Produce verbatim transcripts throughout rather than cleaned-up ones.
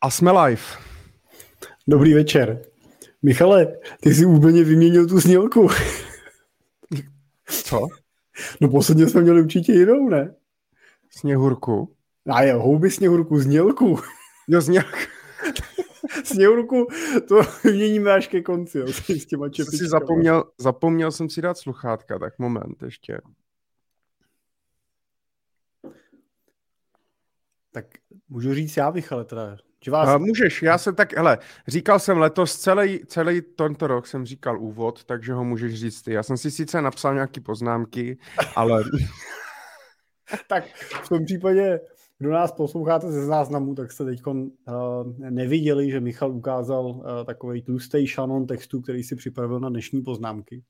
A jsme live. Dobrý večer. Michale, ty jsi úplně vyměnil tu snílku. Co? No posledně jsme měli určitě jinou, ne? Sněhurku. A jo, houby sněhurku, snělku. Jo, snělku. Sněhurku, to vyměníme až ke konci. Jo, s těma čepičkama. Zapomněl, zapomněl jsem si dát sluchátka, tak moment ještě. Tak můžu říct já, Michale, teda. Vás... A můžeš, já jsem tak, hele, říkal jsem letos, celý, celý tento rok jsem říkal úvod, takže ho můžeš říct ty. Já jsem si sice napsal nějaký poznámky, ale... Tak v tom případě, kdo nás posloucháte ze záznamů, tak jste teď uh, neviděli, že Michal ukázal uh, takovej tlustej šanon textu, který si připravil na dnešní poznámky.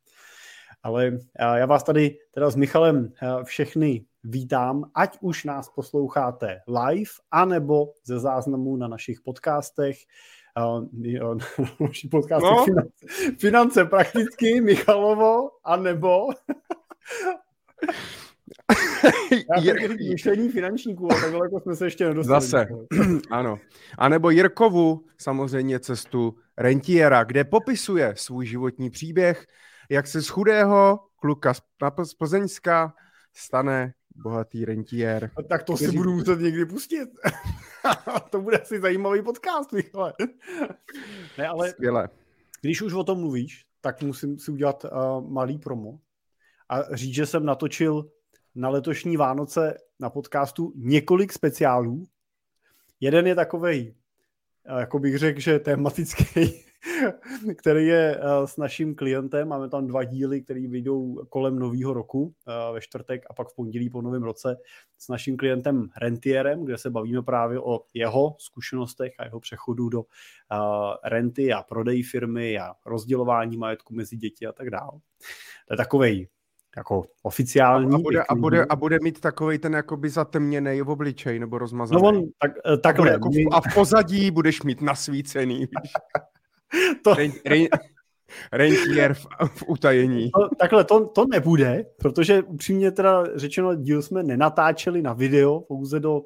Ale uh, já vás tady teda s Michalem uh, všechny vítám, ať už nás posloucháte live, anebo ze záznamů na našich podcastech. Uh, na našich podcastech no. finance, finance prakticky, Michalovo, anebo... Já jsem myšlení finančníků, ale takhle jako jsme se ještě nedostali. Zase, ano. A nebo Jirkovu, samozřejmě cestu rentiera, kde popisuje svůj životní příběh, jak se z chudého kluka z Plzeňska stane bohatý rentiér. A tak to Kteří... si budu muset někdy pustit. To bude asi zajímavý podcast, Michale. Ne, ale skvěle. Když už o tom mluvíš, tak musím si udělat uh, malý promo a říct, že jsem natočil na letošní Vánoce na podcastu několik speciálů. Jeden je takovej, jako bych řekl, že tematický, který je s naším klientem. Máme tam dva díly, které vyjdou kolem nového roku ve čtvrtek a pak v pondělí po novém roce s naším klientem rentierem, kde se bavíme právě o jeho zkušenostech a jeho přechodu do renty a prodej firmy a rozdělování majetku mezi děti a tak dále. To je takovej jako oficiální. A bude, a bude, a bude mít takovej ten jakoby zatemněnej v obličej nebo rozmazaný. No on, tak, takhle. Jako v, a v pozadí budeš mít nasvícený. To... Ren, ren, rentier v, v utajení. To, takhle to, to nebude, protože upřímně teda řečeno, díl jsme nenatáčeli na video, pouze do,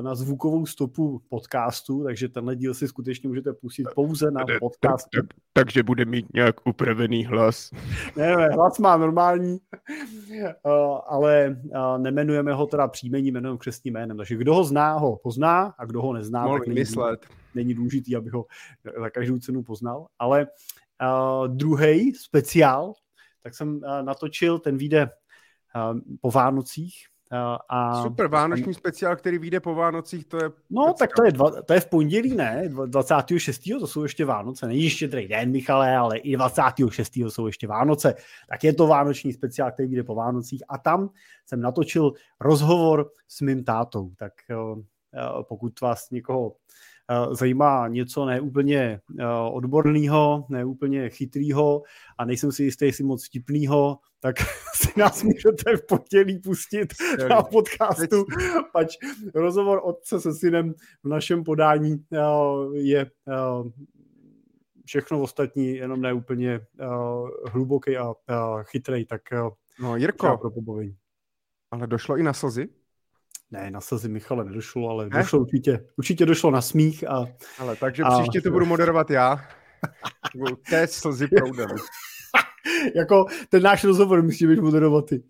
na zvukovou stopu podcastu, takže tenhle díl si skutečně můžete pustit pouze na podcastu. Tak, tak, takže bude mít nějak upravený hlas. Ne, ne, hlas má normální, ale nemenujeme ho teda příjmení, jmenujeme křestním jménem, takže kdo ho zná, ho pozná a kdo ho nezná, Mohl tak není, není důležitý, aby ho za každou cenu poznal, ale uh, druhý speciál, tak jsem uh, natočil, ten vyjde uh, po Vánocích. A... Super, vánoční speciál, který vyjde po Vánocích, to je... No, tak to je, dva, to je v pondělí, ne? dvacátého šestého to jsou ještě Vánoce. Není ještě tady den, Michale, ale i dvacátého šestého jsou ještě Vánoce. Tak je to vánoční speciál, který vyjde po Vánocích. A tam jsem natočil rozhovor s mým tátou. Tak pokud vás někoho zajímá něco neúplně odborného, neúplně chytrýho a nejsem si jistý, jestli moc vtipnýho, tak si nás můžete v pondělí pustit na podcastu, pač rozhovor otce se synem v našem podání je všechno ostatní, jenom neúplně hluboký a chytrej, tak no, Jirko, pro pobavení. Ale došlo i na slzy? Ne, na slzy, Michale, nedošlo, ale ne? došlo určitě, určitě došlo na smích. A, ale takže a... příště to budu moderovat já. Té slzy proudem. Jako ten náš rozhovor musí být moderovat ty.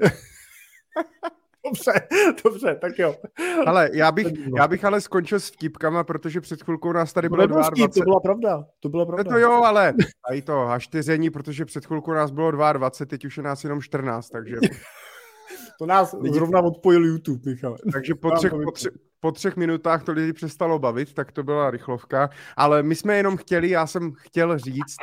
Dobře, dobře, tak jo. Ale já bych, já bych ale skončil s vtipkama, protože před chvilkou nás tady bylo dvacet dva. To byla pravda, to byla pravda. To jo, ale tady to hašteření, protože před chvilkou nás bylo dvacet dva, teď už je nás jenom čtrnáct, takže... To nás zrovna odpojil YouTube, Michale. Takže po třech, po, tři, po třech minutách to lidi přestalo bavit, tak to byla rychlovka. Ale my jsme jenom chtěli, já jsem chtěl říct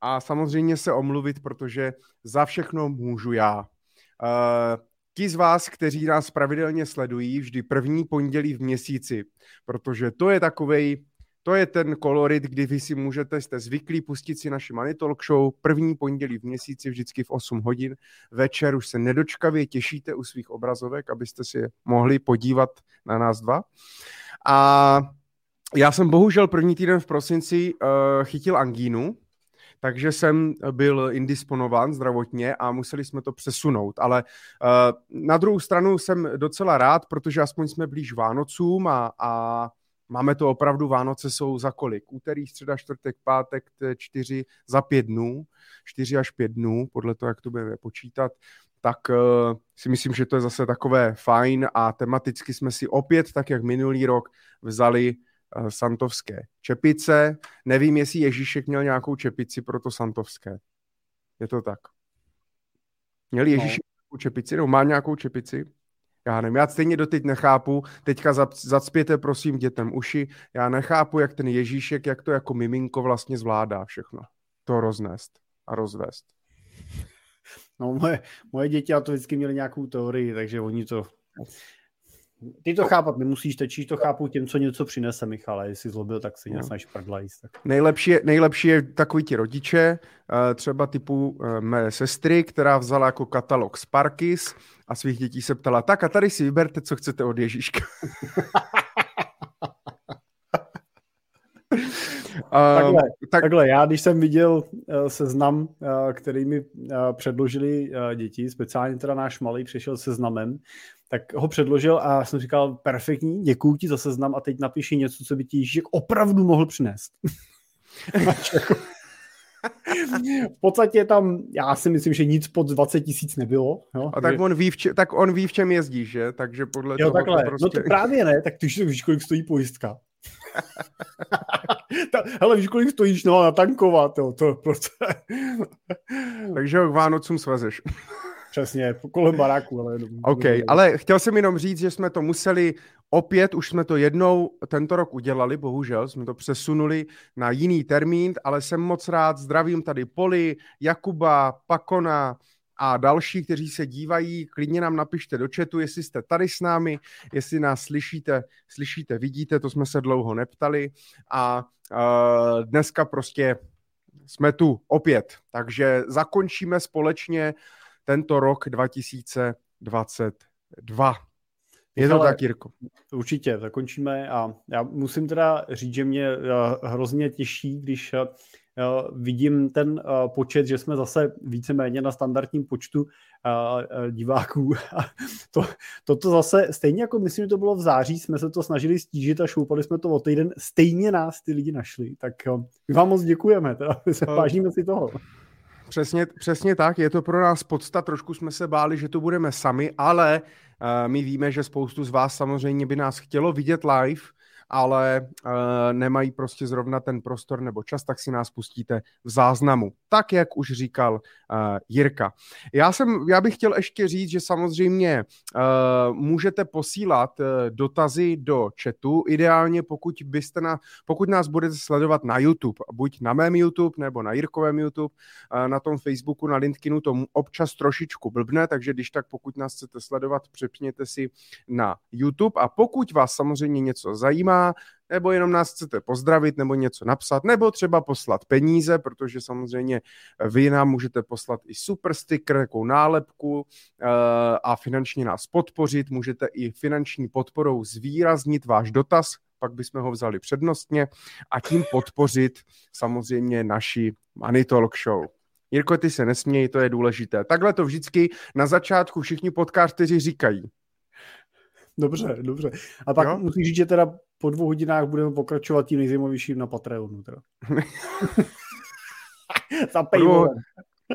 a samozřejmě se omluvit, protože za všechno můžu já. Uh, ti z vás, kteří nás pravidelně sledují, vždy první pondělí v měsíci, protože to je takovej, to je ten kolorit, kdy vy si můžete, jste zvyklí pustit si naši Money Talk Show první pondělí v měsíci, vždycky v osm hodin. Večer už se nedočkavě těšíte u svých obrazovek, abyste si mohli podívat na nás dva. A já jsem bohužel první týden v prosinci uh, chytil angínu, takže jsem byl indisponován zdravotně a museli jsme to přesunout. Ale uh, na druhou stranu jsem docela rád, protože aspoň jsme blíž Vánocům a... a Máme to opravdu, Vánoce jsou za kolik? Úterý, středa, čtvrtek, pátek, čtyři, za pět dnů, čtyři až pět dnů, podle toho, jak to budeme počítat, tak uh, si myslím, že to je zase takové fajn a tematicky jsme si opět, tak jak minulý rok, vzali uh, santovské čepice. Nevím, jestli Ježíšek měl nějakou čepici, proto santovské. Je to tak. Měl Ježíšek no. nějakou čepici? No, má nějakou čepici? Já nevím, já stejně doteď nechápu, teďka zacpěte prosím dětem uši, já nechápu, jak ten Ježíšek, jak to jako miminko vlastně zvládá všechno. To roznést a rozvést. No moje, moje děti a to vždycky měly nějakou teorii, takže oni to... Ty to chápat nemusíš, tečíš to chápu těm, co něco přinese, Michale, jestli zlobil, tak si nesnaž prdla jíst. Nejlepší, nejlepší je takový ti rodiče, třeba typu mé sestry, která vzala jako katalog Sparkys a svých dětí se ptala, tak a tady si vyberte, co chcete od Ježíška. Takhle, tak... takhle, já když jsem viděl seznam, který mi předložili děti, speciálně teda náš malý přišel seznamem, tak ho předložil a jsem říkal, perfektní, děkuju ti za seznam a teď napíši něco, co by ti Ježíšek opravdu mohl přinést. V podstatě tam, já si myslím, že nic pod dvacet tisíc nebylo. Jo? A tak, že... on ví, če- tak on ví, v čem jezdí, že? Takže podle jo, toho takhle. To prostě... No to právě ne, tak ty už víš, kolik stojí pojistka. Ta, hele, víš, kolik stojíš, no a natankovat, jo, to prostě. Takže ho k Vánocům svezeš. Přesně, kolem baráku. Ale jenom. OK, ale chtěl jsem jenom říct, že jsme to museli opět, už jsme to jednou tento rok udělali, bohužel, jsme to přesunuli na jiný termín, ale jsem moc rád, zdravím tady Poli, Jakuba, Pakona a další, kteří se dívají, klidně nám napište do chatu, jestli jste tady s námi, jestli nás slyšíte, slyšíte, vidíte, to jsme se dlouho neptali a uh, dneska prostě jsme tu opět, takže zakončíme společně tento rok dva tisíce dvacet dva. Je to tak, Jirko? Určitě, zakončíme a já musím teda říct, že mě hrozně těší, když vidím ten počet, že jsme zase víceméně na standardním počtu diváků. To, toto zase, stejně jako myslím, že to bylo v září, jsme se to snažili stížit a šoupali jsme to o týden, stejně nás ty lidi našli. Tak my vám moc děkujeme, teda se vážíme si toho. Přesně, přesně tak, je to pro nás podsta, trošku jsme se báli, že to budeme sami, ale uh, my víme, že spoustu z vás samozřejmě by nás chtělo vidět live, ale uh, nemají prostě zrovna ten prostor nebo čas, tak si nás pustíte v záznamu. Tak, jak už říkal uh, Jirka. Já, jsem, já bych chtěl ještě říct, že samozřejmě uh, můžete posílat uh, dotazy do chatu, ideálně pokud, byste na, pokud nás budete sledovat na YouTube, buď na mém YouTube nebo na Jirkovém YouTube, uh, na tom Facebooku, na LinkedInu, to občas trošičku blbne, takže když tak, pokud nás chcete sledovat, přepněte si na YouTube a pokud vás samozřejmě něco zajímá, nebo jenom nás chcete pozdravit, nebo něco napsat, nebo třeba poslat peníze, protože samozřejmě vy nám můžete poslat i super sticker, takovou nálepku a finančně nás podpořit, můžete i finanční podporou zvýraznit váš dotaz, pak bychom ho vzali přednostně a tím podpořit samozřejmě naši Money Talk Show. Jirko, ty se nesměj, to je důležité. Takhle to vždycky na začátku všichni podcasteři říkají. Dobře, dobře. A pak jo? Musíš říct, že teda po dvou hodinách budeme pokračovat tím nejzajímavějším na Patreonu. Teda. Za paywall.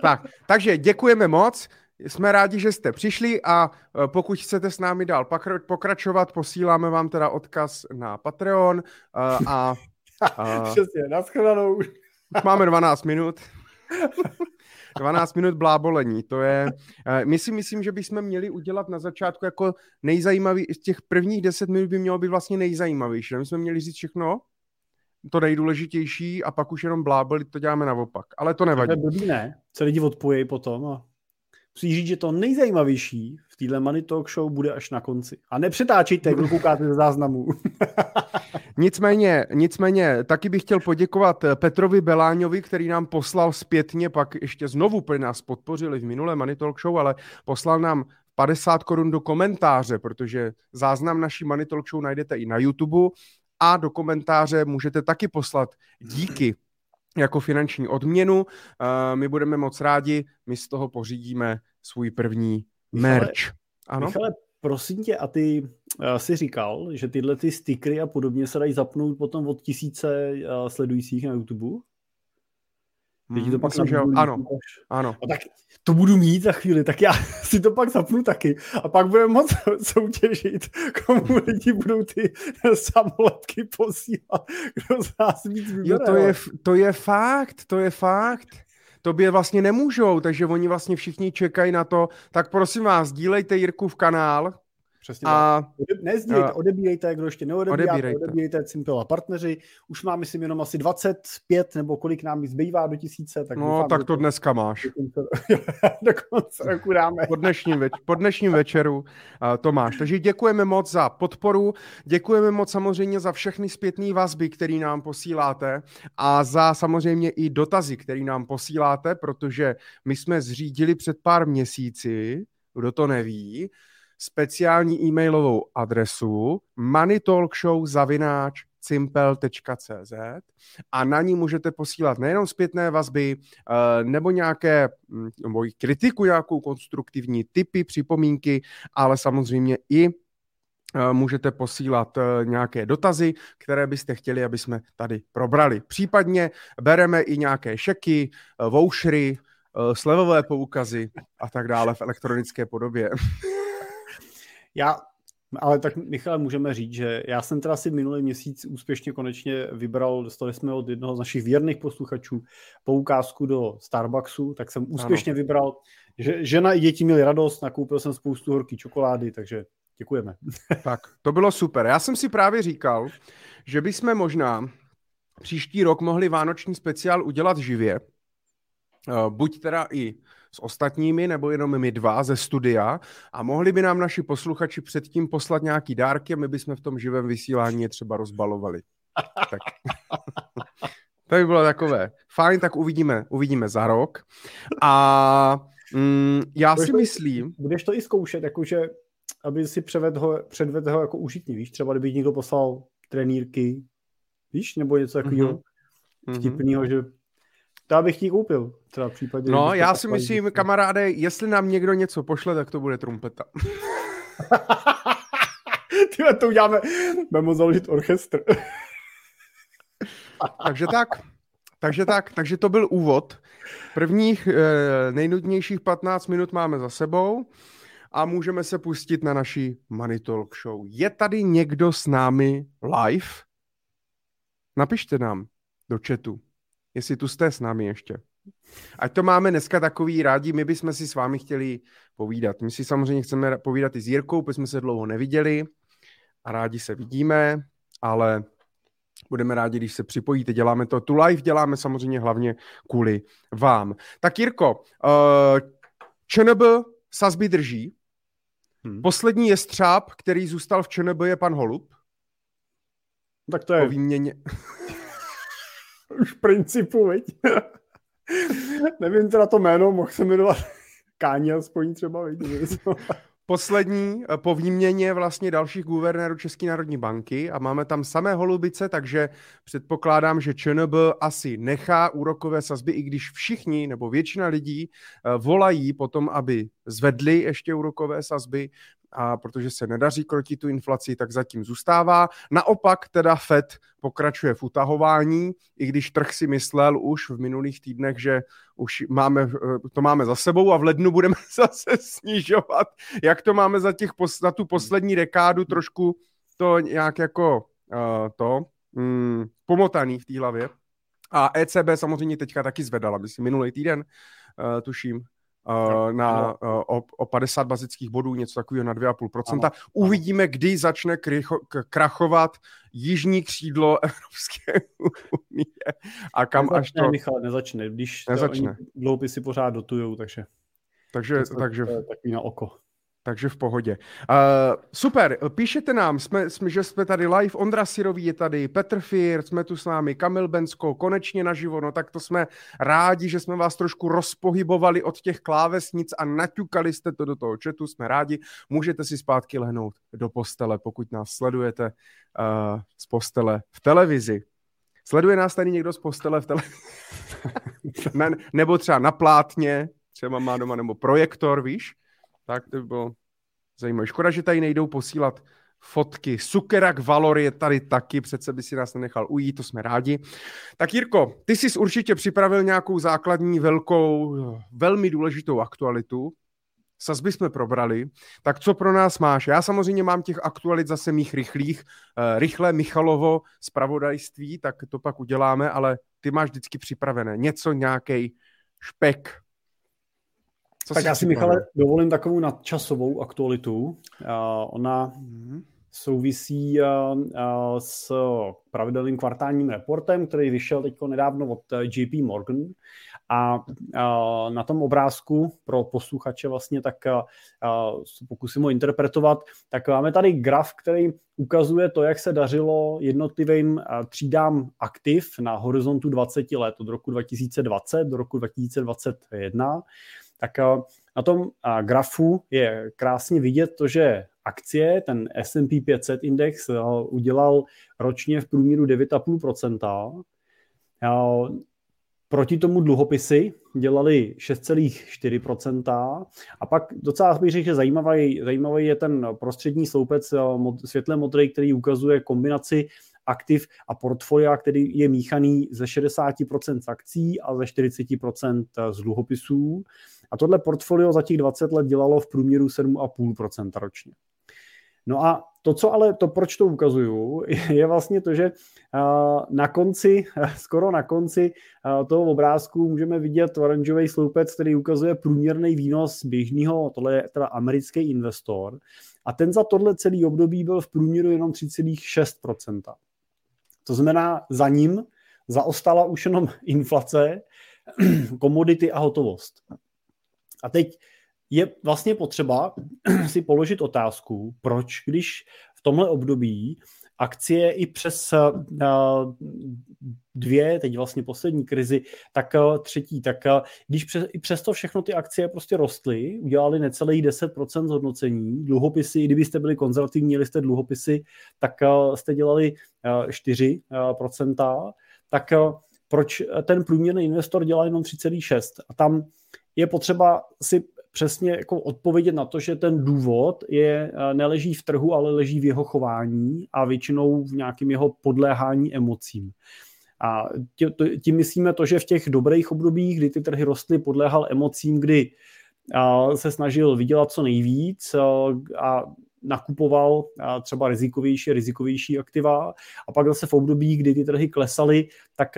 Tak, takže děkujeme moc. Jsme rádi, že jste přišli a pokud chcete s námi dál pokračovat, posíláme vám teda odkaz na Patreon. A, a, a... Přesně, naschledanou. Máme dvanáct minut. dvanáct minut blábolení, to je, my si myslím, že bychom měli udělat na začátku jako nejzajímavější, z těch prvních deset minut by mělo být vlastně nejzajímavější, my jsme měli říct všechno, to nejdůležitější a pak už jenom blábolit, to děláme naopak, ale to nevadí. To je blbý, ne? Se lidi odpojejí potom a musí říct, že to nejzajímavější v téhle Money Talk Show bude až na konci. A nepřetáčejte, kdo koukáte ze záznamů. Nicméně, nicméně, taky bych chtěl poděkovat Petrovi Beláňovi, který nám poslal zpětně, pak ještě znovu, protože nás podpořili v minulé Money Talk Show, ale poslal nám padesát korun do komentáře, protože záznam naší Money Talk Show najdete i na YouTube a do komentáře můžete taky poslat díky jako finanční odměnu. My budeme moc rádi, my z toho pořídíme svůj první merch. Ano? Michale, prosím tě, a ty si říkal, že tyhle ty stickery a podobně se dají zapnout potom od tisíce sledujících na YouTube? Teď to pak napnu, ano, ano. A tak to budu mít za chvíli, tak já si to pak zapnu taky a pak budeme moc soutěžit, komu lidi budou ty samolepky posílat, kdo z nás víc vybere. Jo, to je, to je fakt, to je fakt. Tobě vlastně nemůžou, takže oni vlastně všichni čekají na to. Tak prosím vás, dílejte Jirkův kanál. Přesně a, nezdílejte, odebírejte, kdo ještě neodebírá, odebírejte, odebírejte Simpela partneři. Už mám, myslím, jenom asi dvacet pět nebo kolik nám jich zbývá do tisíce. Tak no, doufám, tak to dneska máš. Do konce roku dáme. Po dnešním, več- po dnešním večeru uh, to máš. Takže děkujeme moc za podporu, děkujeme moc samozřejmě za všechny zpětné vazby, které nám posíláte a za samozřejmě i dotazy, které nám posíláte, protože my jsme zřídili před pár měsíci, kdo to neví, speciální e-mailovou adresu money talk show zavináč cimpel tečka cé zet a na ní můžete posílat nejenom zpětné vazby nebo nějaké nebo kritiku, nějakou konstruktivní tipy, připomínky, ale samozřejmě i můžete posílat nějaké dotazy, které byste chtěli, aby jsme tady probrali. Případně bereme i nějaké šeky, vouchery, slevové poukazy a tak dále v elektronické podobě. Já, ale tak Michale, můžeme říct, že já jsem teda si minulý měsíc úspěšně konečně vybral, dostali jsme od jednoho z našich věrných posluchačů poukázku do Starbucksu, tak jsem úspěšně ano. vybral, že žena i děti měly radost, nakoupil jsem spoustu horký čokolády, takže děkujeme. Tak, to bylo super. Já jsem si právě říkal, že bychom možná příští rok mohli vánoční speciál udělat živě, buď teda i s ostatními, nebo jenom my dva ze studia a mohli by nám naši posluchači předtím poslat nějaký dárky a my bychom v tom živém vysílání je třeba rozbalovali. Tak. To by bylo takové. Fajn, tak uvidíme, uvidíme za rok. A mm, já budeš si myslím... To, budeš to i zkoušet, jakože, aby si předvedl ho, předvedl ho jako užitný, víš? Třeba kdyby někdo poslal trenýrky, víš? Nebo něco takového mm-hmm. vtipného, že... To bych ti koupil, třeba případně. No, já si myslím, díky. Kamaráde, jestli nám někdo něco pošle, tak to bude trumpeta. Tyhle, to uděláme. Budeme moct založit orchestr. takže tak, takže tak, takže to byl úvod. Prvních eh, nejnudnějších patnáct minut máme za sebou a můžeme se pustit na naši Money Talk Show. Je tady někdo s námi live? Napište nám do chatu. Jestli tu jste s námi ještě. Ať to máme dneska takový rádi, my bychom si s vámi chtěli povídat. My si samozřejmě chceme povídat i s Jirkou, protože jsme se dlouho neviděli a rádi se vidíme, ale budeme rádi, když se připojíte. Děláme to tu live, děláme samozřejmě hlavně kvůli vám. Tak Jirko, ČNB sazby drží. Poslední je střáb, který zůstal v ČNB, je pan Holub. Tak to je... Po výměně... Už v principu, viď? Nevím teda to jméno, mohl se jmenovat Káně aspoň třeba, viď? Poslední po výměně vlastně dalších guvernérů České národní banky a máme tam samé holubice, takže předpokládám, že ČNB asi nechá úrokové sazby, i když všichni nebo většina lidí volají potom, aby zvedli ještě úrokové sazby a protože se nedaří krotit tu inflaci, tak zatím zůstává. Naopak teda FED pokračuje v utahování, i když trh si myslel už v minulých týdnech, že už máme, to máme za sebou a v lednu budeme zase snižovat. Jak to máme za, těch, za tu poslední dekádu trošku to nějak jako uh, to um, pomotaný v té hlavě. A E C B samozřejmě teďka taky zvedala, myslím, minulý týden, uh, tuším, na, o, o padesát bazických bodů, něco takového na dvě celá pět procenta. Uvidíme, kdy začne krycho, k, krachovat jižní křídlo Evropské unie. A kam nezačne, až to... Michal, nezačne, když nezačne. Dluhopisy pořád dotujou, takže... Takže, takže... Takový na oko. Takže v pohodě. Uh, super, píšete nám, jsme, jsme, že jsme tady live, Ondra Sirový je tady, Petr Fir, jsme tu s námi, Kamil Bensko, konečně naživo, no tak to jsme rádi, že jsme vás trošku rozpohybovali od těch klávesnic a naťukali jste to do toho chatu, jsme rádi, můžete si zpátky lehnout do postele, pokud nás sledujete uh, z postele v televizi. Sleduje nás tady někdo z postele v televizi? ne, nebo třeba na plátně, třeba má doma, nebo projektor, víš? Tak to by bylo zajímavé. Škoda, že tady nejdou posílat fotky. Sukerak Valor je tady taky, přece by si nás nenechal ujít, to jsme rádi. Tak Jirko, ty jsi určitě připravil nějakou základní, velkou, velmi důležitou aktualitu. Sazby jsme probrali, tak co pro nás máš? Já samozřejmě mám těch aktualit zase mých rychlých, rychle Michalovo zpravodajství, tak to pak uděláme, ale ty máš vždycky připravené něco, nějaký špek. Co tak já si, Michale, dovolím takovou nadčasovou aktualitu. Ona souvisí s pravidelným kvartálním reportem, který vyšel teď nedávno od J P Morgan. A na tom obrázku pro posluchače vlastně tak pokusím ho interpretovat, tak máme tady graf, který ukazuje to, jak se dařilo jednotlivým třídám aktiv na horizontu dvacet let od roku dva tisíce dvacet do roku dva tisíce dvacet jedna. Tak na tom grafu je krásně vidět to, že akcie, ten S and P pět set index udělal ročně v průměru devět celá pět procenta. Proti tomu dluhopisy dělali šest celá čtyři procenta a pak docela bych řekl, že zajímavý, zajímavý je ten prostřední sloupec světle modrý, který ukazuje kombinaci aktiv a portfolia, který je míchaný ze šedesát procent z akcí a ze čtyřicet procent z dluhopisů. A tohle portfolio za těch dvacet let dělalo v průměru sedm celá pět procenta ročně. No a to, co ale, to, proč to ukazuju, je vlastně to, že na konci, skoro na konci toho obrázku můžeme vidět oranžový sloupec, který ukazuje průměrný výnos běžného, tohle je teda americký investor, a ten za tohle celý období byl v průměru jenom tři celá šest procenta. To znamená, za ním zaostala už jenom inflace, komodity a hotovost. A teď je vlastně potřeba si položit otázku, proč, když v tomhle období akcie i přes dvě, teď vlastně poslední krizi, tak třetí, tak když přes, i přesto všechno ty akcie prostě rostly, udělali necelých deset procent zhodnocení, dluhopisy, i kdybyste byli konzervativní, měli jste dluhopisy, tak jste dělali čtyři procenta, tak proč ten průměrný investor dělá jenom tři celá šest? A tam je potřeba si přesně jako odpovědět na to, že ten důvod je, neleží v trhu, ale leží v jeho chování a většinou v nějakém jeho podléhání emocím. A tím myslíme to, že v těch dobrých obdobích, kdy ty trhy rostly, podléhal emocím, kdy se snažil vydělat co nejvíc a nakupoval třeba rizikovější, rizikovější aktiva a pak zase v období, kdy ty trhy klesaly, tak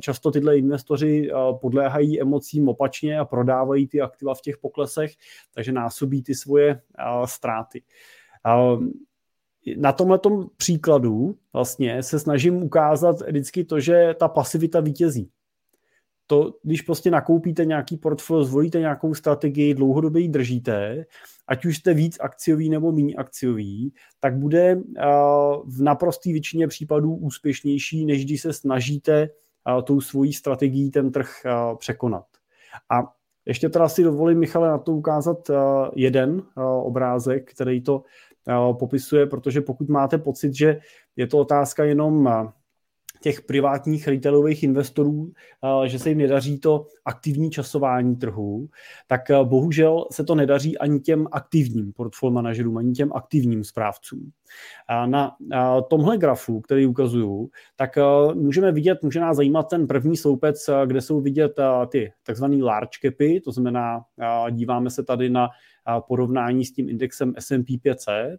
často tyhle investoři podléhají emocím opačně a prodávají ty aktiva v těch poklesech, takže násobí ty svoje ztráty. Na tomhletom příkladu vlastně se snažím ukázat vždycky to, že ta pasivita vítězí. To, když prostě nakoupíte nějaký portfolio, zvolíte nějakou strategii, dlouhodobě ji držíte, ať už jste víc akciový nebo méně akciový, tak bude v naprosté většině případů úspěšnější, než když se snažíte tou svojí strategií ten trh překonat. A ještě teda si dovolím, Michale, na to ukázat jeden obrázek, který to popisuje, protože pokud máte pocit, že je to otázka jenom těch privátních retailových investorů, že se jim nedaří to aktivní časování trhu, tak bohužel se to nedaří ani těm aktivním portfolio manažerům, ani těm aktivním správcům. Na tomhle grafu, který ukazuju, tak můžeme vidět, může nás zajímat ten první sloupec, kde jsou vidět ty takzvané large capy, to znamená, díváme se tady na porovnání s tím indexem S and P pět set.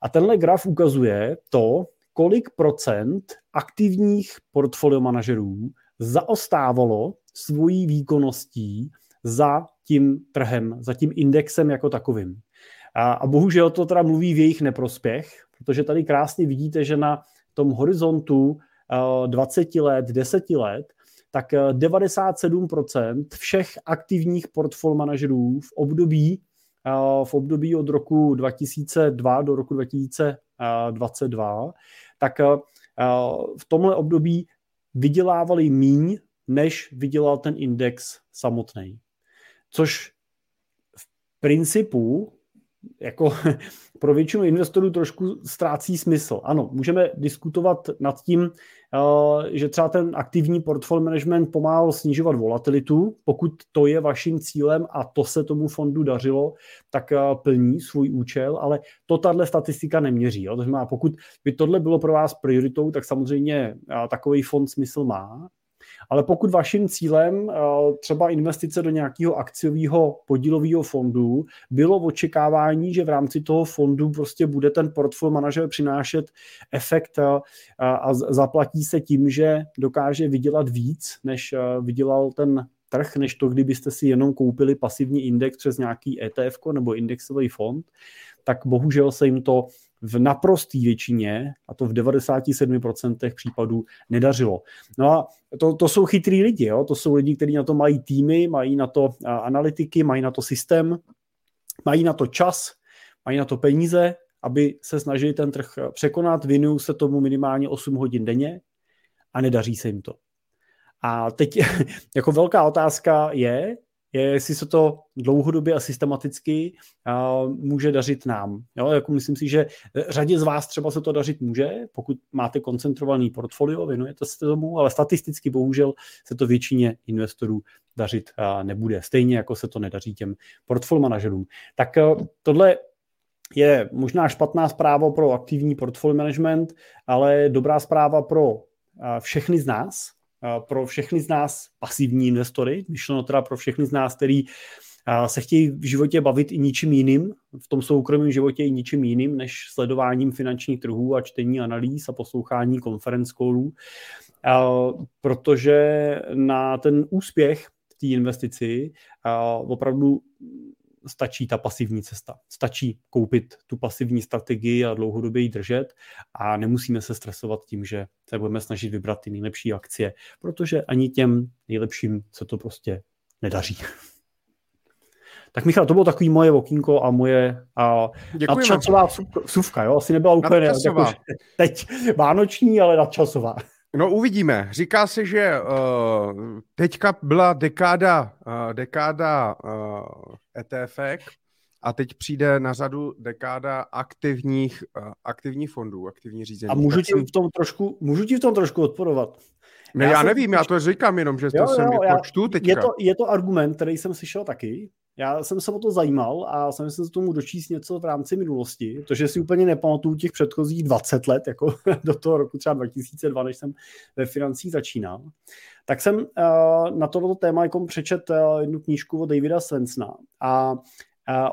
A tenhle graf ukazuje to, kolik procent aktivních portfolio manažerů zaostávalo svojí výkonností za tím trhem, za tím indexem jako takovým. A, a bohužel to teda mluví v jejich neprospěch, protože tady krásně vidíte, že na tom horizontu dvacet let, deset let, tak devadesát sedm procent všech aktivních portfolio manažerů v období, v období od roku dva tisíce dva do roku dva tisíce dvacet dva, tak v tomhle období vydělávali míň, než vydělal ten index samotný. Což v principu jako pro většinu investorů trošku ztrácí smysl. Ano, můžeme diskutovat nad tím, že třeba ten aktivní portfolio management pomáhal snižovat volatilitu. Pokud to je vaším cílem a to se tomu fondu dařilo, tak plní svůj účel, ale to tahle statistika neměří. Jo? To znamená, pokud by tohle bylo pro vás prioritou, tak samozřejmě takový fond smysl má. Ale pokud vaším cílem třeba investice do nějakého akciového podílového fondu bylo očekávání, že v rámci toho fondu prostě bude ten portfolio manažer přinášet efekt a zaplatí se tím, že dokáže vydělat víc, než vydělal ten trh, než to, kdybyste si jenom koupili pasivní index přes nějaký E T F nebo indexový fond, tak bohužel se jim to v naprosté většině, a to v devadesát sedm procent případů, nedařilo. No a to, to jsou chytrý lidi, jo? To jsou lidi, kteří na to mají týmy, mají na to analytiky, mají na to systém, mají na to čas, mají na to peníze, aby se snažili ten trh překonat, věnují se tomu minimálně osm hodin denně a nedaří se jim to. A teď jako velká otázka je, je, jestli se to dlouhodobě a systematicky uh, může dařit nám. Jo, jako myslím si, že řadě z vás třeba se to dařit může, pokud máte koncentrovaný portfolio, věnujete se tomu, ale statisticky bohužel se to většině investorů dařit uh, nebude. Stejně jako se to nedaří těm portfolio manažerům. Tak uh, tohle je možná špatná zpráva pro aktivní portfolio management, ale dobrá zpráva pro uh, všechny z nás, pro všechny z nás pasivní investory, myšleno teda pro všechny z nás, kteří se chtějí v životě bavit i ničím jiným, v tom soukromém životě i ničím jiným, než sledováním finančních trhů a čtení analýz a poslouchání conference callů, protože na ten úspěch té investici opravdu stačí ta pasivní cesta. Stačí koupit tu pasivní strategii a dlouhodobě ji držet a nemusíme se stresovat tím, že se budeme snažit vybrat ty nejlepší akcie, protože ani těm nejlepším se to prostě nedaří. Tak Michal, to bylo takový moje okýnko a moje a, a časová vsuvka, jo? Asi nebyla úplně jako, teď vánoční, ale nadčasová. No uvidíme. Říká se, že uh, teďka byla dekáda, uh, dekáda uh, ETFek a teď přijde na řadu dekáda aktivních, uh, aktivních fondů, aktivní řízení. A můžu ti, v tom trošku, můžu ti v tom trošku odporovat? Ne, já, já nevím, počít... já to říkám jenom, že jo, to jo, jsem já, počtu teďka. Je to, je to argument, který jsem slyšel taky. Já jsem se o to zajímal a jsem se tomu dočíst něco v rámci minulosti, protože si úplně nepamatuju těch předchozích dvacet let, jako do toho roku třeba dva tisíce dva, než jsem ve financích začínal. Tak jsem uh, na tohoto téma jako přečet uh, jednu knížku od Davida Svensna a uh,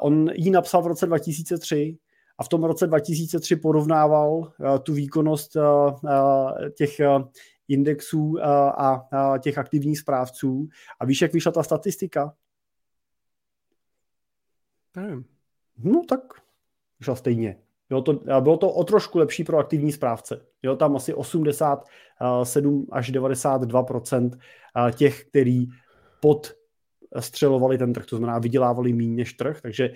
on ji napsal v roce dva tisíce tři a v tom roce dva tisíce tři porovnával uh, tu výkonnost uh, uh, těch uh, indexů uh, a uh, těch aktivních správců. A víš, jak vyšla ta statistika? No tak šla stejně. Bylo to, bylo to o trošku lepší pro aktivní správce. Jo, tam asi osmdesát sedm až devadesát dva procent těch, který podstřelovali ten trh, to znamená vydělávali míň než trh, takže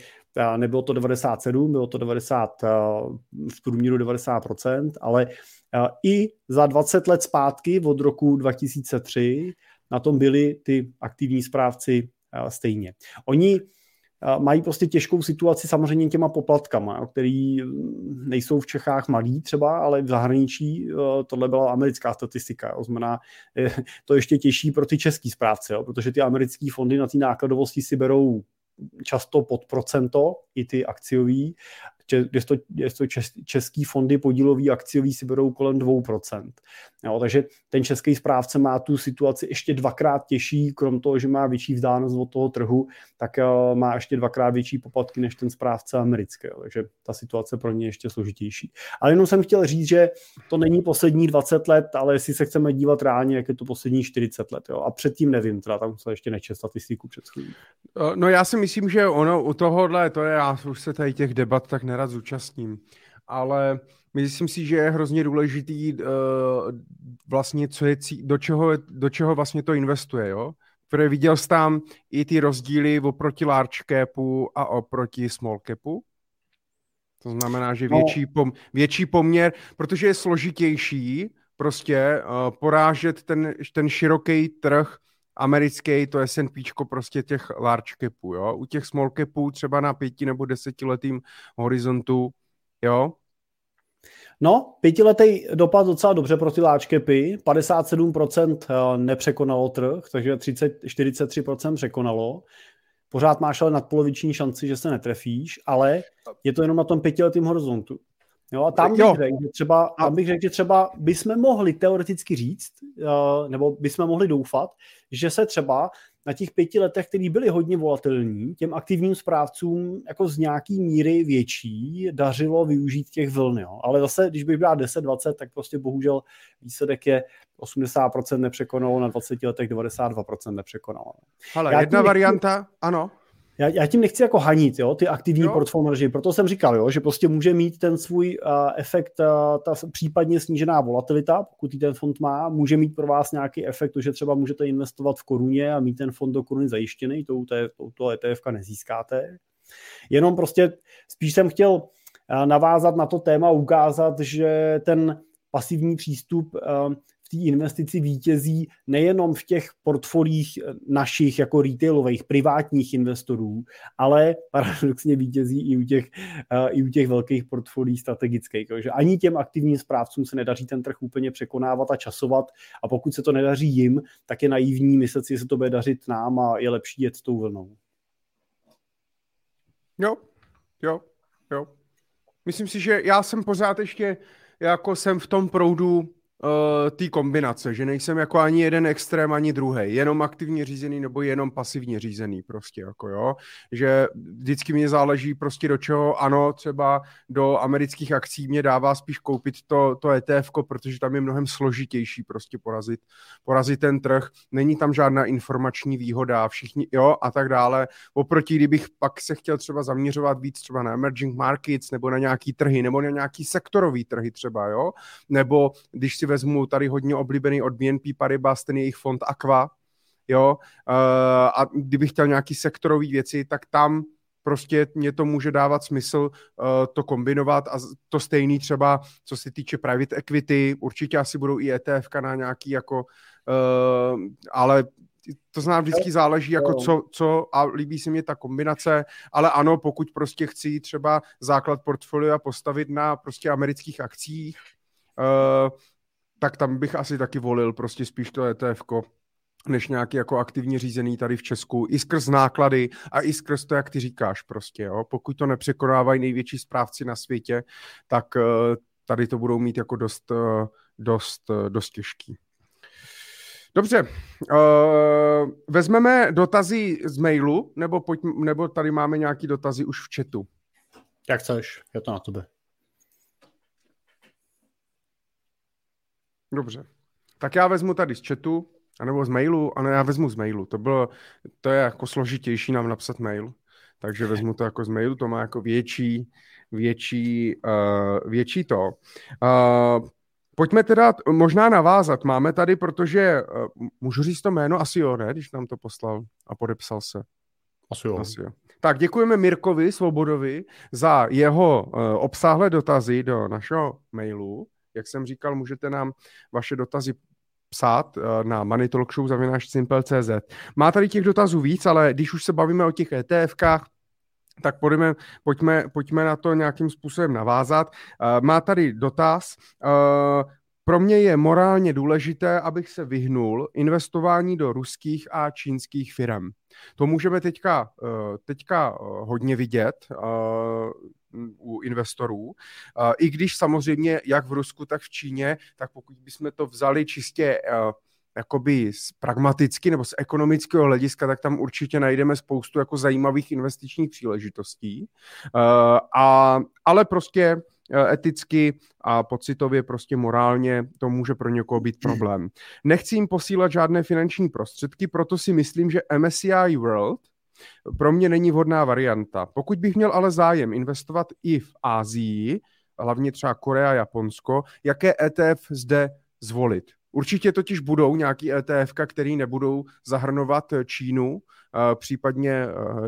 nebylo to devadesát sedm, bylo to devadesát, v průměru devadesát procent, ale i za dvacet let zpátky od roku dva tisíce tři na tom byli ty aktivní správci stejně. Oni mají prostě těžkou situaci samozřejmě těma poplatkama, který nejsou v Čechách malí třeba, ale v zahraničí tohle byla americká statistika. To znamená, to ještě těžší pro ty český správce, jo, protože ty americké fondy na ty nákladovosti si berou často pod procento, i ty akciový, kdežto český fondy podílový akciový si berou kolem dvě procenta. Jo, takže ten český správce má tu situaci ještě dvakrát těžší, krom toho, že má větší vzdálenost od toho trhu, tak uh, má ještě dvakrát větší poplatky než ten správce americký. Jo, takže ta situace pro ně je ještě složitější. Ale jenom jsem chtěl říct, že to není poslední dvacet let, ale jestli se chceme dívat reálně, jak je to poslední čtyřicet let. Jo, a předtím nevím, teda tam se ještě nečet statistiku předchozí. No já si myslím, že ono u tohohle, to je, já už se tady těch debat tak nerad zúčastním, ale myslím si, že je hrozně důležitý uh, vlastně, co je, do, čeho, do čeho vlastně to investuje, jo? Protože viděl jsi tam i ty rozdíly oproti large capu a oproti small capu. To znamená, že větší, pom, větší poměr, protože je složitější prostě uh, porážet ten, ten široký trh americký to es end píčko prostě těch large capů, jo. U těch small capů třeba na pěti nebo desetiletým horizontu, jo. No, pětiletý dopad docela dobře pro ty large capy. padesát sedm procent nepřekonalo trh, takže třicet, čtyřicet tři procent překonalo. Pořád máš ale nadpoloviční šanci, že se netrefíš, ale je to jenom na tom pětiletým horizontu. Jo, a tam bych řekl, že třeba, tam bych řekl, že třeba bychom mohli teoreticky říct, nebo bychom mohli doufat, že se třeba na těch pěti letech, které byly hodně volatilní, těm aktivním správcům jako z nějaký míry větší dařilo využít těch vln. Jo. Ale zase, když bych byla deset dvacet, tak prostě bohužel výsledek je osmdesát procent nepřekonalo, na dvaceti letech devadesát dva procent nepřekonalo. Ale jedna nechci, varianta, ano. Já, já tím nechci jako hanit, jo, ty aktivní portfolio manažeři, proto jsem říkal, jo, že prostě může mít ten svůj uh, efekt, uh, ta případně snížená volatilita, pokud ten fond má, může mít pro vás nějaký efekt, to, že třeba můžete investovat v koruně a mít ten fond do koruny zajištěný, to u toho ETFka nezískáte. Jenom prostě spíš jsem chtěl uh, navázat na to téma, ukázat, že ten pasivní přístup uh, investici vítězí nejenom v těch portfolích našich jako retailových, privátních investorů, ale paradoxně vítězí i u těch, uh, i u těch velkých portfolí strategických. Takže ani těm aktivním správcům se nedaří ten trh úplně překonávat a časovat, a pokud se to nedaří jim, tak je naivní myslet si, že se to bude dařit nám a je lepší jet s tou vlnou. Jo, jo, jo. Myslím si, že já jsem pořád ještě, jako jsem v tom proudu té kombinace, že nejsem jako ani jeden extrém, ani druhý, jenom aktivně řízený nebo jenom pasivně řízený prostě, jako jo, že vždycky mě záleží prostě do čeho, ano, třeba do amerických akcí mě dává spíš koupit to, to ETFko, protože tam je mnohem složitější prostě porazit, porazit ten trh, není tam žádná informační výhoda, všichni, jo, a tak dále, oproti, kdybych pak se chtěl třeba zaměřovat víc třeba na emerging markets, nebo na nějaký trhy, nebo na nějaký sektorový trhy třeba, jo, nebo když si vezmu tady hodně oblíbený od B N P Paribas, ten jejich fond Aqua, jo, a kdybych chtěl nějaký sektorový věci, tak tam prostě mě to může dávat smysl to kombinovat, a to stejný třeba, co se týče private equity, určitě asi budou i ETFka na nějaký jako, ale to znám, vždycky záleží, jako co, co, a líbí se mě ta kombinace, ale ano, pokud prostě chci třeba základ portfolia postavit na prostě amerických akcích, tak tam bych asi taky volil prostě spíš to ETFko, než nějaký jako aktivně řízený tady v Česku, i skrz náklady a i skrz to, jak ty říkáš prostě, jo. Pokud to nepřekonávají největší správci na světě, tak tady to budou mít jako dost, dost, dost těžký. Dobře, vezmeme dotazy z mailu, nebo, pojď, nebo tady máme nějaký dotazy už v chatu. Jak chceš, je to na tebe. Dobře, tak já vezmu tady z chatu, anebo z mailu, ano, já vezmu z mailu, to bylo, to je jako složitější nám napsat mail, takže vezmu to jako z mailu, to má jako větší, větší, uh, větší to. Uh, pojďme teda možná navázat, máme tady, protože, uh, můžu říct to jméno, asi jo, ne, když nám to poslal a podepsal se. Asi jo. Asi jo. Tak děkujeme Mirkovi Svobodovi za jeho uh, obsáhlé dotazy do našeho mailu. Jak jsem říkal, můžete nám vaše dotazy psát na money talk show zavináč simple tečka cz. Má tady těch dotazů víc, ale když už se bavíme o těch ETFkách, tak pojďme, pojďme, pojďme na to nějakým způsobem navázat. Má tady dotaz. Pro mě je morálně důležité, abych se vyhnul investování do ruských a čínských firm. To můžeme teďka, teďka hodně vidět u investorů. I když samozřejmě jak v Rusku, tak v Číně, tak pokud bychom to vzali čistě jakoby pragmaticky nebo z ekonomického hlediska, tak tam určitě najdeme spoustu jako zajímavých investičních příležitostí. A, ale prostě eticky a pocitově, prostě morálně to může pro někoho být problém. Nechci jim posílat žádné finanční prostředky, proto si myslím, že M S C I World pro mě není vhodná varianta. Pokud bych měl ale zájem investovat i v Asii, hlavně třeba Korea, Japonsko, jaké E T F zde zvolit? Určitě totiž budou nějaký E T F, který nebudou zahrnovat Čínu, případně,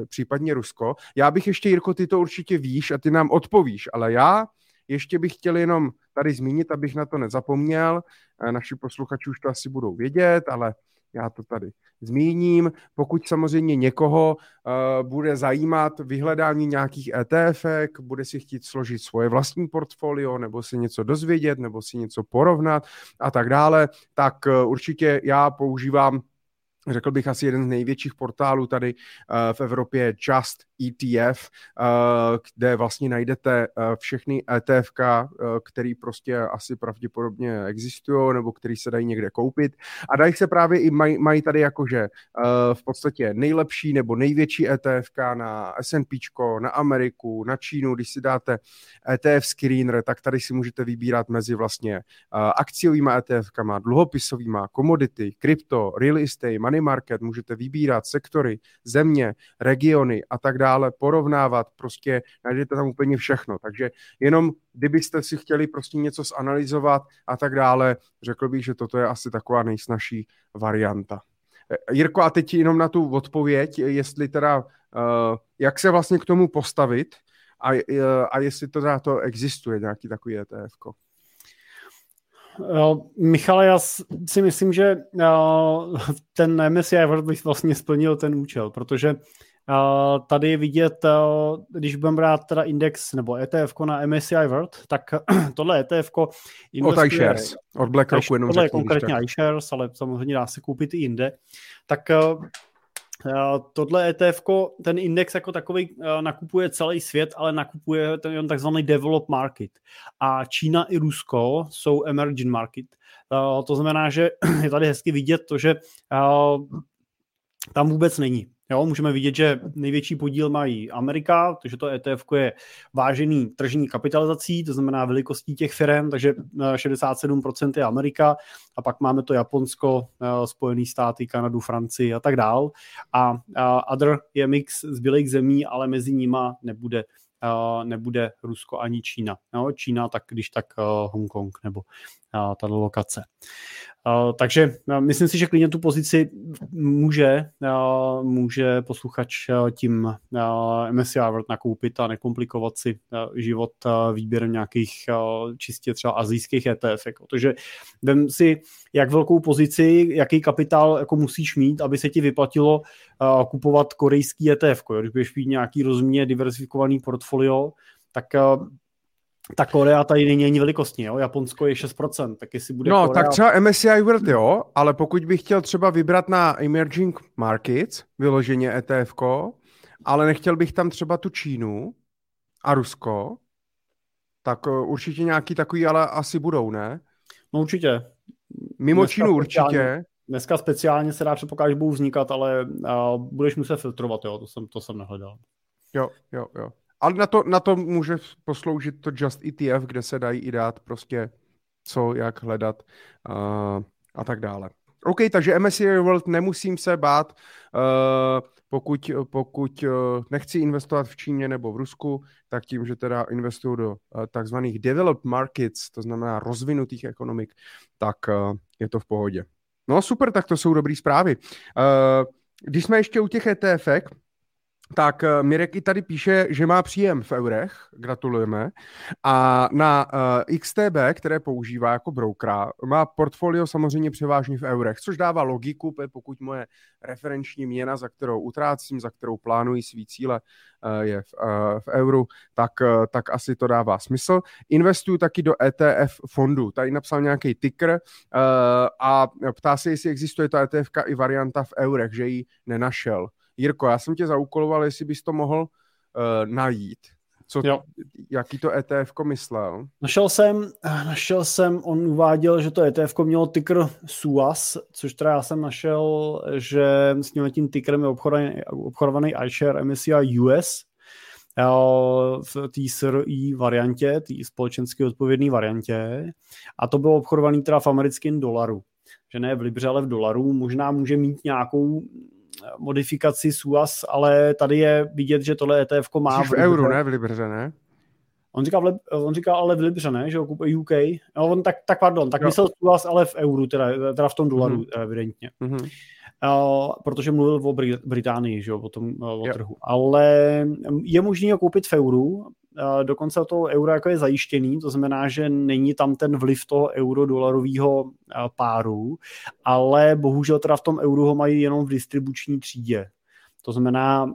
případně Rusko. Já bych ještě, Jirko, ty to určitě víš a ty nám odpovíš, ale já ještě bych chtěl jenom tady zmínit, abych na to nezapomněl. Naši posluchači už to asi budou vědět, ale já to tady zmíním. Pokud samozřejmě někoho uh, bude zajímat vyhledání nějakých é té efek, bude si chtít složit svoje vlastní portfolio, nebo si něco dozvědět, nebo si něco porovnat a tak dále, tak uh, určitě já používám, řekl bych, asi jeden z největších portálů tady v Evropě, Just é té ef, kde vlastně najdete všechny é té efka, který prostě asi pravděpodobně existují nebo který se dají někde koupit. A dají se právě i maj, mají tady jakože v podstatě nejlepší nebo největší é té efka na es end pé, na Ameriku, na Čínu. Když si dáte é té ef screener, tak tady si můžete vybírat mezi vlastně akciovýma é té efkama, dluhopisovýma, komodity, krypto, real estate, money market, můžete vybírat sektory, země, regiony a tak dále, porovnávat, prostě najdete tam úplně všechno, takže jenom kdybyste si chtěli prostě něco zanalyzovat a tak dále, řekl bych, že toto je asi taková nejsnažší varianta. Jirko, a teď jenom na tu odpověď, jestli teda, jak se vlastně k tomu postavit a, a jestli teda to existuje nějaký takový é té efko. Uh, Michale, já si myslím, že uh, ten em es cé í World vlastně splnil ten účel, protože uh, tady je vidět, uh, když budeme brát teda index nebo é té efko na em es cé í World, tak tohle é té efko investuje... Od iShares, od BlackRocku jenom řeknu. Tohle je konkrétně iShares, ale samozřejmě dá se koupit i jinde. Tak uh, tohle é té efko, ten index jako takový nakupuje celý svět, ale nakupuje ten takzvaný developed market. A Čína i Rusko jsou emerging market. To znamená, že je tady hezky vidět to, že tam vůbec není. Jo, můžeme vidět, že největší podíl mají Amerika, takže to é té efko je vážený tržní kapitalizací, to znamená velikostí těch firm, takže šedesát sedm procent je Amerika a pak máme to Japonsko, Spojený státy, Kanadu, Francii a tak dál. A, a other je mix zbylých zemí, ale mezi nima nebude, nebude Rusko ani Čína. Jo, Čína, tak když tak Hongkong nebo tato lokace. Takže myslím si, že klidně tu pozici může, může posluchač tím em es cé í World nakoupit a nekomplikovat si život výběrem nějakých čistě třeba asijských é té ef. Protože vem si, jak velkou pozici, jaký kapitál jako musíš mít, aby se ti vyplatilo kupovat korejský é té ef. Když budeš mít nějaký rozumně diversifikovaný portfolio, tak... Ta Korea tady není ani velikostní, jo? Japonsko je šest procent, tak jestli bude No, Korea... tak třeba em es cé í World, jo, ale pokud bych chtěl třeba vybrat na Emerging Markets, vyloženě é té efko, ale nechtěl bych tam třeba tu Čínu a Rusko, tak určitě nějaký takový, ale asi budou, ne? No určitě. Mimo dneska Čínu určitě. Dneska speciálně se dá předpokládat, že budou vznikat, ale uh, budeš muset filtrovat, jo, to jsem, to jsem nehledal. Jo, jo, jo. Ale na to, na to může posloužit to Just é té ef, kde se dají i dát prostě co, jak hledat uh, a tak dále. OK, takže em es cé í World nemusím se bát, uh, pokud, pokud uh, nechci investovat v Číně nebo v Rusku, tak tím, že teda investuju do uh, takzvaných developed markets, to znamená rozvinutých ekonomik, tak uh, je to v pohodě. No super, tak to jsou dobrý zprávy. Uh, když jsme ještě u těch é té efek, tak Mirek i tady píše, že má příjem v eurech, gratulujeme, a na uh, iks té bé, které používá jako brokera, má portfolio samozřejmě převážně v eurech, což dává logiku, pokud moje referenční měna, za kterou utrácím, za kterou plánuji svý cíle, uh, je v, uh, v euru, tak, uh, tak asi to dává smysl. Investuju taky do é té ef fondu, tady napsal nějaký ticker uh, a ptá se, jestli existuje ta é té efka i varianta v eurech, že ji nenašel. Jirko, já jsem tě zaúkoloval, jestli bys to mohl uh, najít. Co, jo. Jaký to é té efko myslel? Našel jsem, našel jsem, on uváděl, že to é té efko mělo ticker S U A S, což teda já jsem našel, že s tím tickerem je obchodovaný, obchodovaný iShare em es cé í U S uh, v té S R I variantě, té společensky odpovědné variantě. A to bylo obchodovaný teda v americkém dolaru. Že ne v libře, ale v dolaru. Možná může mít nějakou modifikaci S U A S, ale tady je vidět, že tohle é té efko má... Jsi v euru, ne? V libře, ne? On říká, lib... on říká ale v libře, ne? Že ho kupuje U K. No, on tak, tak pardon, tak jo. Myslel S U A S, ale v euru, teda, teda v tom dolaru, mm-hmm. evidentně. Mm-hmm. Uh, protože mluvil o Brit- Británii, že jo, o tom uh, o trhu. Ale je možné ho koupit v euru, dokonce toho eura jako je zajištěný, to znamená, že není tam ten vliv toho euro-dolarového páru, ale bohužel teda v tom euru ho mají jenom v distribuční třídě. To znamená,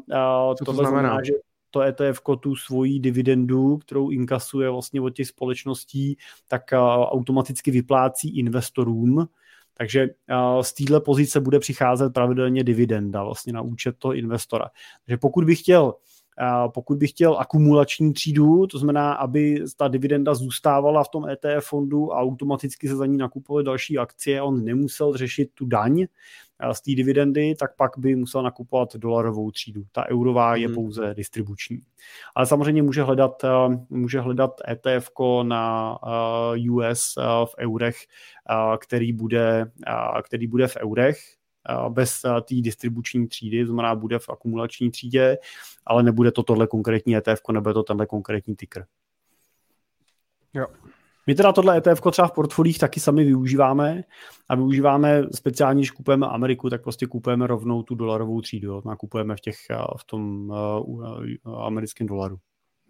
to, to znamená? znamená, že to é té efko tu svoji dividendu, kterou inkasuje vlastně od těch společností, tak automaticky vyplácí investorům. Takže z téhle pozice bude přicházet pravidelně dividenda vlastně na účet toho investora. Takže pokud bych chtěl Pokud bych chtěl akumulační třídu, to znamená, aby ta dividenda zůstávala v tom é té ef fondu a automaticky se za ní nakupovaly další akcie, on nemusel řešit tu daň z té dividendy, tak pak by musel nakupovat dolarovou třídu. Ta eurová je hmm. pouze distribuční. Ale samozřejmě může hledat, může hledat é té efko na U S v eurech, který bude, který bude v eurech, bez té distribuční třídy, znamená bude v akumulační třídě, ale nebude to tohle konkrétní é té efko, nebude to tenhle konkrétní ticker. Jo. My teda tohle é té efko třeba v portfolích taky sami využíváme a využíváme speciálně, když kupujeme Ameriku, tak prostě kupujeme rovnou tu dolarovou třídu, nakupujeme v těch, v tom americkém dolaru.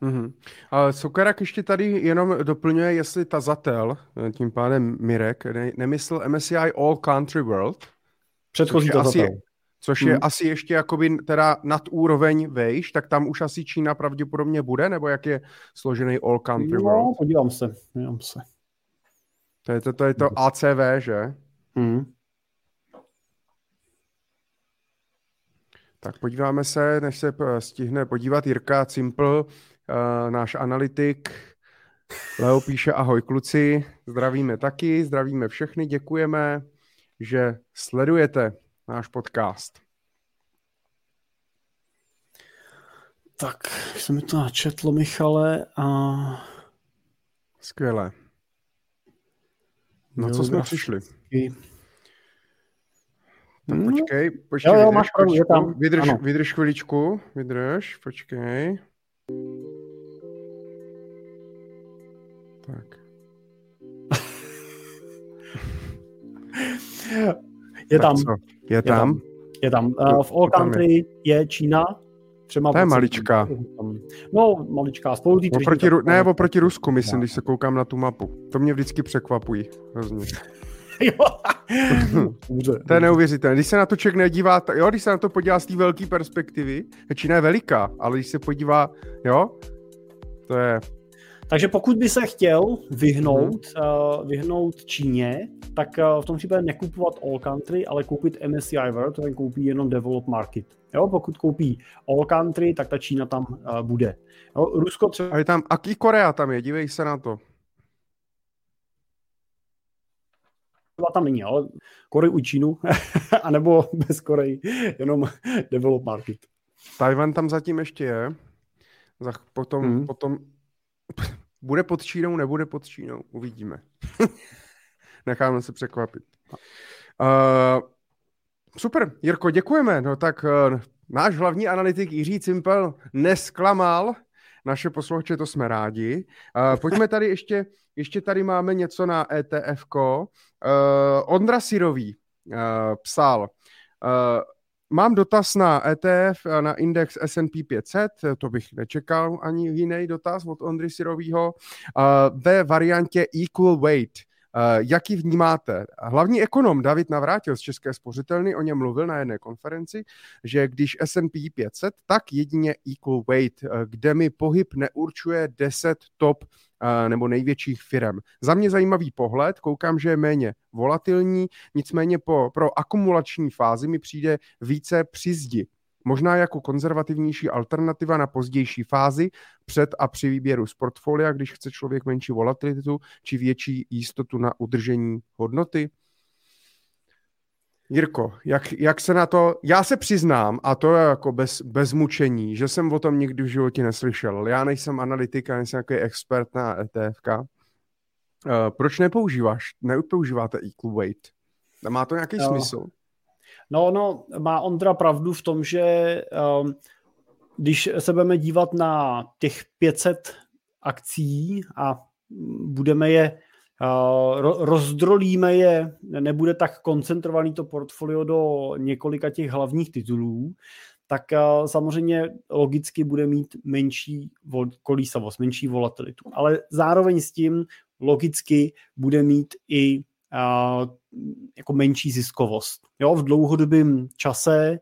Mm-hmm. A Sokarak ještě tady jenom doplňuje, jestli tazatel, tím pádem Mirek, ne, nemyslel M S C I All Country World, předchozí což je, asi, což je hmm. asi ještě jakoby teda nad úroveň vejš, tak tam už asi Čína pravděpodobně bude, nebo jak je složený All Country no, World? podívám se, podívám se. To je to, to, je to á cé vé, že? Hmm. Tak podíváme se, než se stihne podívat Jirka Cimpl, uh, náš analytik. Leo píše ahoj kluci, zdravíme taky, zdravíme všechny, děkujeme, že sledujete náš podcast. Tak, se mi to načetlo, Michale, a... Skvěle. Na co jsme přišli? Tak počkej, počkej, jo, jo, vydrž, pravdu, je tam. Vydrž, vydrž chviličku, vydrž, počkej. Tak. Je tam. Je, je tam. tam. Je tam. V All Country je Čína. Třema to je maličká. No, maličká. Spolu tý oproti, tří, Ru- ne, oproti Rusku, myslím, no. Když se koukám na tu mapu. To mě vždycky překvapují. To je neuvěřitelné. Když se na to člověk nedívá, jo, když se na to podívá z té velké perspektivy, Čína je veliká, ale když se podívá, jo, to je... Takže pokud by se chtěl vyhnout, uh, vyhnout Číně, tak uh, v tom případě nekupovat All Country, ale koupit M S C I World, to koupí jenom Developed Market. Jo, pokud koupí All Country, tak ta Čína tam uh, bude. Jo, Rusko třeba... A je tam, a i Korea tam je, dívej se na to. Tam není, ale Koreu i Čínu, anebo bez Koreji, jenom Developed Market. Tajvan tam zatím ještě je. Potom... Hmm. potom... Bude pod Čínou, nebude pod Čínou, uvidíme. Necháme se překvapit. Uh, super, Jirko, děkujeme. No tak uh, náš hlavní analytik Jiří Cimpel nesklamal naše posluchače, to jsme rádi. Uh, pojďme tady ještě, ještě tady máme něco na é té efko. Uh, Ondra Sirový uh, psal... Uh, Mám dotaz na é té ef, na index S and P pět set, to bych nečekal ani jiný dotaz od Ondry Sirovýho, ve variantě Equal Weight. Jaký vnímáte? Hlavní ekonom David Navrátil z České spořitelny o něm mluvil na jedné konferenci, že když S and P pět set, tak jedině Equal Weight, kde mi pohyb neurčuje deset top nebo největších firem. Za mě zajímavý pohled, koukám, že je méně volatilní, nicméně po, pro akumulační fázi mi přijde více při zdi. Možná jako konzervativnější alternativa na pozdější fázi před a při výběru z portfolia, když chce člověk menší volatilitu či větší jistotu na udržení hodnoty. Jirko, jak, jak se na to... Já se přiznám, a to je jako bez, bez mučení, že jsem o tom nikdy v životě neslyšel. Já nejsem analytik, já nejsem nějaký expert na é té efka. Uh, proč nepoužíváš, nepoužíváte Equal Weight? Má to nějaký no. smysl? No, no, má Ondra pravdu v tom, že um, když se budeme dívat na těch pět set akcí a budeme je Uh, rozdrolíme je, nebude tak koncentrovaný to portfolio do několika těch hlavních titulů, tak samozřejmě logicky bude mít menší kolísavost, menší volatilitu. Ale zároveň s tím logicky bude mít i a, jako menší ziskovost. Jo, v dlouhodobém čase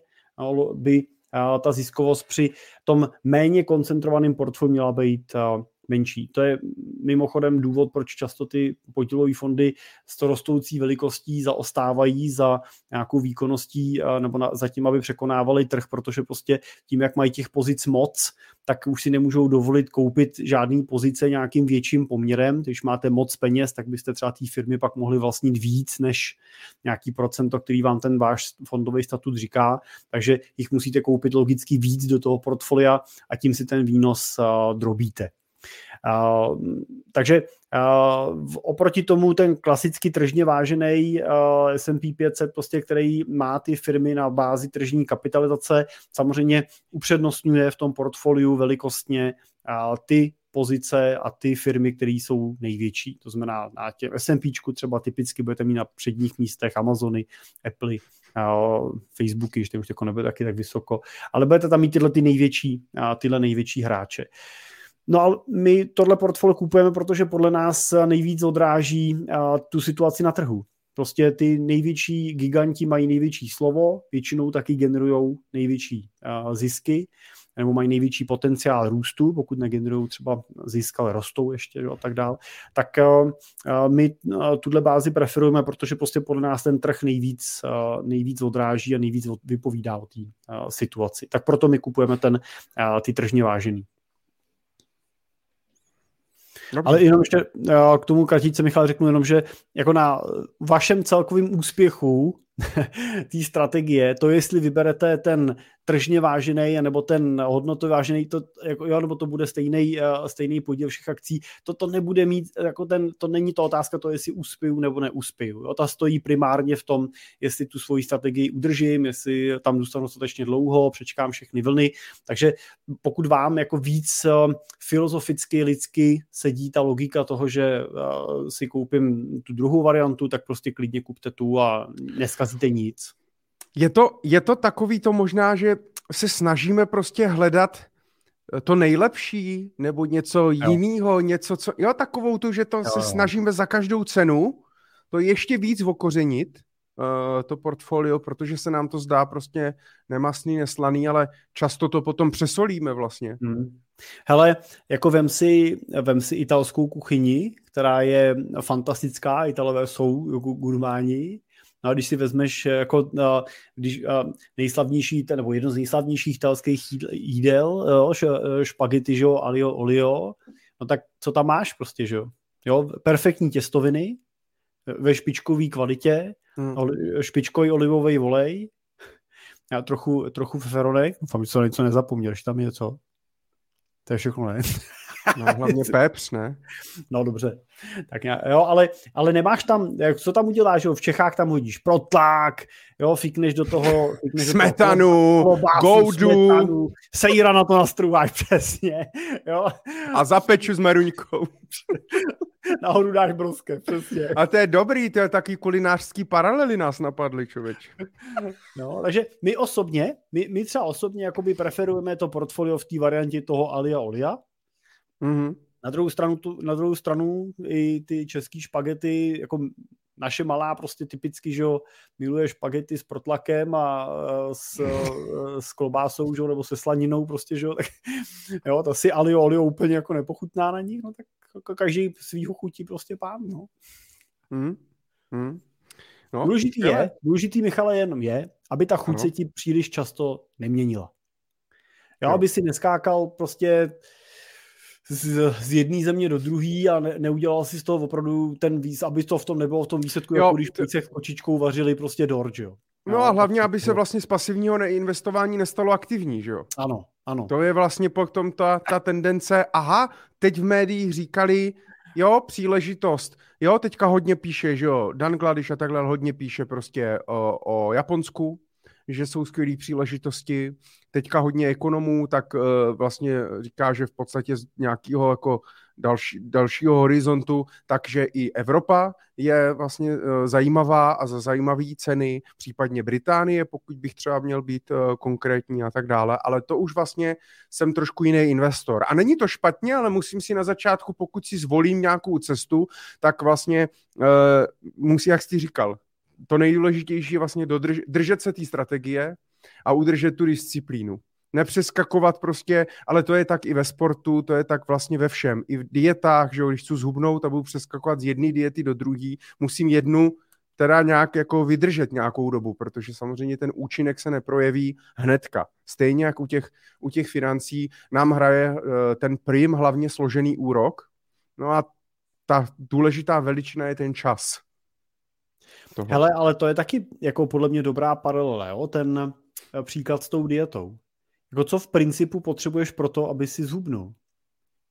by a, ta ziskovost při tom méně koncentrovaném portfoliu měla být a, menší. To je mimochodem důvod, proč často ty podílové fondy s rostoucí velikostí zaostávají za nějakou výkonností nebo na, za tím, aby překonávali trh, protože prostě tím, jak mají těch pozic moc, tak už si nemůžou dovolit koupit žádný pozice nějakým větším poměrem. Když máte moc peněz, tak byste třeba té firmy pak mohli vlastnit víc než nějaký procento, který vám ten váš fondový statut říká. Takže jich musíte koupit logicky víc do toho portfolia a tím si ten výnos uh, drobíte. Uh, takže uh, oproti tomu ten klasicky tržně vážený uh, S and P pět set, prostě, který má ty firmy na bázi tržní kapitalizace, samozřejmě upřednostňuje v tom portfoliu velikostně uh, ty pozice a ty firmy, které jsou největší. To znamená na těm S and P třeba typicky budete mít na předních místech Amazony, Apple, uh, Facebooky, že už to nebude taky tak vysoko, ale budete tam mít tyhle ty největší, uh, tyhle největší hráče. No ale my tohle portfolio kupujeme, protože podle nás nejvíc odráží a, tu situaci na trhu. Prostě ty největší giganti mají největší slovo, většinou taky generujou největší a, zisky, nebo mají největší potenciál růstu, pokud negenerují třeba zisk, ale rostou ještě a tak dál. Tak a, a my a, tuhle bázi preferujeme, protože prostě podle nás ten trh nejvíc, a, nejvíc odráží a nejvíc vypovídá o té situaci. Tak proto my kupujeme ten, a, ty tržně vážený. Dobře. Ale jenom ještě k tomu kratičce, Michal, řeknu jenom, že jako na vašem celkovém úspěchu té strategie, to jestli vyberete ten tržně vážený nebo ten hodnotově vážený, to, jako, jo, nebo to bude stejný, stejný podíl všech akcí, to, to nebude mít, jako ten, to není ta otázka to, jestli uspěju nebo neuspěju. Jo? Ta stojí primárně v tom, jestli tu svoji strategii udržím, jestli tam zůstanu dostatečně dlouho, přečkám všechny vlny. Takže pokud vám jako víc filozoficky, lidsky sedí ta logika toho, že si koupím tu druhou variantu, tak prostě klidně kupte tu a dneska nic. Je to, je to takový to možná, že se snažíme prostě hledat to nejlepší nebo něco jiného, něco, co... Jo, takovou tu, že to jo, se jo. snažíme za každou cenu to ještě víc okořenit, uh, to portfolio, protože se nám to zdá prostě nemastný, neslaný, ale často to potom přesolíme vlastně. Hmm. Hele, jako vem si, vem si italskou kuchyni, která je fantastická, Italové jsou gurmáni. No a když si vezmeš jako když nejslavnější, nebo jedno z nejslavnějších italských jídel, špagety, že jo, alio, olio, no tak co tam máš prostě, že jo? Jo, perfektní těstoviny ve špičkové kvalitě, hmm. špičkový olivový olej, a trochu, trochu feferonek, doufám, že se něco nezapomněl, že tam je co? To je všechno, ne? No, hlavně pepř, ne? No dobře. Tak jo, ale, ale nemáš tam, co tam uděláš, jo? V Čechách tam hodíš protlak, jo, fikneš do toho... Fikneš smetanu, do toho, goudu. Smetanu, sejra na to nastruháš, přesně. Jo. A zapeču s meruňkou. Nahoru dáš bruskev, přesně. A to je dobrý, to je taky kulinářský paralely nás napadly, člověč. No, takže my osobně, my, my třeba osobně jakoby preferujeme to portfolio v té variantě toho alia olia. Mm-hmm. Na druhou stranu, tu, na druhou stranu i ty český špagety, jako naše malá prostě typicky, že jo, miluje špagety s protlakem a s, s klobásou, že jo, nebo se slaninou prostě, že jo, tak jo, to si alio olio úplně jako nepochutná na nich, no tak každý svýho chutí prostě pán, no. Mm-hmm. Mm-hmm. No důležitý je, je, důležitý, Michale, jenom je, aby ta chuť no. se ti příliš často neměnila. Jo, no. Aby si neskákal prostě Z, z jedné země do druhé a ne, neudělal si z toho opravdu ten výs, aby to v tom nebylo v tom výsledku, jo, jako když píce s kočičkou vařili prostě dort, jo. No a hlavně, aby se vlastně z pasivního neinvestování nestalo aktivní, že jo? Ano, ano. To je vlastně potom ta, ta tendence, aha, teď v médiích říkali, jo, příležitost, jo, teďka hodně píše, že jo, Dan Gladiš a takhle hodně píše prostě o, o Japonsku, že jsou skvělé příležitosti. Teďka hodně ekonomů, tak uh, vlastně říká, že v podstatě z nějakého jako další, dalšího horizontu, takže i Evropa je vlastně zajímavá a za zajímavý ceny, případně Británie, pokud bych třeba měl být konkrétní a tak dále, ale to už vlastně jsem trošku jiný investor. A není to špatně, ale musím si na začátku, pokud si zvolím nějakou cestu, tak vlastně uh, musí, jak jsi říkal, to nejdůležitější je vlastně dodrž- držet se té strategie a udržet tu disciplínu. Nepřeskakovat prostě, ale to je tak i ve sportu, to je tak vlastně ve všem. I v dietách, že jo, když chci zhubnout a budu přeskakovat z jedné diety do druhé, musím jednu teda nějak jako vydržet nějakou dobu, protože samozřejmě ten účinek se neprojeví hnedka. Stejně jak u těch, u těch financí nám hraje ten prim, hlavně složený úrok, no a ta důležitá veličina je ten čas. Tohle. Hele, ale to je taky jako podle mě dobrá paralela, jo? Ten příklad s tou dietou. Jako co v principu potřebuješ pro to, aby si zhubnul?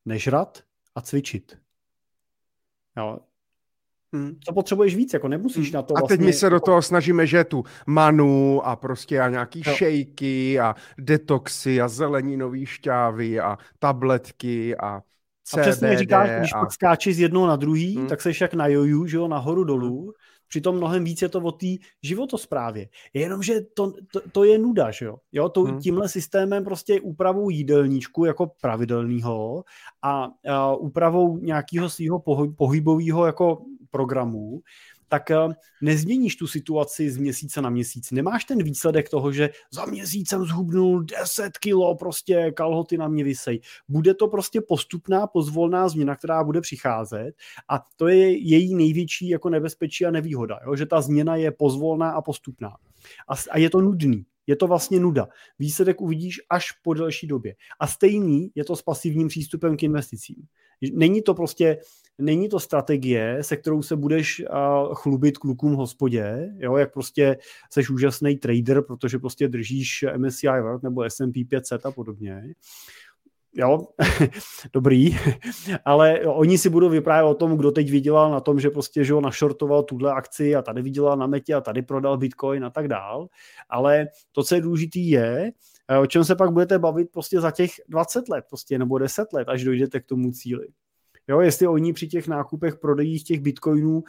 Nežrat a cvičit. Jo. Hmm. Co potřebuješ víc, jako nemusíš hmm. na to vlastně... A teď my se do toho snažíme, že tu manu a prostě a nějaký no. šejky a detoxy a zeleninový šťávy a tabletky a C B D. A přesně říkáš, když a... pak skáčeš z jednoho na druhý, hmm. tak seš jak na joju, že jo, nahoru dolů. Přitom mnohem víc je to o té životosprávě. Jenomže to, to, to je nuda, že jo? jo to, hmm. Tímhle systémem prostě úpravou jídelníčku jako pravidelného a, a úpravou nějakého svého pohybového jako programu, tak a, nezměníš tu situaci z měsíce na měsíc. Nemáš ten výsledek toho, že za měsíc jsem zhubnul deset kilo, prostě kalhoty na mě visej. Bude to prostě postupná, pozvolná změna, která bude přicházet a to je její největší jako nebezpečí a nevýhoda, jo? Že ta změna je pozvolná a postupná. A, a je to nudný. Je to vlastně nuda. Výsledek uvidíš až po delší době. A stejný je to s pasivním přístupem k investicím. Není to prostě, není to strategie, se kterou se budeš uh, chlubit klukům v hospodě, jo, jak prostě seš úžasný trader, protože prostě držíš M S C I World nebo S and P pět set a podobně. Jo, dobrý, ale oni si budou vyprávět o tom, kdo teď vydělal na tom, že prostě, že ho našortoval tuhle akci a tady vydělal na metě a tady prodal bitcoin a tak dál, ale to, co je důležitý je, o čem se pak budete bavit prostě za těch dvacet let prostě, nebo deset let, až dojdete k tomu cíli. Jo, jestli oni při těch nákupech, prodejích těch bitcoinů,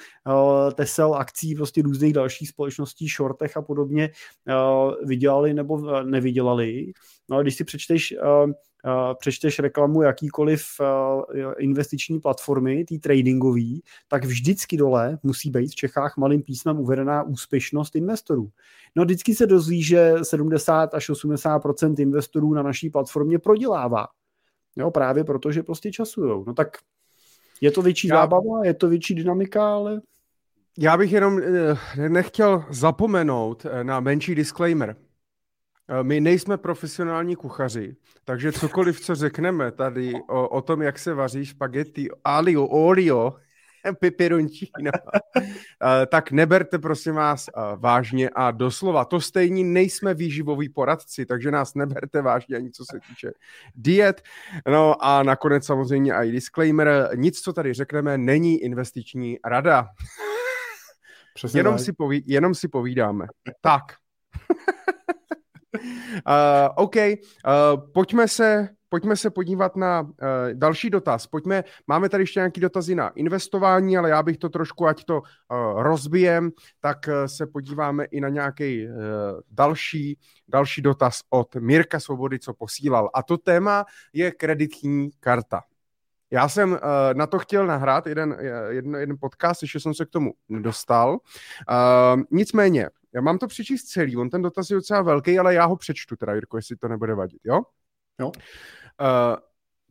tesel, akcí, prostě různých dalších společností, shortech a podobně vydělali nebo nevydělali. No a když si přečteš, přečteš reklamu jakýkoliv investiční platformy, tý tradingový, tak vždycky dole musí být v Čechách malým písmem uvedená úspěšnost investorů. No vždycky se dozví, že sedmdesát až osmdesát procent investorů na naší platformě prodělává. Jo, právě proto, že prostě časujou. No tak je to větší zábava, je to větší dynamika, ale... Já bych jenom nechtěl zapomenout na menší disclaimer. My nejsme profesionální kuchaři, takže cokoliv, co řekneme tady o, o tom, jak se vaří špagety alio, olio, peperoncino, tak neberte, prosím vás, vážně a doslova. To stejně nejsme výživoví poradci, takže nás neberte vážně ani co se týče diet. No a nakonec samozřejmě i disclaimer, nic, co tady řekneme, není investiční rada. Přesně jenom, si poví, jenom si povídáme. Tak. Uh, OK, uh, pojďme se, pojďme se podívat na uh, další dotaz. Pojďme, máme tady ještě nějaký dotazy na investování, ale já bych to trošku, ať to uh, rozbijem, tak uh, se podíváme i na nějaký uh, další, další dotaz od Mirka Svobody, co posílal. A to téma je kreditní karta. Já jsem uh, na to chtěl nahrát jeden, jedno, jeden podcast, ještě jsem se k tomu nedostal. Uh, nicméně, já mám to přečíst celý, on ten dotaz je docela velký, ale já ho přečtu teda, Jirko, jestli to nebude vadit, jo? Jo. Uh,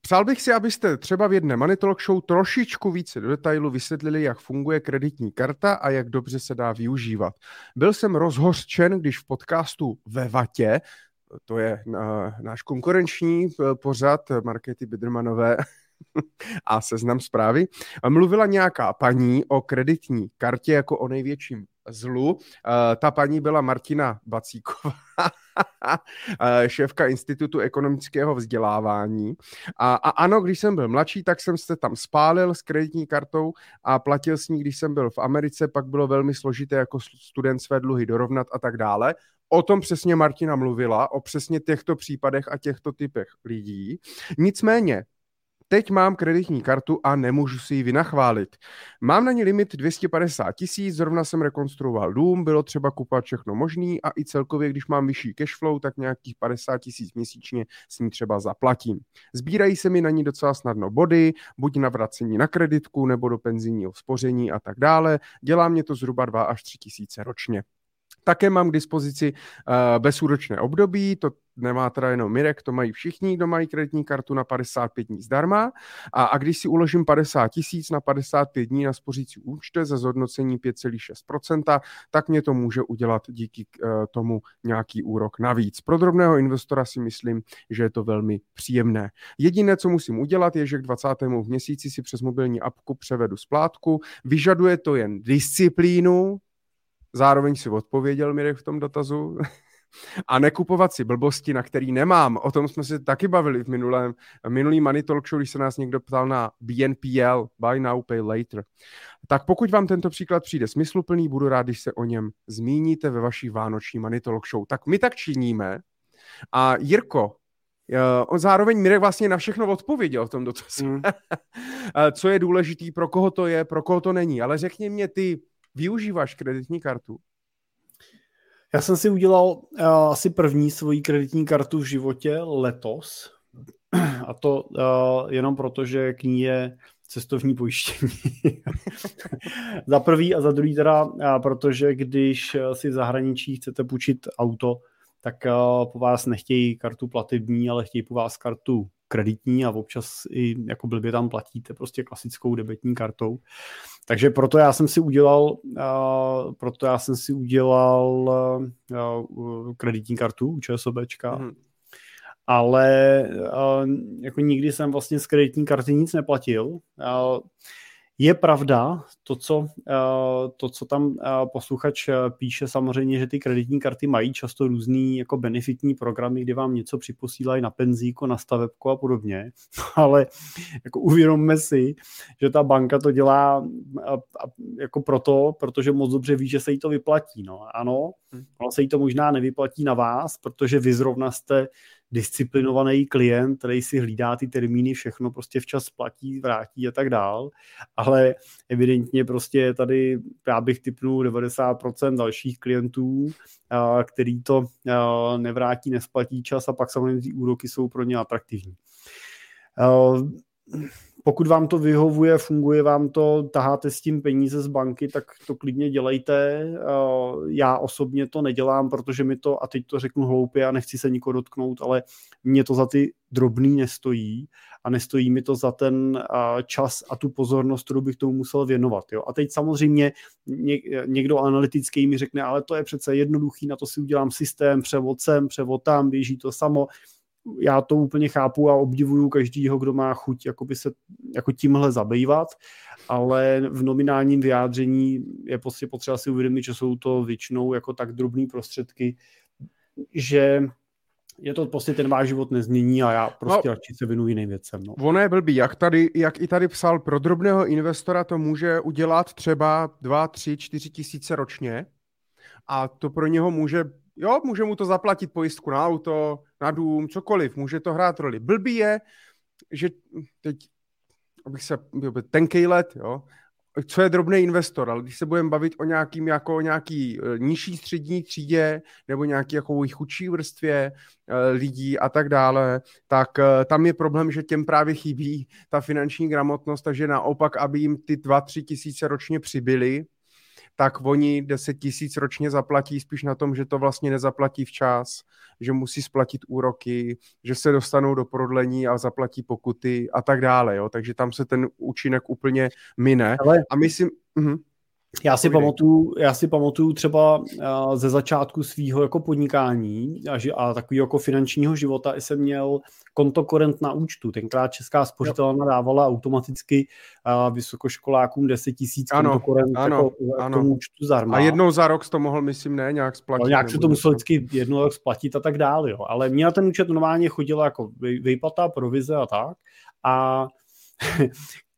přál bych si, abyste třeba v jedné Money Talk Show trošičku více do detailu vysvětlili, jak funguje kreditní karta a jak dobře se dá využívat. Byl jsem rozhořčen, když v podcastu Ve vatě, to je uh, náš konkurenční pořad Markéty Bidermanové, a Seznam Zprávy, mluvila nějaká paní o kreditní kartě jako o největším zlu. Ta paní byla Martina Bacíková, šéfka Institutu ekonomického vzdělávání. A, a ano, když jsem byl mladší, tak jsem se tam spálil s kreditní kartou a platil s ní, když jsem byl v Americe, pak bylo velmi složité jako student své dluhy dorovnat a tak dále. O tom přesně Martina mluvila, o přesně těchto případech a těchto typech lidí. Nicméně, Teď mám kreditní kartu a nemůžu si ji vynachválit. Mám na ní limit dvě stě padesát tisíc, zrovna jsem rekonstruoval dům, bylo třeba kupovat všechno možný a i celkově, když mám vyšší cashflow, tak nějakých padesát tisíc měsíčně s ní třeba zaplatím. Sbírají se mi na ní docela snadno body, buď na vracení na kreditku nebo do penzijního spoření a tak dále. Dělá mě to zhruba dva až tři tisíce ročně. Také mám k dispozici uh, bezúročné období, to nemá teda jenom Mirek, to mají všichni, kdo mají kreditní kartu na padesát pět dní zdarma a, a když si uložím padesát tisíc na padesát pět dní na spořící účte za zhodnocení pět celá šest procenta, tak mě to může udělat díky uh, tomu nějaký úrok navíc. Pro drobného investora si myslím, že je to velmi příjemné. Jediné, co musím udělat, je, že k dvacátému v měsíci si přes mobilní apku převedu splátku, vyžaduje to jen disciplínu, zároveň si odpověděl Mirek v tom dotazu, a nekupovat si blbosti, na který nemám. O tom jsme se taky bavili v minulém, minulý Money Talk Show, když se nás někdo ptal na B N P L, Buy Now, Pay Later. Tak pokud vám tento příklad přijde smysluplný, budu rád, když se o něm zmíníte ve vaší vánoční Money Talk Show. Tak my tak činíme a Jirko, on zároveň Mirek vlastně na všechno odpověděl v tom dotazu. Mm. Co je důležitý, pro koho to je, pro koho to není. Ale řekni mě ty, využíváš kreditní kartu? Já jsem si udělal uh, asi první svoji kreditní kartu v životě letos. A to uh, jenom proto, že k ní je cestovní pojištění. Za prvý a za druhý teda, uh, protože když si v zahraničí chcete půjčit auto, tak uh, po vás nechtějí kartu platební, ale chtějí po vás kartu kreditní a občas i jako blbě tam platíte prostě klasickou debetní kartou. Takže proto já jsem si udělal, uh, proto já jsem si udělal uh, kreditní kartu u ČSOBčka, mm. ale uh, jako nikdy jsem vlastně z kreditní karty nic neplatil. Uh, je pravda, to co, uh, to, co tam uh, posluchač píše, samozřejmě, že ty kreditní karty mají často různý jako benefitní programy, kde vám něco připosílají na penzíko, na stavebko a podobně, ale jako uvědomme si, že ta banka to dělá a, a, jako proto, protože moc dobře ví, že se jí to vyplatí. No. Ano, hmm. ale se jí to možná nevyplatí na vás, protože vy zrovna jste disciplinovaný klient, který si hlídá ty termíny, všechno prostě včas platí, vrátí a tak dál, ale evidentně prostě tady já bych tipnul devadesát procent dalších klientů, který to nevrátí, nesplatí čas a pak samozřejmě ty úroky jsou pro ně atraktivní. Pokud vám to vyhovuje, funguje vám to, taháte s tím peníze z banky, tak to klidně dělejte. Já osobně to nedělám, protože mi to, a teď to řeknu hloupě, já nechci se nikoho dotknout, ale mě to za ty drobný nestojí a nestojí mi to za ten čas a tu pozornost, kterou bych tomu musel věnovat. Jo? A teď samozřejmě někdo analytický mi řekne, ale to je přece jednoduchý, na to si udělám systém, převod sem, převod tam, běží to samo. Já to úplně chápu a obdivuju každýho, kdo má chuť jakoby se jako tímhle zabývat, ale v nominálním vyjádření je prostě potřeba si uvědomit, že jsou to většinou jako tak drobný prostředky, že je to prostě ten váš život nezmění a já prostě no, radši se věnuji jiným věcem. No. Ono je blbý, jak, tady, jak i tady psal, pro drobného investora to může udělat třeba dva, tři, čtyři tisíce ročně a to pro něho může, jo, může mu to zaplatit pojistku na auto, na dům, cokoliv, může to hrát roli. Blbý je, že teď, abych se, tenkej let, jo, co je drobný investor, ale když se budeme bavit o nějakým, jako nějaký nižší střední třídě nebo nějaký jako chudší vrstvě lidí a tak dále, tak tam je problém, že těm právě chybí ta finanční gramotnost, takže naopak, aby jim ty dva, tři tisíce ročně přibyly, tak oni deset tisíc ročně zaplatí spíš na tom, že to vlastně nezaplatí včas, že musí splatit úroky, že se dostanou do prodlení a zaplatí pokuty a tak dále. Jo? Takže tam se ten účinek úplně mine. Ale a myslím, uh-huh. já, si pamatuju, já si pamatuju třeba ze začátku svýho jako podnikání a, ži, a takového jako finančního života jsem měl konto korent na účtu. Tenkrát Česká spořitelna dávala automaticky vysokoškolákům deset tisíc konto korent jako k tomu účtu zdarma. A jednou za rok to mohl, myslím, ne, nějak splatit. No, nějak se to musel vždycky jednou rok splatit a tak dále. Jo. Ale mě na ten účet normálně chodila jako výplata, provize a tak. A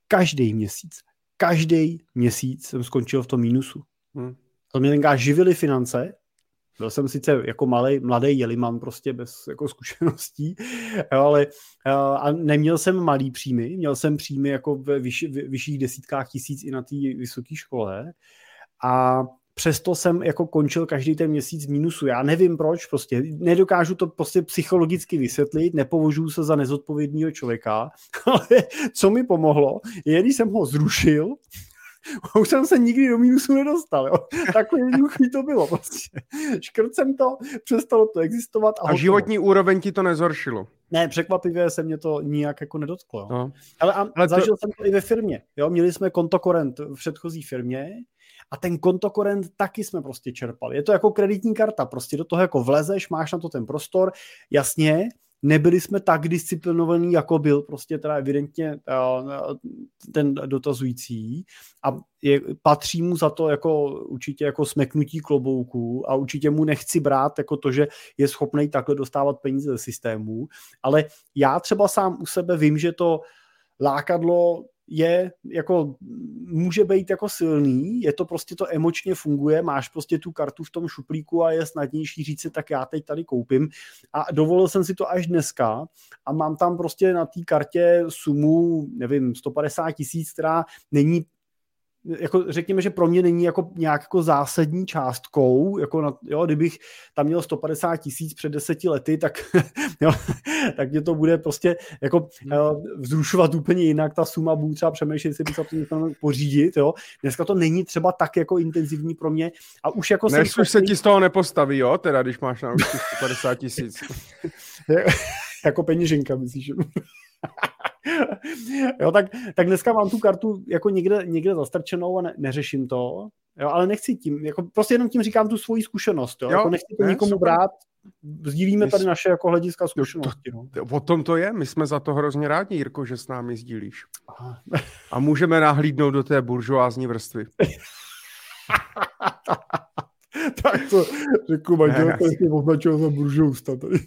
každý měsíc Každý měsíc jsem skončil v tom mínusu. Hmm. To mě tenkrát živily finance Byl jsem sice jako malej, mladý jeliman prostě bez jako zkušeností, ale a neměl jsem malý příjmy, měl jsem příjmy jako ve vyš, vyšších desítkách tisíc i na té vysoké škole a přesto jsem jako končil každý ten měsíc mínusu. Já nevím proč, prostě nedokážu to prostě psychologicky vysvětlit, nepovažuji se za nezodpovědného člověka, ale co mi pomohlo, je, když jsem ho zrušil, už jsem se nikdy do mínusu nedostal. Jo. Takhle jednoduchý to bylo. Prostě. Škrt jsem to, přestalo to existovat. A, a životní úroveň ti to nezhoršilo? Ne, překvapivě se mě to nijak jako nedotklo. No. Ale, a Ale zažil to... jsem to i ve firmě. Jo. Měli jsme kontokorent v předchozí firmě a ten kontokorent taky jsme prostě čerpali. Je to jako kreditní karta. Prostě do toho jako vlezeš, máš na to ten prostor. Jasně, nebyli jsme tak disciplinovaní, jako byl prostě teda evidentně ten dotazující a je, patří mu za to jako určitě jako smeknutí klobouku a určitě mu nechci brát jako to, že je schopný takhle dostávat peníze ze systému, ale já třeba sám u sebe vím, že to lákadlo je jako, může být jako silný, je to prostě to emočně funguje, máš prostě tu kartu v tom šuplíku a je snadnější říct si, tak já teď tady koupím a dovolil jsem si to až dneska a mám tam prostě na té kartě sumu, nevím, sto padesát tisíc, která není jako řekněme, že pro mě není jako nějak jako zásadní částkou, jako na, jo, kdybych tam měl sto padesát tisíc před deseti lety, tak, jo, tak mě to bude prostě jako vzrušovat úplně jinak, ta suma budu třeba přemýšlet, jestli bych se to někdo pořídit, jo. Dneska to není třeba tak jako intenzivní pro mě a už jako... Než už se ti z toho nepostaví, jo, teda když máš na účtu sto padesát tisíc. Jako peněženka, myslíš? Jo, tak, tak dneska mám tu kartu jako někde, někde zastrčenou a ne, neřeším to, jo, ale nechci tím, jako prostě jenom tím říkám tu svoji zkušenost, jo, jo jako nechci to ne, nikomu super. brát, sdílíme my tady naše jako hlediska zkušenosti. To, to, no. O tom to je, my jsme za to hrozně rádi, Jirko, že s námi sdílíš. Aha. A můžeme nahlídnout do té buržoázní vrstvy. Tak to řekl manželka, jestli označil za buržousta tady.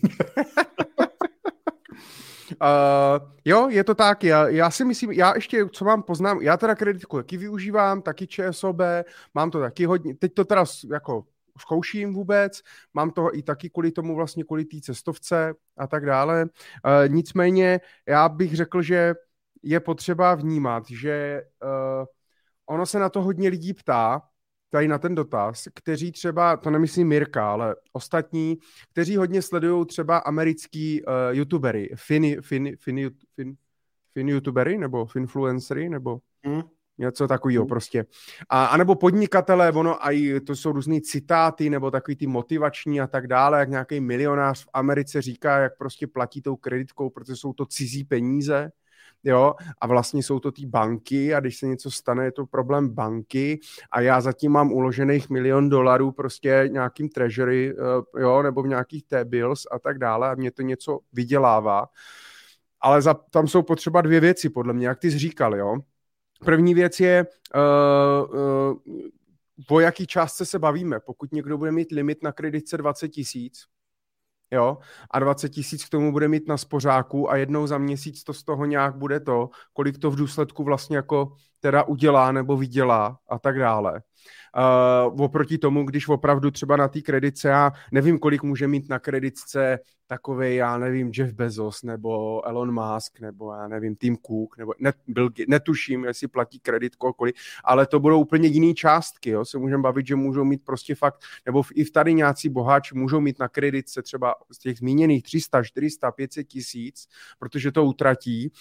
Uh, jo, je to tak, já, já si myslím, já ještě, co mám poznám, já teda kreditku taky využívám, taky ČSOB, mám to taky hodně, teď to teda jako zkouším vůbec, mám to i taky kvůli tomu vlastně, kvůli té cestovce a tak dále, uh, nicméně já bych řekl, že je potřeba vnímat, že uh, ono se na to hodně lidí ptá, tady na ten dotaz, kteří třeba, to nemyslím Jirka, ale ostatní, kteří hodně sledují třeba americký uh, youtubery, fini, fini, fini, fin, fin youtubery, nebo finfluencery, nebo mm. něco takového mm. prostě. A, a nebo podnikatele, ono, a to jsou různý citáty, nebo takový ty motivační a tak dále, jak nějaký milionář v Americe říká, jak prostě platí tou kreditkou, protože jsou to cizí peníze. Jo, a vlastně jsou to ty banky a když se něco stane, je to problém banky a já zatím mám uložených milion dolarů prostě nějakým treasury, jo, nebo v nějakých T-bills a tak dále a mě to něco vydělává. Ale za, tam jsou potřeba dvě věci, podle mě, jak ty jsi říkal, jo. První věc je... Uh, uh, o jaký částce se bavíme? Pokud někdo bude mít limit na kreditce dvacet tisíc, jo, a dvacet tisíc k tomu bude mít na spořáku a jednou za měsíc to z toho nějak bude to, kolik to v důsledku vlastně jako teda udělá nebo vydělá a tak dále. Uh, oproti tomu, když opravdu třeba na té kreditce, já nevím, kolik může mít na kreditce takovej, já nevím, Jeff Bezos nebo Elon Musk nebo já nevím, Tim Cook, nebo net, byl, netuším, jestli platí kredit kolik, ale to budou úplně jiný částky, jo, se můžeme bavit, že můžou mít prostě fakt, nebo v, i v tady nějací boháči můžou mít na kreditce třeba z těch zmíněných tři sta, čtyři sta, pět set tisíc, protože to utratí.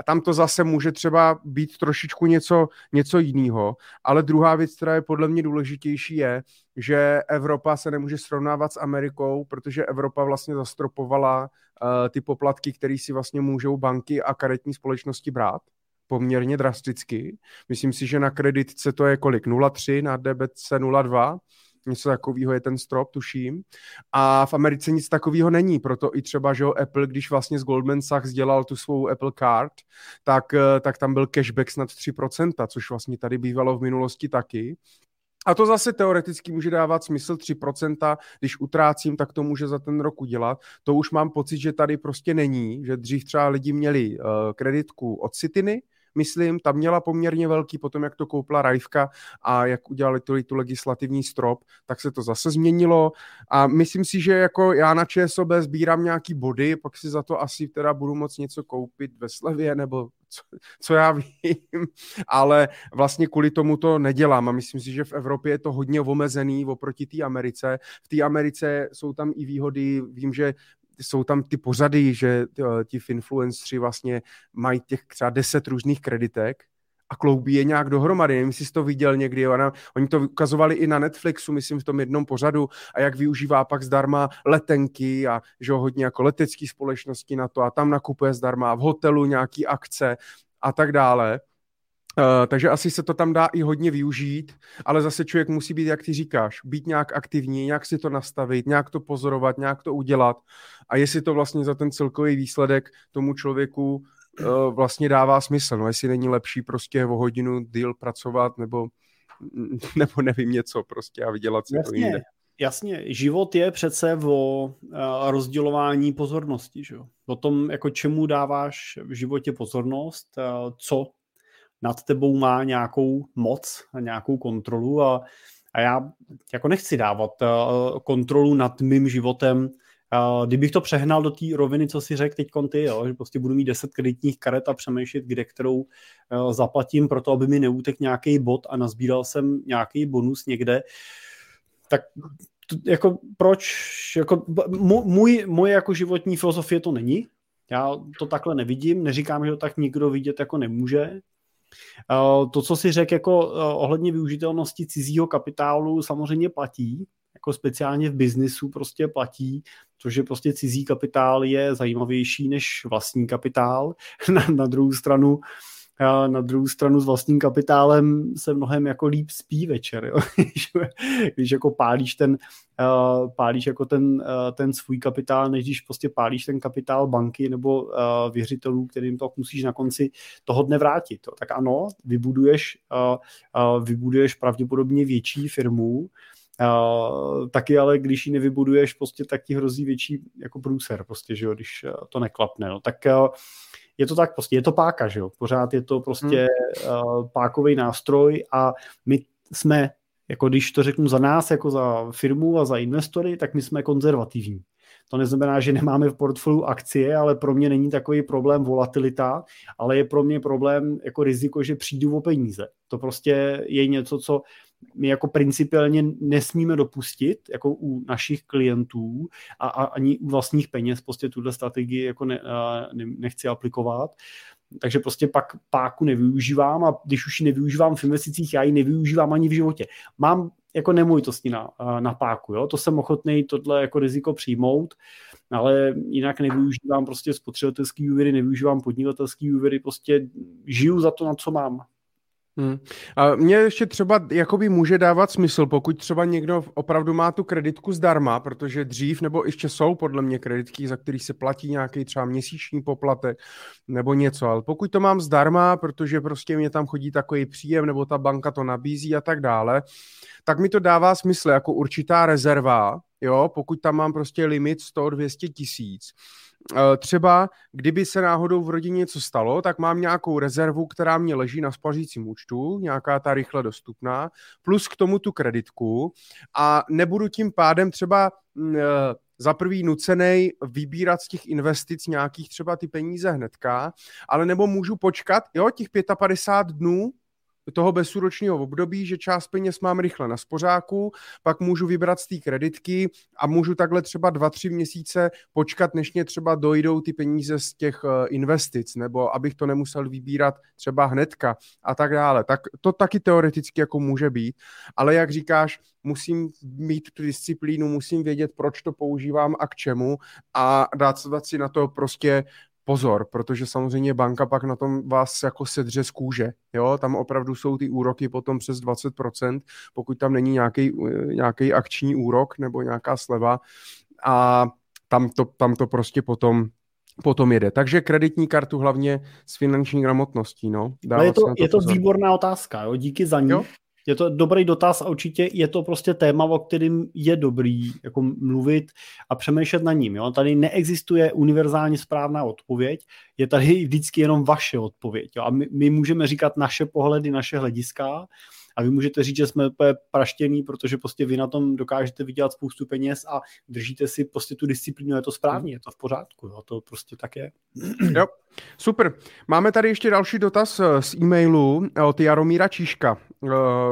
A tam to zase může třeba být trošičku něco, něco jiného. Ale druhá věc, která je podle mě důležitější, je, že Evropa se nemůže srovnávat s Amerikou, protože Evropa vlastně zastropovala uh, ty poplatky, které si vlastně můžou banky a karetní společnosti brát poměrně drasticky. Myslím si, že na kreditce to je kolik? nula celá tři, na debetce nula celá dva. Něco takového je ten strop, tuším. A v Americe nic takového není, proto i třeba, že Apple, když vlastně z Goldman Sachs dělal tu svou Apple Card, tak, tak tam byl cashback snad tři procenta, což vlastně tady bývalo v minulosti taky. A to zase teoreticky může dávat smysl tři procenta, když utrácím, tak to může za ten rok udělat. To už mám pocit, že tady prostě není, že dřív třeba lidi měli uh, kreditku od Citiny, myslím, ta měla poměrně velký, potom jak to koupila Rajvka a jak udělali tu, tu legislativní strop, tak se to zase změnilo a myslím si, že jako já na ČSOB sbírám nějaký body, pak si za to asi teda budu moc něco koupit ve slevě nebo co, co já vím, ale vlastně kvůli tomu to nedělám a myslím si, že v Evropě je to hodně omezený oproti té Americe. V té Americe jsou tam i výhody, vím, že jsou tam ty pořady, že ti influenceri vlastně mají těch třeba deset různých kreditek a kloubí je nějak dohromady. Nevím, jestli jsi to viděl někdy. Ona, oni to ukazovali i na Netflixu, myslím, v tom jednom pořadu a jak využívá pak zdarma letenky a že hodně jako letecké společnosti na to a tam nakupuje zdarma v hotelu nějaký akce a tak dále. Uh, takže asi se to tam dá i hodně využít, ale zase člověk musí být, jak ty říkáš, být nějak aktivní, nějak si to nastavit, nějak to pozorovat, nějak to udělat a jestli to vlastně za ten celkový výsledek tomu člověku uh, vlastně dává smysl, no jestli není lepší prostě o hodinu díl pracovat nebo, nebo nevím něco prostě a vydělat si to jinde. Jasně, život je přece o rozdělování pozornosti, že jo? O tom, jako čemu dáváš v životě pozornost, co nad tebou má nějakou moc a nějakou kontrolu a, a já jako nechci dávat uh, kontrolu nad mým životem. Uh, kdybych to přehnal do té roviny, co si řekl teďkon ty, jo, že prostě budu mít deset kreditních karet a přemýšlet, kde kterou uh, zaplatím pro to, aby mi neutek nějaký bod a nazbíral jsem nějaký bonus někde, tak t- jako proč? Jako, můj, moje jako životní filozofie to není. Já to takhle nevidím, neříkám, že to tak nikdo vidět jako nemůže. To, co si řekl jako ohledně využitelnosti cizího kapitálu, samozřejmě platí, jako speciálně v biznisu prostě platí, což je prostě cizí kapitál je zajímavější než vlastní kapitál. Na, na druhou stranu na druhou stranu s vlastním kapitálem se mnohem jako líp spí večer, jo? Když jako pálíš ten pálíš jako ten, ten svůj kapitál, než když prostě pálíš ten kapitál banky nebo věřitelů, kterým to musíš na konci toho dne vrátit. Tak ano, vybuduješ, vybuduješ pravděpodobně větší firmu, taky ale když ji nevybuduješ, prostě tak ti hrozí větší jako průser, prostě, že jo, když to neklapne. No. Tak je to tak prostě, je to páka, že jo, pořád je to prostě hmm. uh, pákový nástroj a my jsme, jako když to řeknu za nás, jako za firmu a za investory, tak my jsme konzervativní. To neznamená, že nemáme v portfoliu akcie, ale pro mě není takový problém volatilita, ale je pro mě problém jako riziko, že přijdu o peníze. To prostě je něco, co my jako principiálně nesmíme dopustit jako u našich klientů a, a ani u vlastních peněz prostě tuhle strategii jako ne, ne, nechci aplikovat. Takže prostě pak páku nevyužívám a když už ji nevyužívám v investicích, já ji nevyužívám ani v životě. Mám jako nemovitosti na, na páku, jo? To jsem ochotnej tohle jako riziko přijmout, ale jinak nevyužívám prostě spotřebitelský úvěry, nevyužívám podnikatelský úvěry, prostě žiju za to, na co mám. Hmm. A mě ještě třeba jakoby může dávat smysl, pokud třeba někdo opravdu má tu kreditku zdarma, protože dřív nebo ještě jsou podle mě kreditky, za který se platí nějaký třeba měsíční poplatek nebo něco, ale pokud to mám zdarma, protože prostě mě tam chodí takový příjem nebo ta banka to nabízí a tak dále, tak mi to dává smysl jako určitá rezerva, jo, pokud tam mám prostě limit sto až dvě stě tisíc. Třeba, kdyby se náhodou v rodině něco stalo, tak mám nějakou rezervu, která mě leží na spařícím účtu, nějaká ta rychle dostupná, plus k tomu tu kreditku a nebudu tím pádem třeba za prvý nucenej vybírat z těch investic nějakých třeba ty peníze hnedka, ale nebo můžu počkat, jo, těch padesát pět dnů, toho bezúročního období, že část peněz mám rychle na spořáku, pak můžu vybrat z té kreditky a můžu takhle třeba dva, tři měsíce počkat, než mě třeba dojdou ty peníze z těch investic, nebo abych to nemusel vybírat třeba hnedka a tak dále. Tak to taky teoreticky jako může být, ale jak říkáš, musím mít tu disciplínu, musím vědět, proč to používám a k čemu a dát si na to prostě pozor, protože samozřejmě banka pak na tom vás jako sedře z kůže. Jo? Tam opravdu jsou ty úroky potom přes dvacet procent, pokud tam není nějaký, nějaký akční úrok nebo nějaká sleva a tam to, tam to prostě potom, potom jede. Takže kreditní kartu hlavně s finanční gramotností. No? Je to, je to výborná otázka, jo? Díky za ní. Jo? je to dobrý dotaz a určitě je to prostě téma, o kterým je dobrý jako mluvit a přemýšlet na ním. Jo? Tady neexistuje univerzálně správná odpověď, je tady vždycky jenom vaše odpověď. Jo? A my, my můžeme říkat naše pohledy, naše hlediska a vy můžete říct, že jsme praštění, protože prostě vy na tom dokážete vydělat spoustu peněz a držíte si prostě tu disciplínu, je to správně, je to v pořádku, jo? To prostě tak je. Jo, super. Máme tady ještě další dotaz z e-mailu od Jaromíra Číška.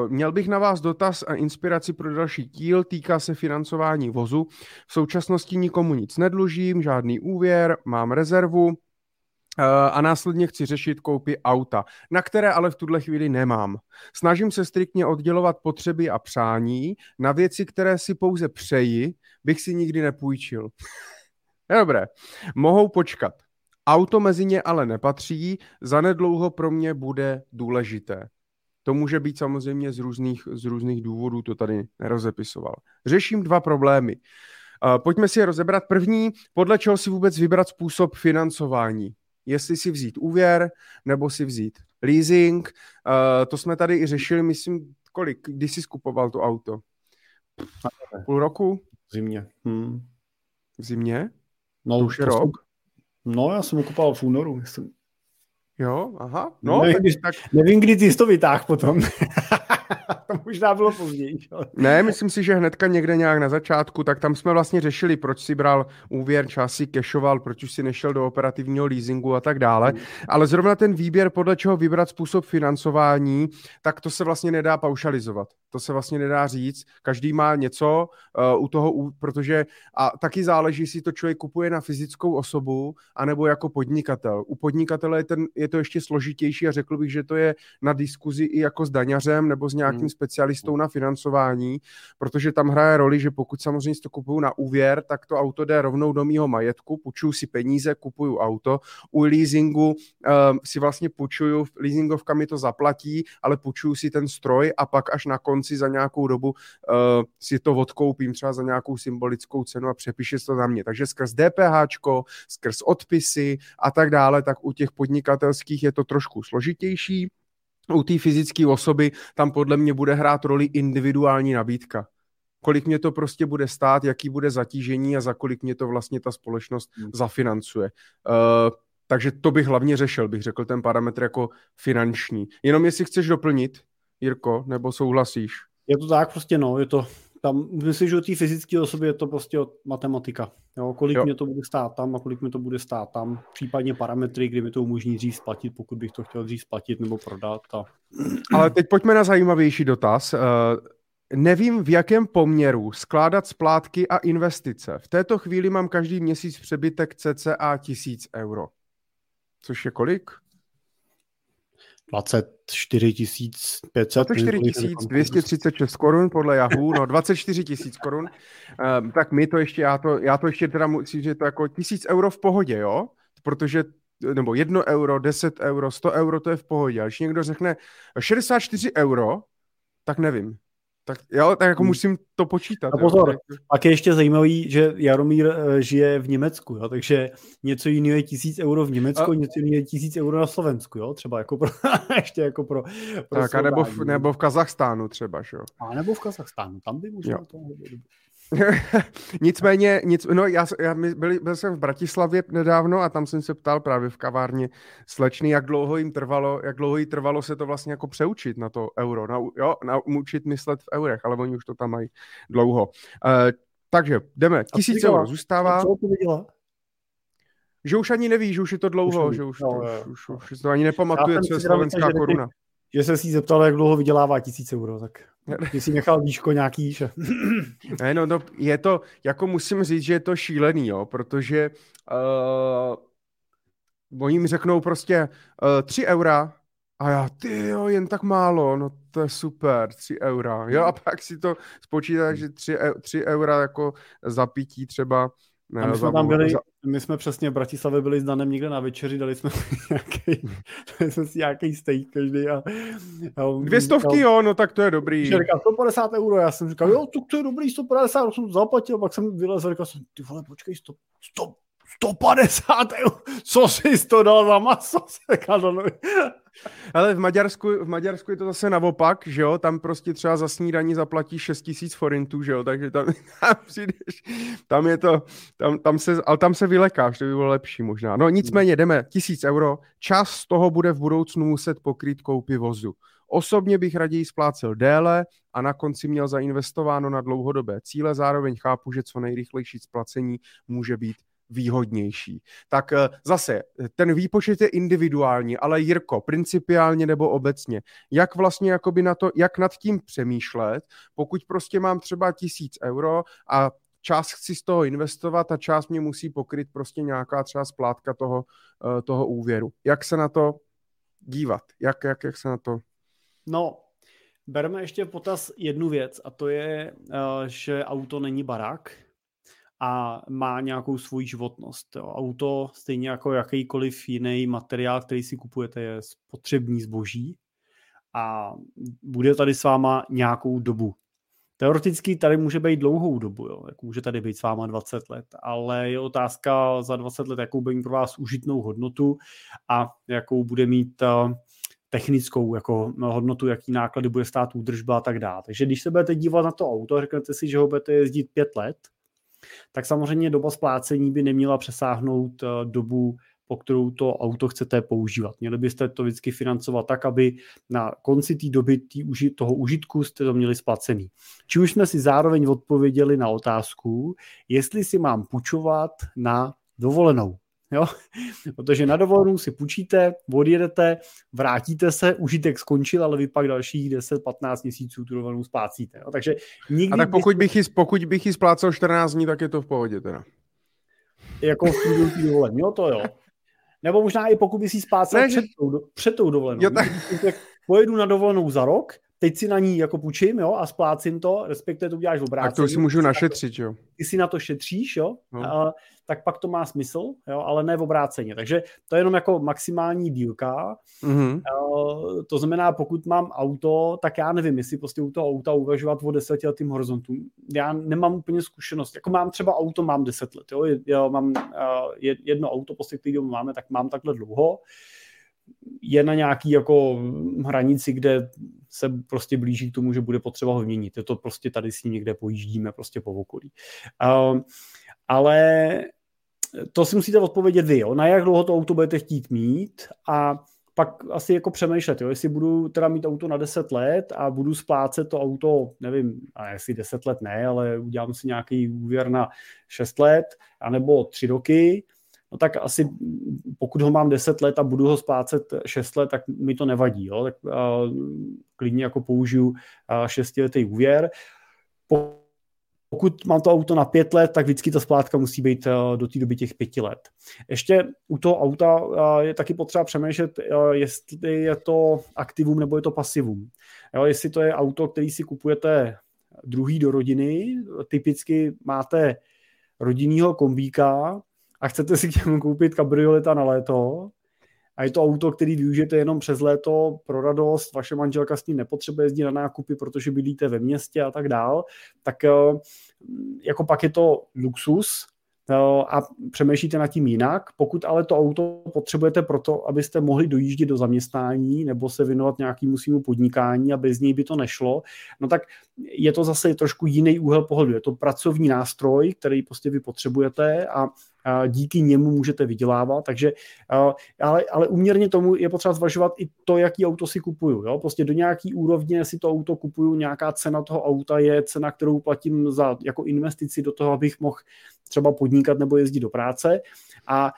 Měl bych na vás dotaz a inspiraci pro další díl, týká se financování vozu. V současnosti nikomu nic nedlužím, žádný úvěr, mám rezervu a následně chci řešit koupi auta, na které ale v tuhle chvíli nemám. Snažím se striktně oddělovat potřeby a přání, na věci, které si pouze přeji, bych si nikdy nepůjčil. Dobré, mohou počkat. Auto mezi ně ale nepatří, zanedlouho pro mě bude důležité. To může být samozřejmě z různých, z různých důvodů, to tady nerozepisoval. Řeším dva problémy. Pojďme si je rozebrat. První, podle čeho si vůbec vybrat způsob financování. Jestli si vzít úvěr, nebo si vzít leasing. To jsme tady i řešili, myslím, kolik, když jsi skupoval to auto? Půl roku? V zimě. Hmm. V zimě? No, to už je to rok. Jsem... No, já jsem ho kupoval v únoru, myslím. Jo, aha. No, nevím, když, tak... nevím, kdy ty jsi to vytáhl potom. To možná bylo později. Ale... Ne, myslím si, že hnedka někde nějak na začátku, tak tam jsme vlastně řešili, proč si bral úvěr, čas si cashoval, proč už si nešel do operativního leasingu a tak dále. Mm. Ale zrovna ten výběr, podle čeho vybrat způsob financování, tak to se vlastně nedá paušalizovat. To se vlastně nedá říct. Každý má něco uh, u toho, uh, protože a taky záleží, jestli to člověk kupuje na fyzickou osobu, anebo jako podnikatel. U podnikatele je, ten, je to ještě složitější a řekl bych, že to je na diskuzi i jako s daňařem nebo s nějakým mm. specialistou na financování, protože tam hraje roli, že pokud samozřejmě si to kupuju na úvěr, tak to auto jde rovnou do mýho majetku, půjčuju si peníze, kupuju auto. U leasingu um, si vlastně půjčuju, leasingovka mi to zaplatí, ale půjčuju si ten stroj a pak až na konci za nějakou dobu uh, si to odkoupím třeba za nějakou symbolickou cenu a přepíše se to na mě. Takže skrz DPHčko, skrz odpisy a tak dále, tak u těch podnikatelských je to trošku složitější. U té fyzické osoby tam podle mě bude hrát roli individuální nabídka. Kolik mě to prostě bude stát, jaký bude zatížení a za kolik mě to vlastně ta společnost zafinancuje. Uh, takže to bych hlavně řešil, bych řekl ten parametr jako finanční. Jenom jestli chceš doplnit, Jirko, nebo souhlasíš? Je to tak prostě, no, je to... Tam, myslím, že o té fyzické osobě je to prostě matematika. Jo, kolik jo. mě to bude stát tam a kolik mi to bude stát tam. Případně parametry, kdy mi to umožní dřív splatit, pokud bych to chtěl dřív splatit nebo prodat. A... Ale teď pojďme na zajímavější dotaz. Uh, nevím, v jakém poměru skládat splátky a investice. V této chvíli mám každý měsíc přebytek cca tisíc euro. Což je kolik? dvacet čtyři tisíc pět set. dvacet čtyři tisíc dvě stě třicet šest korun podle Yahoo, no dvacet čtyři tisíc korun. Um, tak my to ještě, já to, já to ještě teda musím, že to jako tisíc euro v pohodě, jo? Protože, nebo jedno euro, deset euro, sto euro, to je v pohodě. A když někdo řekne šedesát čtyři euro, tak nevím. Tak, jo, tak jako musím to počítat. A pozor, jo. Pak je ještě zajímavý, že Jaromír žije v Německu, jo, takže něco jiného je tisíc euro v Německu, a... něco jiného je tisíc euro na Slovensku, jo, třeba jako pro, ještě jako pro, pro tak, a nebo v, nebo v Kazachstánu třeba, jo. A nebo v Kazachstánu, tam by možná to hodit. Nicméně, nic, no já, já byl, byl jsem v Bratislavě nedávno a tam jsem se ptal právě v kavárně slečny, jak dlouho jim trvalo, jak dlouho jí trvalo se to vlastně jako přeučit na to euro, na, jo, naučit myslet v eurech, ale oni už to tam mají dlouho. Uh, takže jdeme, tisíc euro zůstává. Co to viděla? Že už ani neví, že už je to dlouho, už že už, no, už, už, už, už to ani nepamatuje, co je slovenská koruna. Že se si zeptal, jak dlouho vydělává tisíc euro, tak ty si nechal výško nějaký. Že... Ne, no, no, je to, jako musím říct, že je to šílený, jo, protože uh, oni mi řeknou prostě uh, tři eura a já, ty jo, jen tak málo, no to je super, tři eura, jo, a pak si to spočítá, že tři, tři eura jako za pití třeba. Ne, my, jsme tam byli, my jsme přesně v Bratislavě byli s Danem někde na večeři, dali jsme si nějaký, dali jsme si nějaký steak každý. A, a Dvě stovky, jo, no tak to je dobrý. Říkal, sto padesát euro, já jsem říkal, jo, to, to je dobrý, sto padesát, jsem to zaplatil, pak jsem vylez a říkal jsem, ty vole, počkej, sto, sto, sto padesát eur, co jsi to dal za maso? Ale v Maďarsku, v Maďarsku je to zase naopak, že jo, tam prostě třeba za snídaní zaplatíš šest tisíc forintů, že jo, takže tam, tam přijdeš, tam je to, tam, tam se, ale tam se vylekáš, to by bylo lepší možná. No nicméně jdeme, tisíc euro, čas z toho bude v budoucnu muset pokrýt koupi vozu. Osobně bych raději splácel déle a na konci měl zainvestováno na dlouhodobé cíle, zároveň chápu, že co nejrychlejší splacení může být výhodnější. Tak zase, ten výpočet je individuální, ale Jirko, principiálně nebo obecně, jak vlastně jakoby na to, jak nad tím přemýšlet, pokud prostě mám třeba tisíc euro a část chci z toho investovat a část mě musí pokryt prostě nějaká třeba splátka toho, toho úvěru. Jak se na to dívat? Jak, jak, jak se na to... No, berme ještě v potaz jednu věc a to je, že auto není barák a má nějakou svoji životnost. Auto, stejně jako jakýkoliv jiný materiál, který si kupujete, je spotřební zboží a bude tady s váma nějakou dobu. Teoreticky tady může být dlouhou dobu, jo? Jako může tady být s váma dvacet let, ale je otázka za dvacet let, jakou bude mít pro vás užitnou hodnotu a jakou bude mít technickou jako hodnotu, jaký náklady bude stát údržba a tak dále. Takže když se budete dívat na to auto a řeknete si, že ho budete jezdit pět let, tak samozřejmě doba splácení by neměla přesáhnout dobu, po kterou to auto chcete používat. Měli byste to vždycky financovat tak, aby na konci té doby tý, toho užitku jste to měli splacený. Čím už jsme si zároveň odpověděli na otázku, jestli si mám půjčovat na dovolenou. Jo? Protože na dovolenou si půjčíte, odjedete, vrátíte se, užitek skončil, ale vy pak dalších deset až patnáct měsíců tu dovolenou splácíte. Jo? Takže nikdy a tak pokud bych, ji, pokud bych ji splácel čtrnáct dní, tak je to v pohodě teda. Jako v průběhu dovolené, jo to jo. Nebo možná i pokud bych si splácel ne, před, tou, před tou dovolenou. Jo, tak... Pojedu na dovolenou za rok, teď si na ní jako půjčím, jo, a splácím to, respektive to uděláš v obrácení. Tak to si můžu našetřit, jo. Ty si na to šetříš, jo, no. A, tak pak to má smysl, jo, ale ne v obráceně. Takže to je jenom jako maximální dílka. Mm-hmm. A, to znamená, pokud mám auto, tak já nevím, jestli prostě u toho auta uvažovat o desetiletým horizontu. Já nemám úplně zkušenost. Jako mám třeba auto, mám deset let, jo, já mám jedno auto, prostě který máme, tak mám takhle dlouho. Je na nějaký jako hranici, kde se prostě blíží k tomu, že bude potřeba ho měnit. Je to prostě tady s ním někde pojíždíme prostě po okolí. Uh, ale to si musíte odpovědět vy, jo? Na jak dlouho to auto budete chtít mít a pak asi jako přemýšlet, jo? Jestli budu teda mít auto na deset let a budu splácet to auto, nevím, a jestli deset let ne, ale udělám si nějaký úvěr na šest let anebo tři roky, no tak asi pokud ho mám deset let a budu ho splácet šest let, tak mi to nevadí. Jo? Tak uh, klidně jako použiju šestiletý uh, úvěr. Pokud mám to auto na pět let, tak vždycky ta splátka musí být uh, do té doby těch pěti let. Ještě u toho auta uh, je taky potřeba přemýšlet, uh, jestli je to aktivum nebo je to pasivum. Jo? Jestli to je auto, který si kupujete druhý do rodiny, typicky máte rodinného kombíka, a chcete si k němu koupit kabrioleta na léto a je to auto, který využijete jenom přes léto pro radost, vaše manželka s ním nepotřebuje jezdit na nákupy, protože bydlíte ve městě a tak dál, tak jako pak je to luxus a přemýšlíte nad tím jinak. Pokud ale to auto potřebujete proto, abyste mohli dojíždět do zaměstnání nebo se věnovat nějakému svému podnikání a bez něj by to nešlo, no tak je to zase trošku jiný úhel pohledu. Je to pracovní nástroj, který prostě vy potřebujete a díky němu můžete vydělávat, takže, ale, ale uměrně tomu je potřeba zvažovat i to, jaký auto si kupuju. Jo? Prostě do nějaký úrovně si to auto kupuju, nějaká cena toho auta je cena, kterou platím za jako investici do toho, abych mohl třeba podnikat nebo jezdit do práce a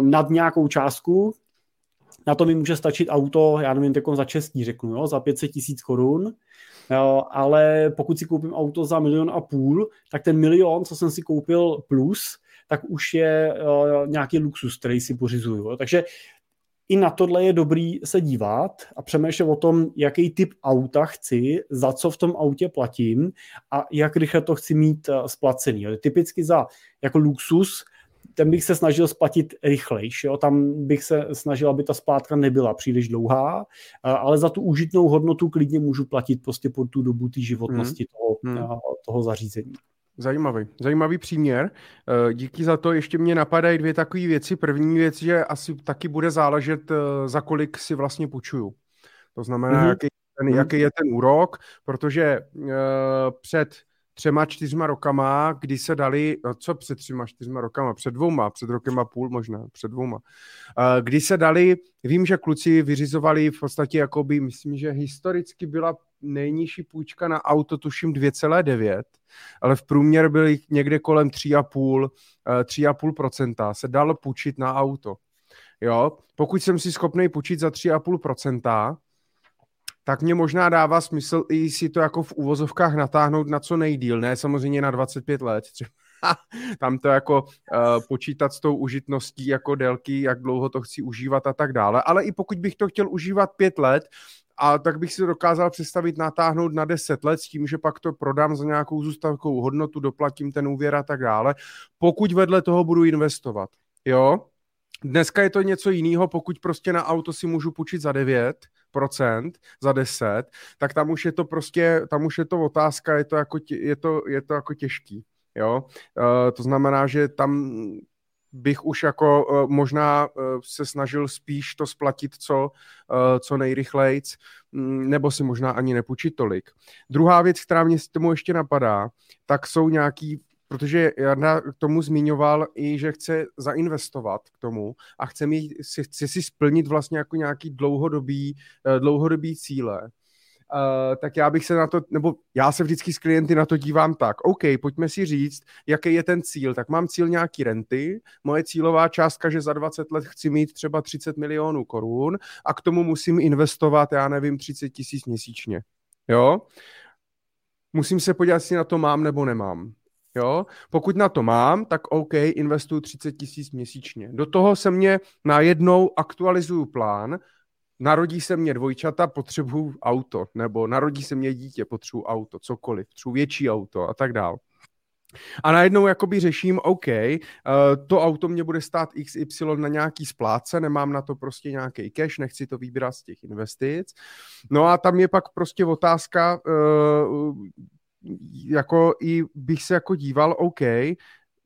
nad nějakou částku na to mi může stačit auto, já nevím, teďko za český řeknu, jo? Za pět set tisíc korun, ale pokud si koupím auto za milion a půl, tak ten milion, co jsem si koupil plus, tak už je uh, nějaký luxus, který si pořizuju. Takže i na tohle je dobrý se dívat a přemýšlet o tom, jaký typ auta chci, za co v tom autě platím a jak rychle to chci mít uh, splacený. Jo. Typicky za jako luxus, ten bych se snažil splatit rychlejš. Jo. Tam bych se snažil, aby ta splátka nebyla příliš dlouhá, uh, ale za tu užitnou hodnotu klidně můžu platit prostě po tu dobu té životnosti hmm. toho, hmm. Uh, toho zařízení. Zajímavý, zajímavý příměr. Díky za to. Ještě mě napadají dvě takové věci. První věc, že asi taky bude záležet, za kolik si vlastně půjčuju. To znamená, mm-hmm. jaký, ten, jaký je ten úrok, protože uh, před třema, čtyřma rokama, kdy se dali, no co před třema, čtyřma rokama, před dvouma, před rokem a půl možná, před dvouma, uh, kdy se dali, vím, že kluci vyřizovali v podstatě, jakoby, myslím, že historicky byla nejnižší půjčka na auto, tuším dvě celá devět, ale v průměru byly někde kolem tři celá pět procenta se dalo půjčit na auto. Jo? Pokud jsem si schopný půjčit za tři celá pět procenta, tak mě možná dává smysl i si to jako v uvozovkách natáhnout na co nejdýl, ne samozřejmě na dvacet pět let. Tam to jako uh, počítat s tou užitností jako délky, jak dlouho to chci užívat a tak dále. Ale i pokud bych to chtěl užívat pět let, a tak bych si to dokázal představit natáhnout na deset let s tím, že pak to prodám za nějakou zůstatkovou hodnotu, doplatím ten úvěr a tak dále, pokud vedle toho budu investovat. Jo? Dneska je to něco jiného, pokud prostě na auto si můžu půjčit za devět procent, za deset, tak tam už je to prostě, tam už je to otázka, je to jako, tě, je to, je to jako těžký. Jo? Uh, to znamená, že tam bych už jako uh, možná uh, se snažil spíš to splatit co, uh, co nejrychlejc, um, nebo si možná ani nepůjčit tolik. Druhá věc, která mě s tomu ještě napadá, tak jsou nějaký, protože Jarda k tomu zmiňoval i, že chce zainvestovat k tomu a chce, mít, chce si splnit vlastně jako nějaký dlouhodobý, dlouhodobý cíle. Uh, tak já bych se na to, nebo já se vždycky s klienty na to dívám tak, OK, pojďme si říct, jaký je ten cíl. Tak mám cíl nějaký renty, moje cílová částka, že za dvacet let chci mít třeba třicet milionů korun a k tomu musím investovat, já nevím, třicet tisíc měsíčně. Jo? Musím se podívat, jestli na to mám nebo nemám. Jo? Pokud na to mám, tak OK, investuju třicet tisíc měsíčně. Do toho se mě najednou aktualizuju plán, narodí se mě dvojčata, potřebuju auto, nebo narodí se mě dítě, potřebuju auto, cokoliv, potřebuju větší auto a tak dál. A najednou jakoby řeším, OK, to auto mě bude stát iks ypsilon na nějaký splátce, nemám na to prostě nějaký cash, nechci to vybrat z těch investic. No a tam je pak prostě otázka, jako i bych se jako díval, OK,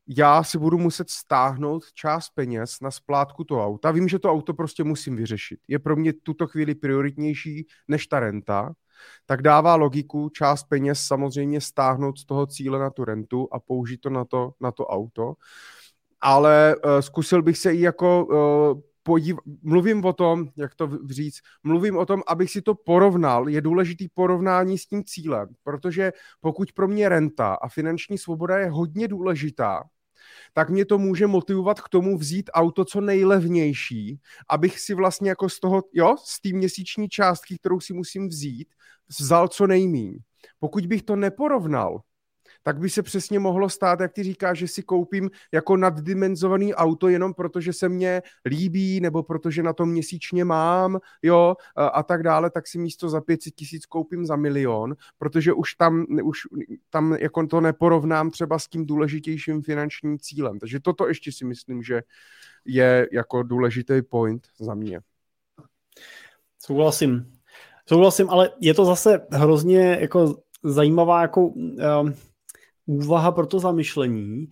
já si budu muset stáhnout část peněz na splátku toho auta. Vím, že to auto prostě musím vyřešit. Je pro mě tuto chvíli prioritnější než ta renta, tak dává logiku část peněz samozřejmě stáhnout z toho cíle na tu rentu a použít to na to, na to auto. Ale uh, zkusil bych se i jako uh, podívat, mluvím o tom, jak to říct, mluvím o tom, abych si to porovnal, je důležitý porovnání s tím cílem, protože pokud pro mě renta a finanční svoboda je hodně důležitá, tak mě to může motivovat k tomu vzít auto co nejlevnější, abych si vlastně jako z toho, jo, z té měsíční částky, kterou si musím vzít, vzal co nejmíň. Pokud bych to neporovnal, tak by se přesně mohlo stát, jak ty říkáš, že si koupím jako naddimenzovaný auto jenom protože se mě líbí nebo protože na to měsíčně mám, jo, a tak dále, tak si místo za pět set tisíc koupím za milion, protože už tam, už tam jako to neporovnám třeba s tím důležitějším finančním cílem. Takže toto ještě si myslím, že je jako důležitý point za mě. Souhlasím. Souhlasím, ale je to zase hrozně jako zajímavá jako... Um... úvaha pro to zamyšlení,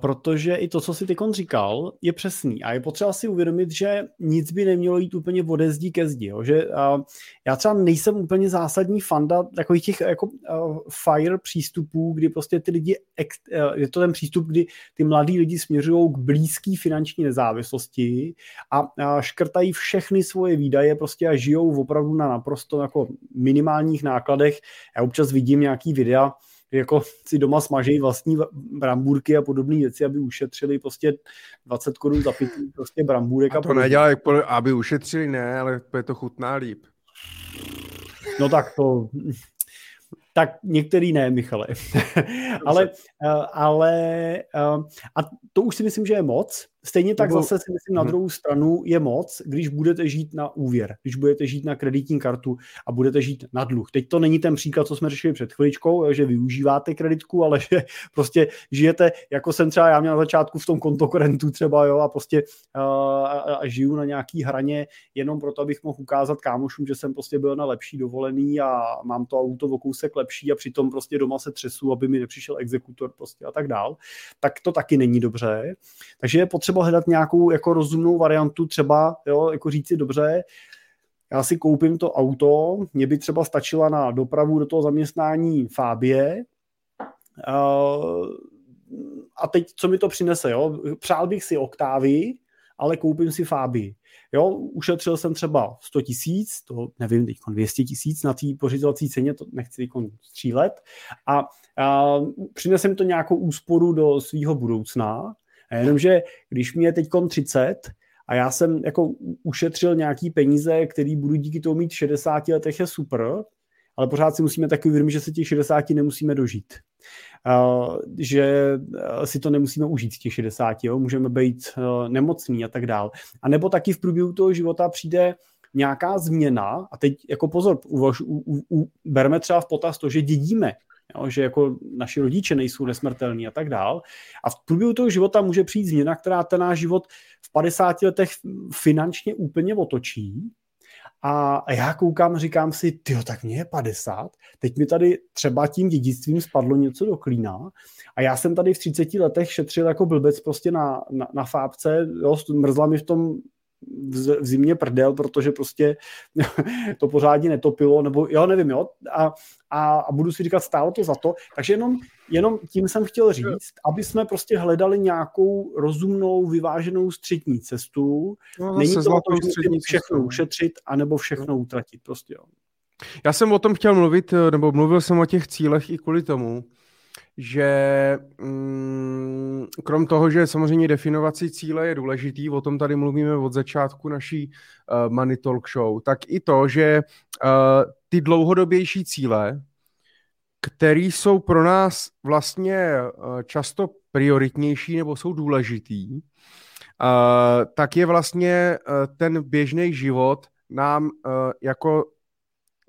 protože i to, co si tykon říkal, je přesný a je potřeba si uvědomit, že nic by nemělo jít úplně ode zdi ke zdi. Jo? Že, uh, já třeba nejsem úplně zásadní fanda takových těch jako, uh, fire přístupů, kdy prostě ty lidi, ex, uh, je to ten přístup, kdy ty mladí lidi směřují k blízké finanční nezávislosti a uh, škrtají všechny svoje výdaje prostě a žijou opravdu na naprosto jako minimálních nákladech. Já občas vidím nějaký videa, jako si doma smažejí vlastní brambůrky a podobné věci, aby ušetřili prostě dvacet korun za pití prostě brambůrek. A to a nedělají, aby ušetřili, ne, ale je to chutná líp. No tak to... Tak některý ne, Michale. ale, ale... A to už si myslím, že je moc. Stejně tak zase si myslím, na druhou stranu je moc, když budete žít na úvěr, když budete žít na kreditní kartu a budete žít na dluh. Teď to není ten příklad, co jsme řešili před chviličkou, že využíváte kreditku, ale že prostě žijete, jako jsem třeba já měl na začátku v tom kontokorentu třeba, jo, a prostě a, a, a žiju na nějaký hraně jenom proto, abych mohl ukázat kámošům, že jsem prostě byl na lepší dovolený a mám to auto v kousek lepší a přitom prostě doma se třesu, aby mi nepřišel exekutor prostě a tak dál, tak to taky není dobře. Takže je potřeba hledat nějakou jako rozumnou variantu, třeba jo, jako říct si dobře, já si koupím to auto, mě by třeba stačila na dopravu do toho zaměstnání Fábie, uh, a teď, co mi to přinese, jo? Přál bych si Oktávii, ale koupím si Fábii. Jo, ušetřil jsem třeba sto tisíc, to nevím, teď dvě stě tisíc na té pořizovací ceně, to nechci teď střílet, a, a přinesem to nějakou úsporu do svého budoucna, a jenomže když mi je teď třicet a já jsem jako ušetřil nějaký peníze, který budu díky tomu mít v šedesáti letech, je super, ale pořád si musíme taky uvědomit, že se těch šedesáti nemusíme dožít. Uh, že si to nemusíme užít těch šedesáti, jo? Můžeme být uh, nemocní a tak dál. A nebo taky v průběhu toho života přijde nějaká změna a teď jako pozor, uvaž, u, u, u, berme třeba v potaz to, že dědíme, jo? Že jako naši rodiče nejsou nesmrtelní a tak dál. A v průběhu toho života může přijít změna, která ten náš život v padesáti letech finančně úplně otočí. A já koukám, říkám si, tyjo, tak mě je padesát, teď mi tady třeba tím dědictvím spadlo něco do klína a já jsem tady v třiceti letech šetřil jako blbec prostě na, na, na fábce, jo, mrzla mi v tom v, v zimě prdel, protože prostě to pořádně netopilo, nebo jo, nevím, jo, a, a, a budu si říkat, stálo to za to, takže jenom, jenom tím jsem chtěl říct, aby jsme prostě hledali nějakou rozumnou, vyváženou střední cestu, no, není to to, že všechno ušetřit, anebo všechno utratit, prostě jo. Já jsem o tom chtěl mluvit, nebo mluvil jsem o těch cílech i kvůli tomu, že mm, krom toho, že samozřejmě definovat si cíle je důležitý, o tom tady mluvíme od začátku naší uh, Money Talk Show, tak i to, že uh, ty dlouhodobější cíle, které jsou pro nás vlastně uh, často prioritnější nebo jsou důležitý, uh, tak je vlastně uh, ten běžný život nám uh, jako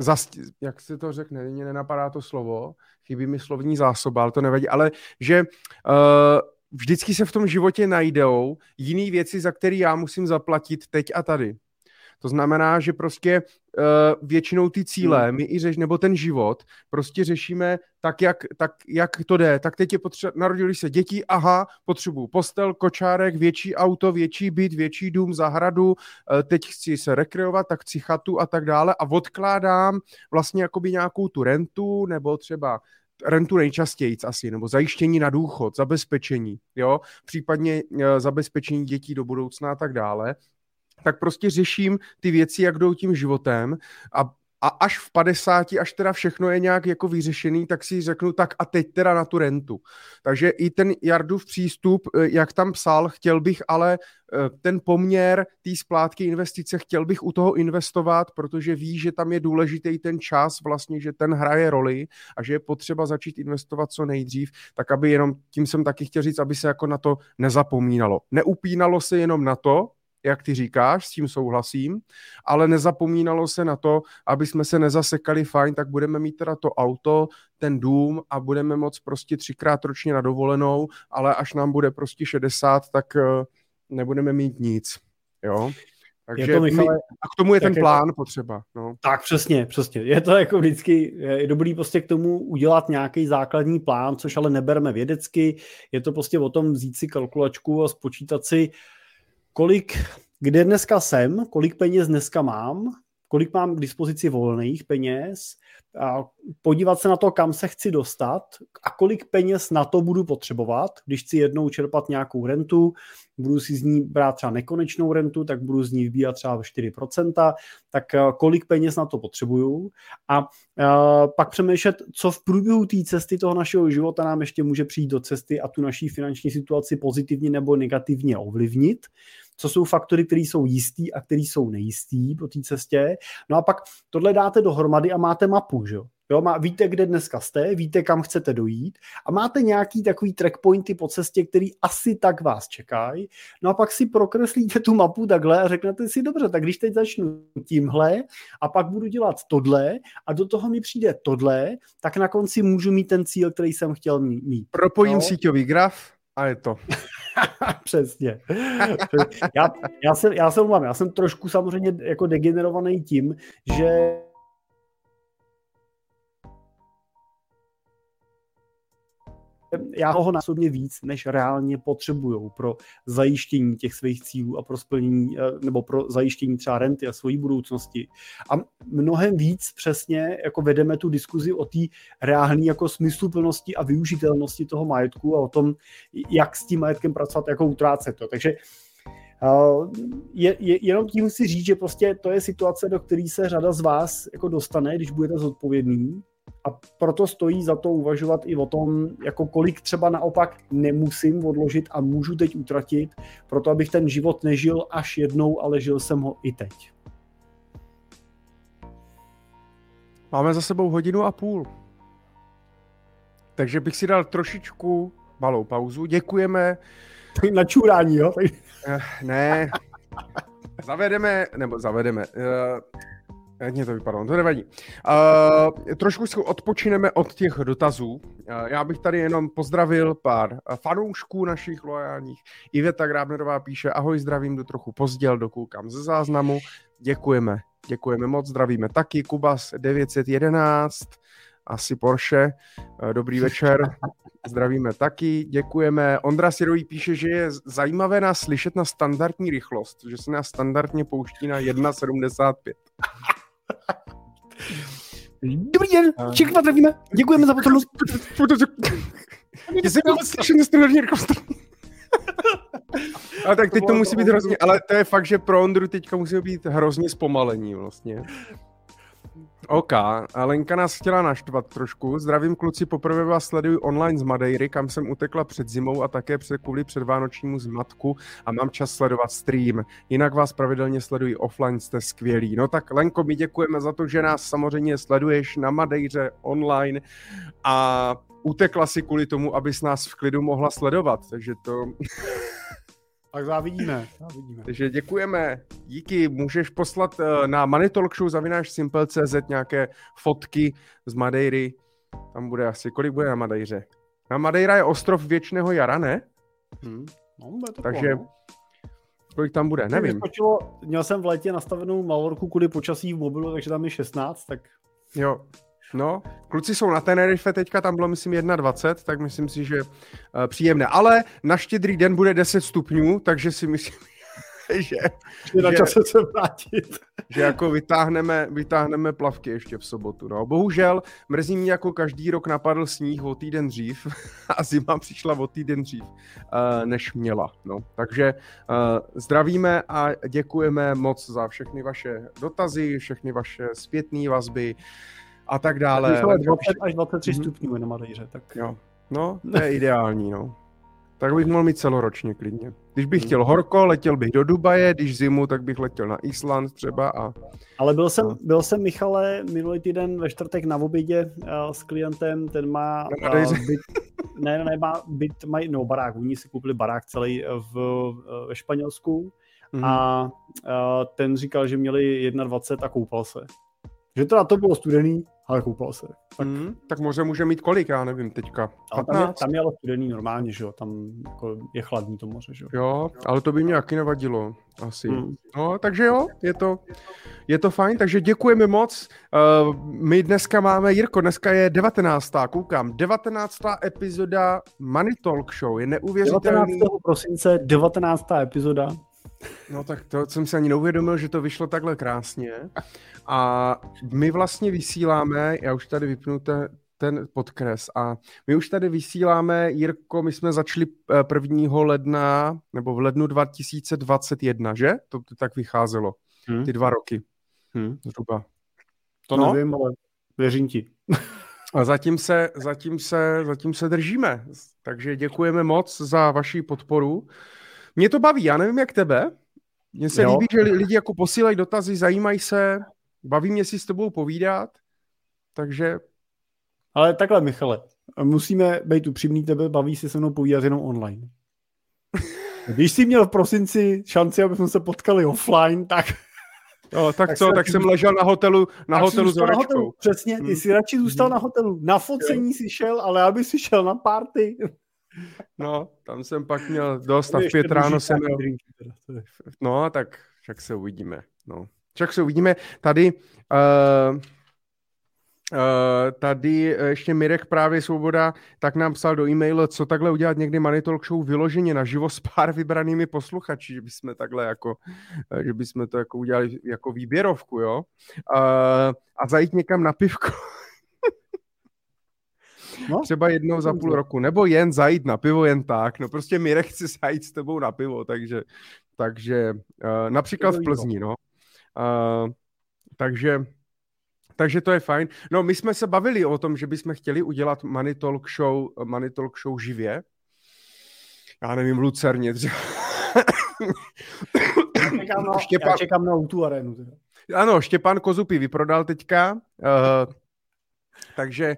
Zast- jak se to řekne, mě nenapadá to slovo, chybí mi slovní zásoba, ale to nevadí, ale že uh, vždycky se v tom životě najdou jiný věci, za které já musím zaplatit teď a tady. To znamená, že prostě uh, většinou ty cíle, my i řeš, nebo ten život, prostě řešíme tak, jak, tak, jak to jde. Tak teď je potře- narodili se děti, aha, potřebuju postel, kočárek, větší auto, větší byt, větší dům, zahradu, uh, teď chci se rekreovat, tak chci chatu a tak dále a odkládám vlastně jakoby nějakou tu rentu nebo třeba rentu nejčastěji asi, nebo zajištění na důchod, zabezpečení, jo, případně uh, zabezpečení dětí do budoucna a tak dále. Tak prostě řeším ty věci, jak jdou tím životem a, a až v padesáti, až teda všechno je nějak jako vyřešený, tak si řeknu tak a teď teda na tu rentu. Takže i ten Jardův přístup, jak tam psal, chtěl bych ale ten poměr té splátky investice, chtěl bych u toho investovat, protože ví, že tam je důležitý ten čas vlastně, že ten hraje roli a že je potřeba začít investovat co nejdřív, tak aby jenom, tím jsem taky chtěl říct, aby se jako na to nezapomínalo. Neupínalo se jenom na to, jak ty říkáš, s tím souhlasím, ale nezapomínalo se na to, aby jsme se nezasekali, fajn, tak budeme mít teda to auto, ten dům a budeme moc prostě třikrát ročně na dovolenou, ale až nám bude prostě šedesát, tak nebudeme mít nic, jo. Takže to, Michale, my, a k tomu je ten jako plán potřeba. No. Tak přesně, přesně. Je to jako vždycky je dobrý prostě k tomu udělat nějaký základní plán, což ale neberme vědecky. Je to prostě o tom vzít si kalkulačku a spočítat si, kolik, kde dneska jsem, kolik peněz dneska mám, kolik mám k dispozici volných peněz, a podívat se na to, kam se chci dostat a kolik peněz na to budu potřebovat. Když chci jednou čerpat nějakou rentu, budu si z ní brát třeba nekonečnou rentu, tak budu z ní vybírat třeba čtyři procenta, tak kolik peněz na to potřebuju. A pak přemýšlet, co v průběhu té cesty toho našeho života nám ještě může přijít do cesty a tu naší finanční situaci pozitivně nebo negativně ovlivnit. Co jsou faktory, které jsou jistý a které jsou nejistý po té cestě. No a pak tohle dáte dohromady a máte mapu, že jo? Jo, má, víte, kde dneska jste, víte, kam chcete dojít a máte nějaký takový trackpointy po cestě, který asi tak vás čekají. No a pak si prokreslíte tu mapu takhle a řeknete si, dobře, tak když teď začnu tímhle a pak budu dělat tohle a do toho mi přijde tohle, tak na konci můžu mít ten cíl, který jsem chtěl mít. Propojím no? síťový graf a je to. Přesně. Já, já, jsem, já, jsem, já jsem trošku samozřejmě jako degenerovaný tím, že já ho násobně víc, než reálně potřebujou pro zajištění těch svých cílů a pro splnění, nebo pro zajištění třeba renty a svojí budoucnosti. A mnohem víc přesně jako vedeme tu diskuzi o té reální jako smysluplnosti a využitelnosti toho majetku a o tom, jak s tím majetkem pracovat, jako utrácet to. Takže Je, je, jenom tím si říct, že prostě to je situace, do které se řada z vás jako dostane, když budete zodpovědný, a proto stojí za to uvažovat i o tom, jako kolik třeba naopak nemusím odložit a můžu teď utratit, proto abych ten život nežil až jednou, ale žil jsem ho i teď. Máme za sebou hodinu a půl, takže bych si dal trošičku malou pauzu. Děkujeme. Na čurání, jo? Ne. Zavedeme, nebo zavedeme. Uh, mě to vypadlo, to nevadí. Uh, trošku odpočineme od těch dotazů. Uh, já bych tady jenom pozdravil pár fanoušků našich loajálních. Iveta Grábnerová píše, ahoj, zdravím, do trochu pozděl, dokoukám ze záznamu. Děkujeme, děkujeme moc, zdravíme taky. Kubas devět set jedenáct, asi Porsche, uh, dobrý večer. Zdravíme taky, děkujeme. Ondra Sirový píše, že je zajímavé nás slyšet na standardní rychlost, že se nás standardně pouští na jedna sedmdesát pět. Dobrý den, všichni vás zdravíme, děkujeme za pozornost. Jestli vás slyším na standardní rychlost. Ale tak teď to musí být hrozně, ale to je fakt, že pro Ondru teďka musíme být hrozně zpomalení vlastně. OK, Lenka nás chtěla naštvat trošku. Zdravím kluci, poprvé vás sleduju online z Madeiry, kam jsem utekla před zimou a také před kvůli předvánočnímu zmatku a mám čas sledovat stream. Jinak vás pravidelně sleduji offline, jste skvělí. No tak Lenko, my děkujeme za to, že nás samozřejmě sleduješ na Madeiře online a utekla si kvůli tomu, abys nás v klidu mohla sledovat, takže to... Tak závidíme, závidíme. Takže děkujeme, díky, můžeš poslat na money talk show zavináč simple tečka cz nějaké fotky z Madeiry, tam bude asi, kolik bude na Madeiře? Na Madeira je ostrov věčného jara, ne? Hmm. No, to takže plán. Kolik tam bude, nevím. Vyskočilo, měl jsem v létě nastavenou malorku kudy počasí v mobilu, takže tam je šestnáct, tak... Jo. No, kluci jsou na Tenerife teďka, tam bylo myslím dvacet jedna, tak myslím si, že uh, příjemné. Ale na štědrý den bude deset stupňů, takže si myslím, že... Je na čase se vrátit. Že jako vytáhneme, vytáhneme plavky ještě v sobotu. No. Bohužel, mrzí mě jako každý rok napadl sníh o týden dřív a zima přišla o týden dřív, uh, než měla. No. Takže uh, zdravíme a děkujeme moc za všechny vaše dotazy, všechny vaše zpětné vazby, a tak dále. Tak ale dvacet až dvacet tři mm-hmm. stupňů na Madeiře, tak... Jo. No, to je ideální, no. Tak bych mohl mít celoročně klidně. Když bych chtěl horko, letěl bych do Dubaje, když zimu, tak bych letěl na Island třeba a... Ale byl jsem, no. byl jsem Michale, minulý týden ve čtvrtek na obědě uh, s klientem, ten má uh, byt... Ne, ne, má byt, mají, no barák, oni si koupili barák celý v, ve Španělsku mm-hmm. a uh, ten říkal, že měli dvacet jedna a koupal se. Že to na to bylo studený, ale koupal se. Tak, mm, tak moře může mít kolik, já nevím teďka. Ale tam, je, tam je ale studený normálně, že jo, tam jako je chladný to moře, že jo. Jo, ale to by mě taky nevadilo, asi. Mm. No, takže jo, je to, je to fajn, takže děkujeme moc. Uh, my dneska máme, Jirko, dneska je devatenáctá koukám, devatenáctá epizoda Money Talk Show, je neuvěřitelný. devatenáctého prosince, devatenáctá epizoda. No tak to jsem se ani neuvědomil, že to vyšlo takhle krásně a my vlastně vysíláme, já už tady vypnu te, ten podkres a my už tady vysíláme, Jirko, my jsme začali prvního ledna nebo v lednu dva tisíce dvacet jedna, že? To, to tak vycházelo, hmm. ty dva roky hmm. zhruba. To no? nevím, ale věřím ti. A zatím se, zatím se, zatím se držíme, takže děkujeme moc za vaši podporu. Mě to baví, já nevím jak tebe. Mně se jo. líbí, že lidi jako posílají dotazy, zajímají se, baví mě si s tebou povídat, takže... Ale takhle, Michale, musíme být upřímný, tebe baví si se mnou povídat jenom online. Když jsi měl v prosinci šanci, abychom se potkali offline, tak... No, tak, tak co, tak jsem ležel na hotelu, na hotelu s horečkou. Přesně, ty hmm. jsi radši zůstal hmm. na hotelu. Na focení jsi šel, ale aby jsi šel na party... No, tam jsem pak měl dost a v pět ráno jsem měl... No, tak však se uvidíme. No. Však se uvidíme. Tady uh, Tady ještě Mirek právě Svoboda tak nám psal do e-mailu, co takhle udělat někdy Money Talk Show vyloženě naživo s pár vybranými posluchači, že bychom takhle jako, že bychom to jako udělali jako výběrovku, jo? A, a zajít někam na pivko. No? Třeba jednou za půl roku, nebo jen zajít na pivo, jen tak, no prostě Mirek chce zajít s tebou na pivo, takže, takže například v Plzni, no. A, takže Takže to je fajn. No, my jsme se bavili o tom, že bychom chtěli udělat Money Talk Show, Money Talk Show živě. Já nevím, v Lucerně. Čekám na, Štěpán... Já čekám na tu arenu. Ano, Štěpán Kozupý vyprodal teďka. Uh, takže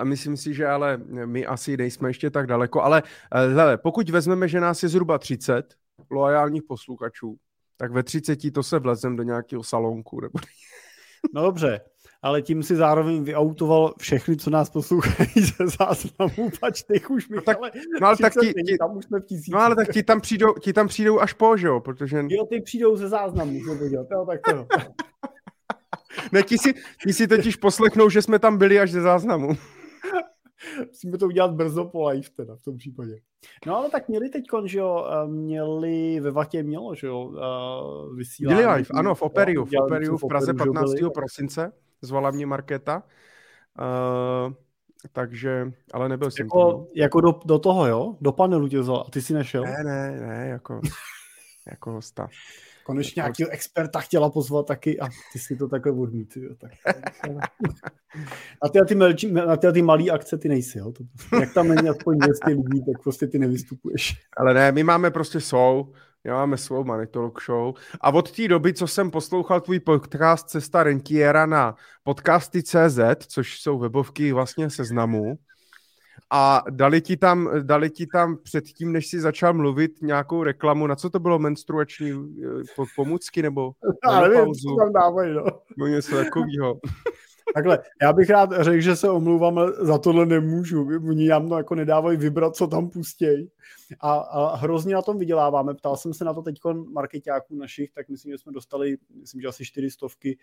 uh, myslím si, že ale my asi nejsme ještě tak daleko. Ale uh, hele, pokud vezmeme, že nás je zhruba třicet loajálních posluchačů, tak ve třiceti to se vlezem do nějakého salonku. Nebo... No dobře. Ale tím si zároveň vyautoval všechny, co nás poslouchají ze záznamu, pač těch už, Michale, no ale tak ti, není, tam už jsme v tisíci. No ale tak ti tam přijdou, ti tam přijdou až po, že jo? Protože... Jo, ty přijdou ze záznamu, že jo, jo, tak to jo. Ne, ti si, ti si totiž poslechnou, že jsme tam byli až ze záznamu. Musíme to udělat brzo po live teda v tom případě. No ale tak měli teďkon, že jo, měli ve Vatě mělo, že jo, vysílání. Měli live, ano, v Operiu, v Operiu v Praze patnáctého prosince. Zvala mě Markéta, uh, takže, ale nebyl jako, jsem tam. Jako do, do toho, jo? Do panelu tě vzal a ty jsi nešel? Ne, ne, ne, jako, jako hosta. Konečně jako nějakého experta chtěla pozvat taky a ty si to takhle odmítl. Tak. A ty a ty, melči, a ty, a ty malý akce ty nejsi, jo? Jak tam není aspoň dvě stě lidí, tak prostě ty nevystupuješ. Ale ne, my máme prostě show. Já máme svou Money Talk Show. A od té doby, co jsem poslouchal tvůj podcast Cesta rentiéra na podcasty tečka cé zet, což jsou webovky vlastně Seznamu, a dali ti tam, dali ti tam předtím, než jsi začal mluvit nějakou reklamu, na co to bylo, menstruační pomůcky nebo menopauzu? Já nevím, tam dávají, no. No něco takového. Takhle, já bych rád řekl, že se omlouvám, ale za tohle nemůžu. Oni nám to jako nedávají vybrat, co tam pustějí. A, a hrozně na tom vyděláváme. Ptal jsem se na to teď marketáků našich, tak myslím, že jsme dostali, myslím, že asi čtyři stovky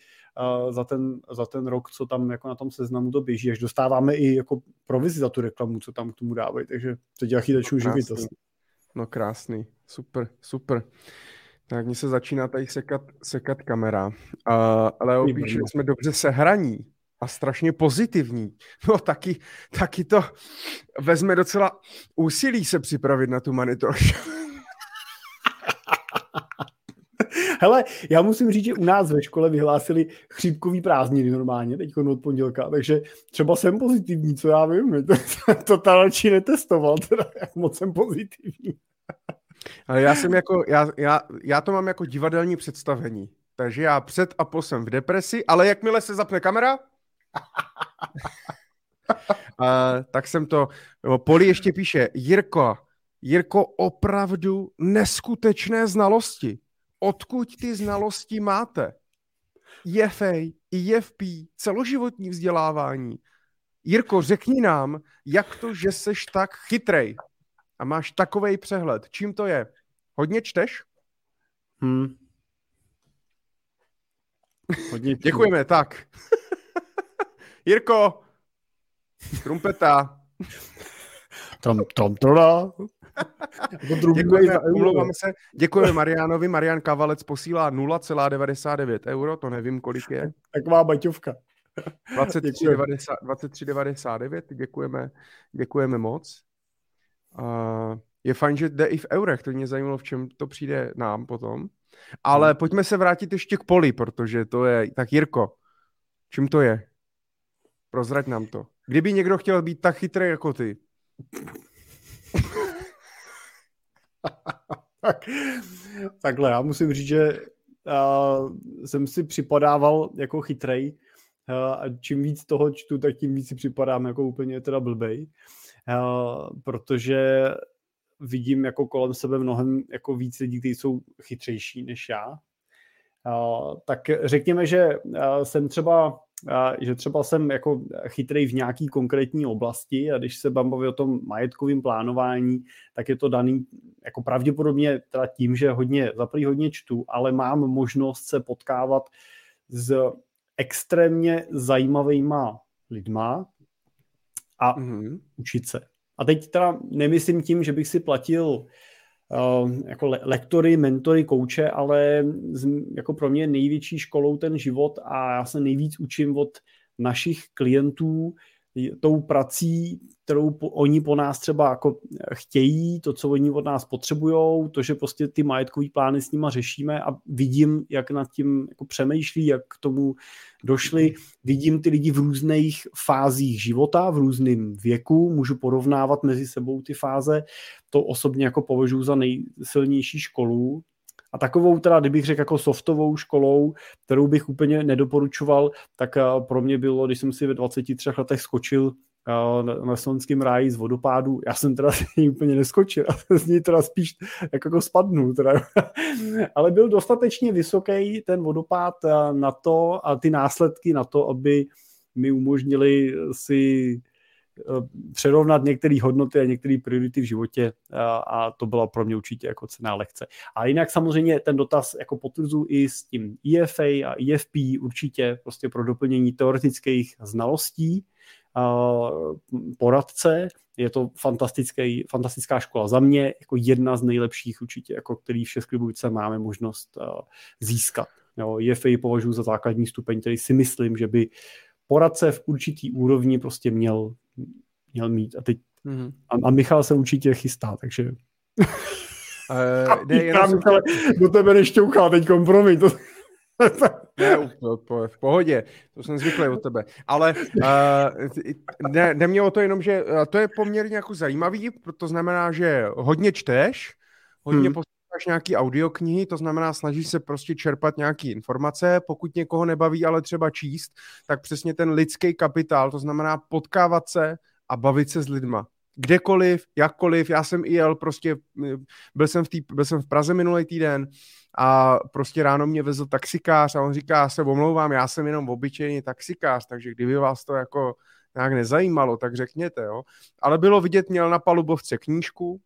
uh, za, ten, za ten rok, co tam jako na tom Seznamu to běží. Až dostáváme i jako provizi za tu reklamu, co tam k tomu dávají. Takže teď já chytaču živit. No krásný, super, super. Tak mně se začíná tady sekat, sekat kamera. Uh, ale opíš, jsme dobře sehraní. A strašně pozitivní. No taky, taky to vezme docela úsilí se připravit na tu manitor. Hele, já musím říct, že u nás ve škole vyhlásili chřípkový prázdniny normálně, teď od pondělka, takže třeba jsem pozitivní, co já vím. To ta radši netestoval, teda jak moc jsem pozitivní. Ale já jsem jako, já, já, já to mám jako divadelní představení, takže já před a po jsem v depresi, ale jakmile se zapne kamera, uh, tak jsem to no, Poli ještě píše Jirko, Jirko opravdu neskutečné znalosti, odkud ty znalosti máte? E F A, E F P, celoživotní vzdělávání. Jirko, řekni nám, jak to, že seš tak chytrej a máš takovej přehled, čím to je? Hodně čteš? Hmm. Hodně děkujeme, tak Jirko, trumpeta. Tam, tam, teda. Děkujeme, umlouváme se. Děkujeme Mariánovi. Marián Kavalec posílá nula celá devadesát devět euro, to nevím, kolik je. Taková baťovka. dvacet tři devadesát devět, děkujeme, děkujeme moc. Uh, je fajn, že jde i v eurech, to mě zajímalo, v čem to přijde nám potom. Ale hmm. pojďme se vrátit ještě k Poli, protože to je, tak Jirko, čím to je? Prozrať nám to. Kdyby někdo chtěl být tak chytrý jako ty. tak, takhle, já musím říct, že uh, jsem si připadával jako chytrej uh, a čím víc toho čtu, tak tím víc si připadám jako úplně teda blbej, uh, protože vidím jako kolem sebe mnohem jako víc lidí, kteří jsou chytřejší než já. Uh, tak řekněme, že uh, jsem třeba že třeba jsem jako chytrej v nějaký konkrétní oblasti a když se baví o tom majetkovém plánování, tak je to daný jako pravděpodobně teda tím, že hodně, zaprý hodně čtu, ale mám možnost se potkávat s extrémně zajímavýma lidma a mm-hmm. učit se. A teď teda nemyslím tím, že bych si platil uh, jako le- lektory, mentory, kouče, ale z, jako pro mě největší školou ten život a já se nejvíc učím od našich klientů tou prací, kterou po, oni po nás třeba jako chtějí, to, co oni od nás potřebujou, to, že prostě ty majetkový plány s nima řešíme a vidím, jak nad tím jako přemýšlí, jak k tomu došli. Vidím ty lidi v různých fázích života, v různém věku, můžu porovnávat mezi sebou ty fáze. To osobně jako považuji za nejsilnější školu. A takovou teda, kdybych řekl jako softovou školou, kterou bych úplně nedoporučoval, tak pro mě bylo, když jsem si ve dvaceti třech letech skočil na Slonském ráji z vodopádu, já jsem teda z ní úplně neskočil, a z ní teda spíš jako spadnul. Teda. Ale byl dostatečně vysoký ten vodopád na to a ty následky na to, aby mi umožnili si přerovnat některé hodnoty a některé priority v životě a, a to byla pro mě určitě jako cenná lekce. A jinak samozřejmě ten dotaz jako potvrzuji i s tím E F A a E F P určitě prostě pro doplnění teoretických znalostí a poradce. Je to fantastický, fantastická škola. Za mě jako jedna z nejlepších určitě, jako který v České republice máme možnost získat. Jo, E F A považuji za základní stupeň, který si myslím, že by poradce v určitý úrovni prostě měl měl mít. A, teď, mm-hmm. a, a Michal se určitě chystá, takže... Uh, ne, jenom... Michale, do tebe nešťouchá teď kompromis. To... ne, úplně, v pohodě, to jsem zvyklý od tebe. Ale uh, ne, nemělo to jenom, že to je poměrně jako zajímavý, to znamená, že hodně čteš, hodně hmm. posloucháš nějaký audioknihy, to znamená, snažíš se prostě čerpat nějaký informace, pokud někoho nebaví, ale třeba číst, tak přesně ten lidský kapitál, to znamená potkávat se a bavit se s lidma. Kdekoliv, jakkoliv, já jsem i jel, prostě byl jsem v, tý, byl jsem v Praze minulý týden a prostě ráno mě vezl taxikář a on říká, já se omlouvám, já jsem jenom obyčejný taxikář, takže kdyby vás to jako nějak nezajímalo, tak řekněte, jo. Ale bylo vidět, měl na palubovce knížku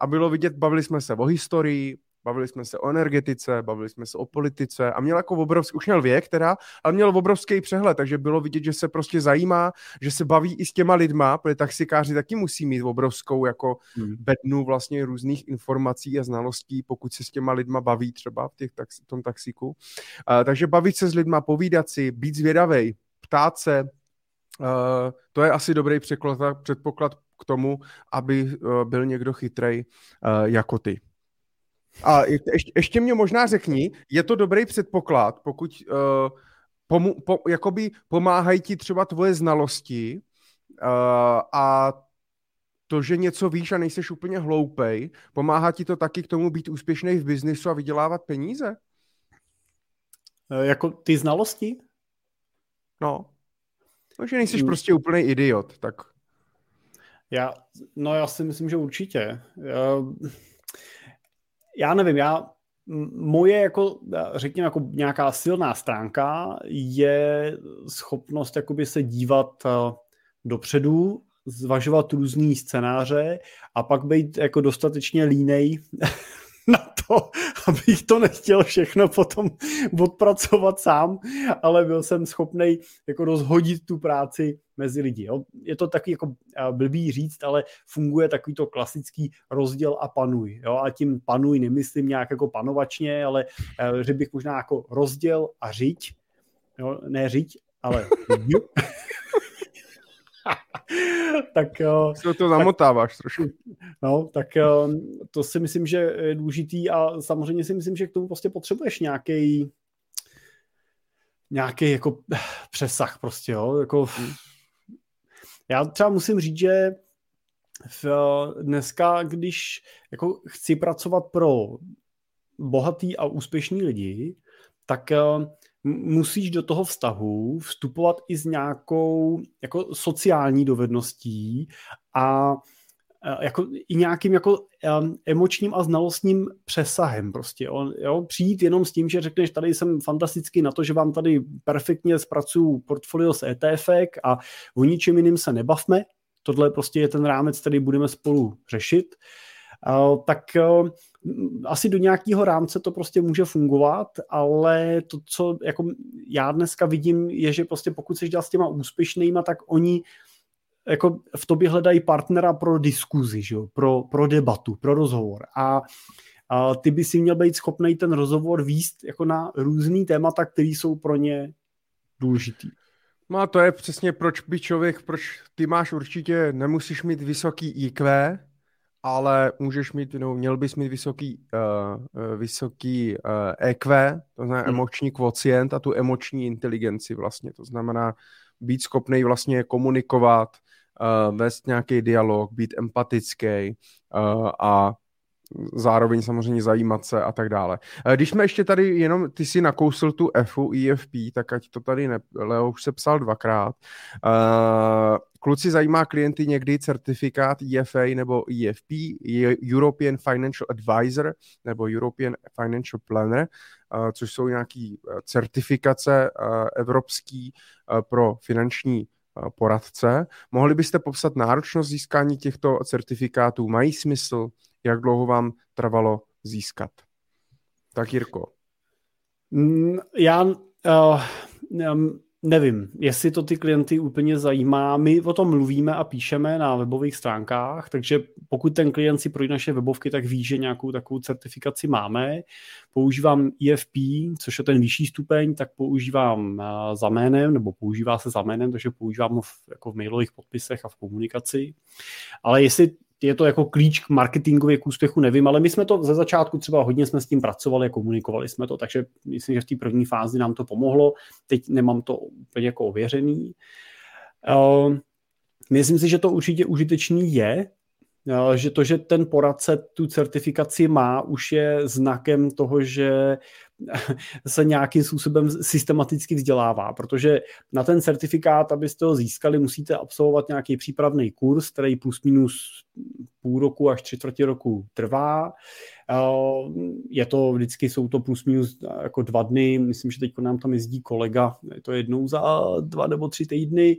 a bylo vidět, bavili jsme se o historii, bavili jsme se o energetice, bavili jsme se o politice a měl jako obrovský, už měl věk teda, ale měl obrovský přehled, takže bylo vidět, že se prostě zajímá, že se baví i s těma lidma, protože taxikáři taky musí mít obrovskou jako hmm. bednu vlastně různých informací a znalostí, pokud se s těma lidma baví třeba v těch taxi, tom taxíku. Uh, takže bavit se s lidma, povídat si, být zvědavej, ptát se, uh, to je asi dobrý předpoklad, předpoklad k tomu, aby uh, byl někdo chytrej uh, jako ty. A ještě, ještě mě možná řekni, je to dobrý předpoklad, pokud uh, pomu, po, jakoby pomáhají ti třeba tvoje znalosti uh, a to, že něco víš a nejseš úplně hloupej, pomáhá ti to taky k tomu být úspěšný v biznisu a vydělávat peníze? Jako ty znalosti? No. No, že nejseš hmm. prostě úplný idiot, tak... Já, no já si myslím, že určitě. Já... Já nevím, já, moje jako, řekněme, jako nějaká silná stránka je schopnost jakoby se dívat dopředu, zvažovat různý scénáře a pak být jako dostatečně línej na to, abych to nechtěl všechno potom odpracovat sám, ale byl jsem schopnej jako rozhodit tu práci mezi lidi. Jo. Je to takový jako blbý říct, ale funguje takový to klasický rozděl a panuj. Jo. A tím panuj nemyslím nějak jako panovačně, ale že bych možná jako rozděl a řiď. Jo, ne řiď, ale tak, to tak, zamotáváš trošku. No, tak to si myslím, že je důležitý a samozřejmě si myslím, že k tomu prostě potřebuješ nějaký nějaký jako přesah prostě, jo, jako já třeba musím říct, že v, dneska, když jako chci pracovat pro bohatý a úspěšný lidi, tak musíš do toho vztahu vstupovat i s nějakou jako sociální dovedností a jako i nějakým jako emočním a znalostním přesahem prostě. Jo, jo, přijít jenom s tím, že řekneš, tady jsem fantastický na to, že vám tady perfektně zpracuju portfolio z E T F ek a o ničem jiným se nebavme. Tohle prostě je ten rámec, který budeme spolu řešit. tak asi do nějakého rámce to prostě může fungovat, ale to, co jako já dneska vidím, je, že prostě pokud seš dělat s těma úspěšnýma, tak oni jako v tobě hledají partnera pro diskuzi, že jo? Pro, pro debatu, pro rozhovor. A A ty by si měl být schopnej ten rozhovor vést jako na různý témata, které jsou pro ně důležitý. No a to je přesně proč by člověk, proč ty máš určitě, nemusíš mít vysoký í kvé, ale můžeš mít, no, měl bys mít vysoký, uh, vysoký uh, é kvé, to znamená hmm. emoční kvocient a tu emoční inteligenci vlastně, to znamená být schopnej vlastně komunikovat, uh, vést nějaký dialog, být empatický uh, a zároveň samozřejmě zajímat se a tak dále. Když jsme ještě tady jenom, ty si nakousil tu F-u, í ef pé, tak ať to tady ne, Leo už se psal dvakrát. Uh, kluci zajímá klienty někdy certifikát í ef á nebo í ef pé, European Financial Advisor nebo European Financial Planner, uh, což jsou nějaký certifikace uh, evropský uh, pro finanční uh, poradce. Mohli byste popsat náročnost získání těchto certifikátů? Mají smysl? Jak dlouho vám trvalo získat? Tak, Jirko. Já uh, nevím, jestli to ty klienty úplně zajímá. My o tom mluvíme a píšeme na webových stránkách, takže pokud ten klient si projde naše webovky, tak ví, že nějakou takovou certifikaci máme. Používám í ef pé, což je ten vyšší stupeň, tak používám za jménem, nebo používá se za jménem, takže používám ho v, jako v mailových podpisech a v komunikaci. Ale jestli je to jako klíč k marketingově, k úspěchu, nevím, ale my jsme to ze začátku třeba hodně jsme s tím pracovali a komunikovali jsme to, takže myslím, že v té první fázi nám to pomohlo. Teď nemám to úplně jako ověřený. Uh, myslím si, že to určitě užitečný je, uh, že to, že ten poradce tu certifikaci má, už je znakem toho, že se nějakým způsobem systematicky vzdělává, protože na ten certifikát, abyste ho získali, musíte absolvovat nějaký přípravný kurz, který plus minus půl roku až tři čtvrtě roku trvá. Je to vždycky, jsou to plus minus jako dva dny, myslím, že teď nám tam jezdí kolega, je to jednou za dva nebo tři týdny,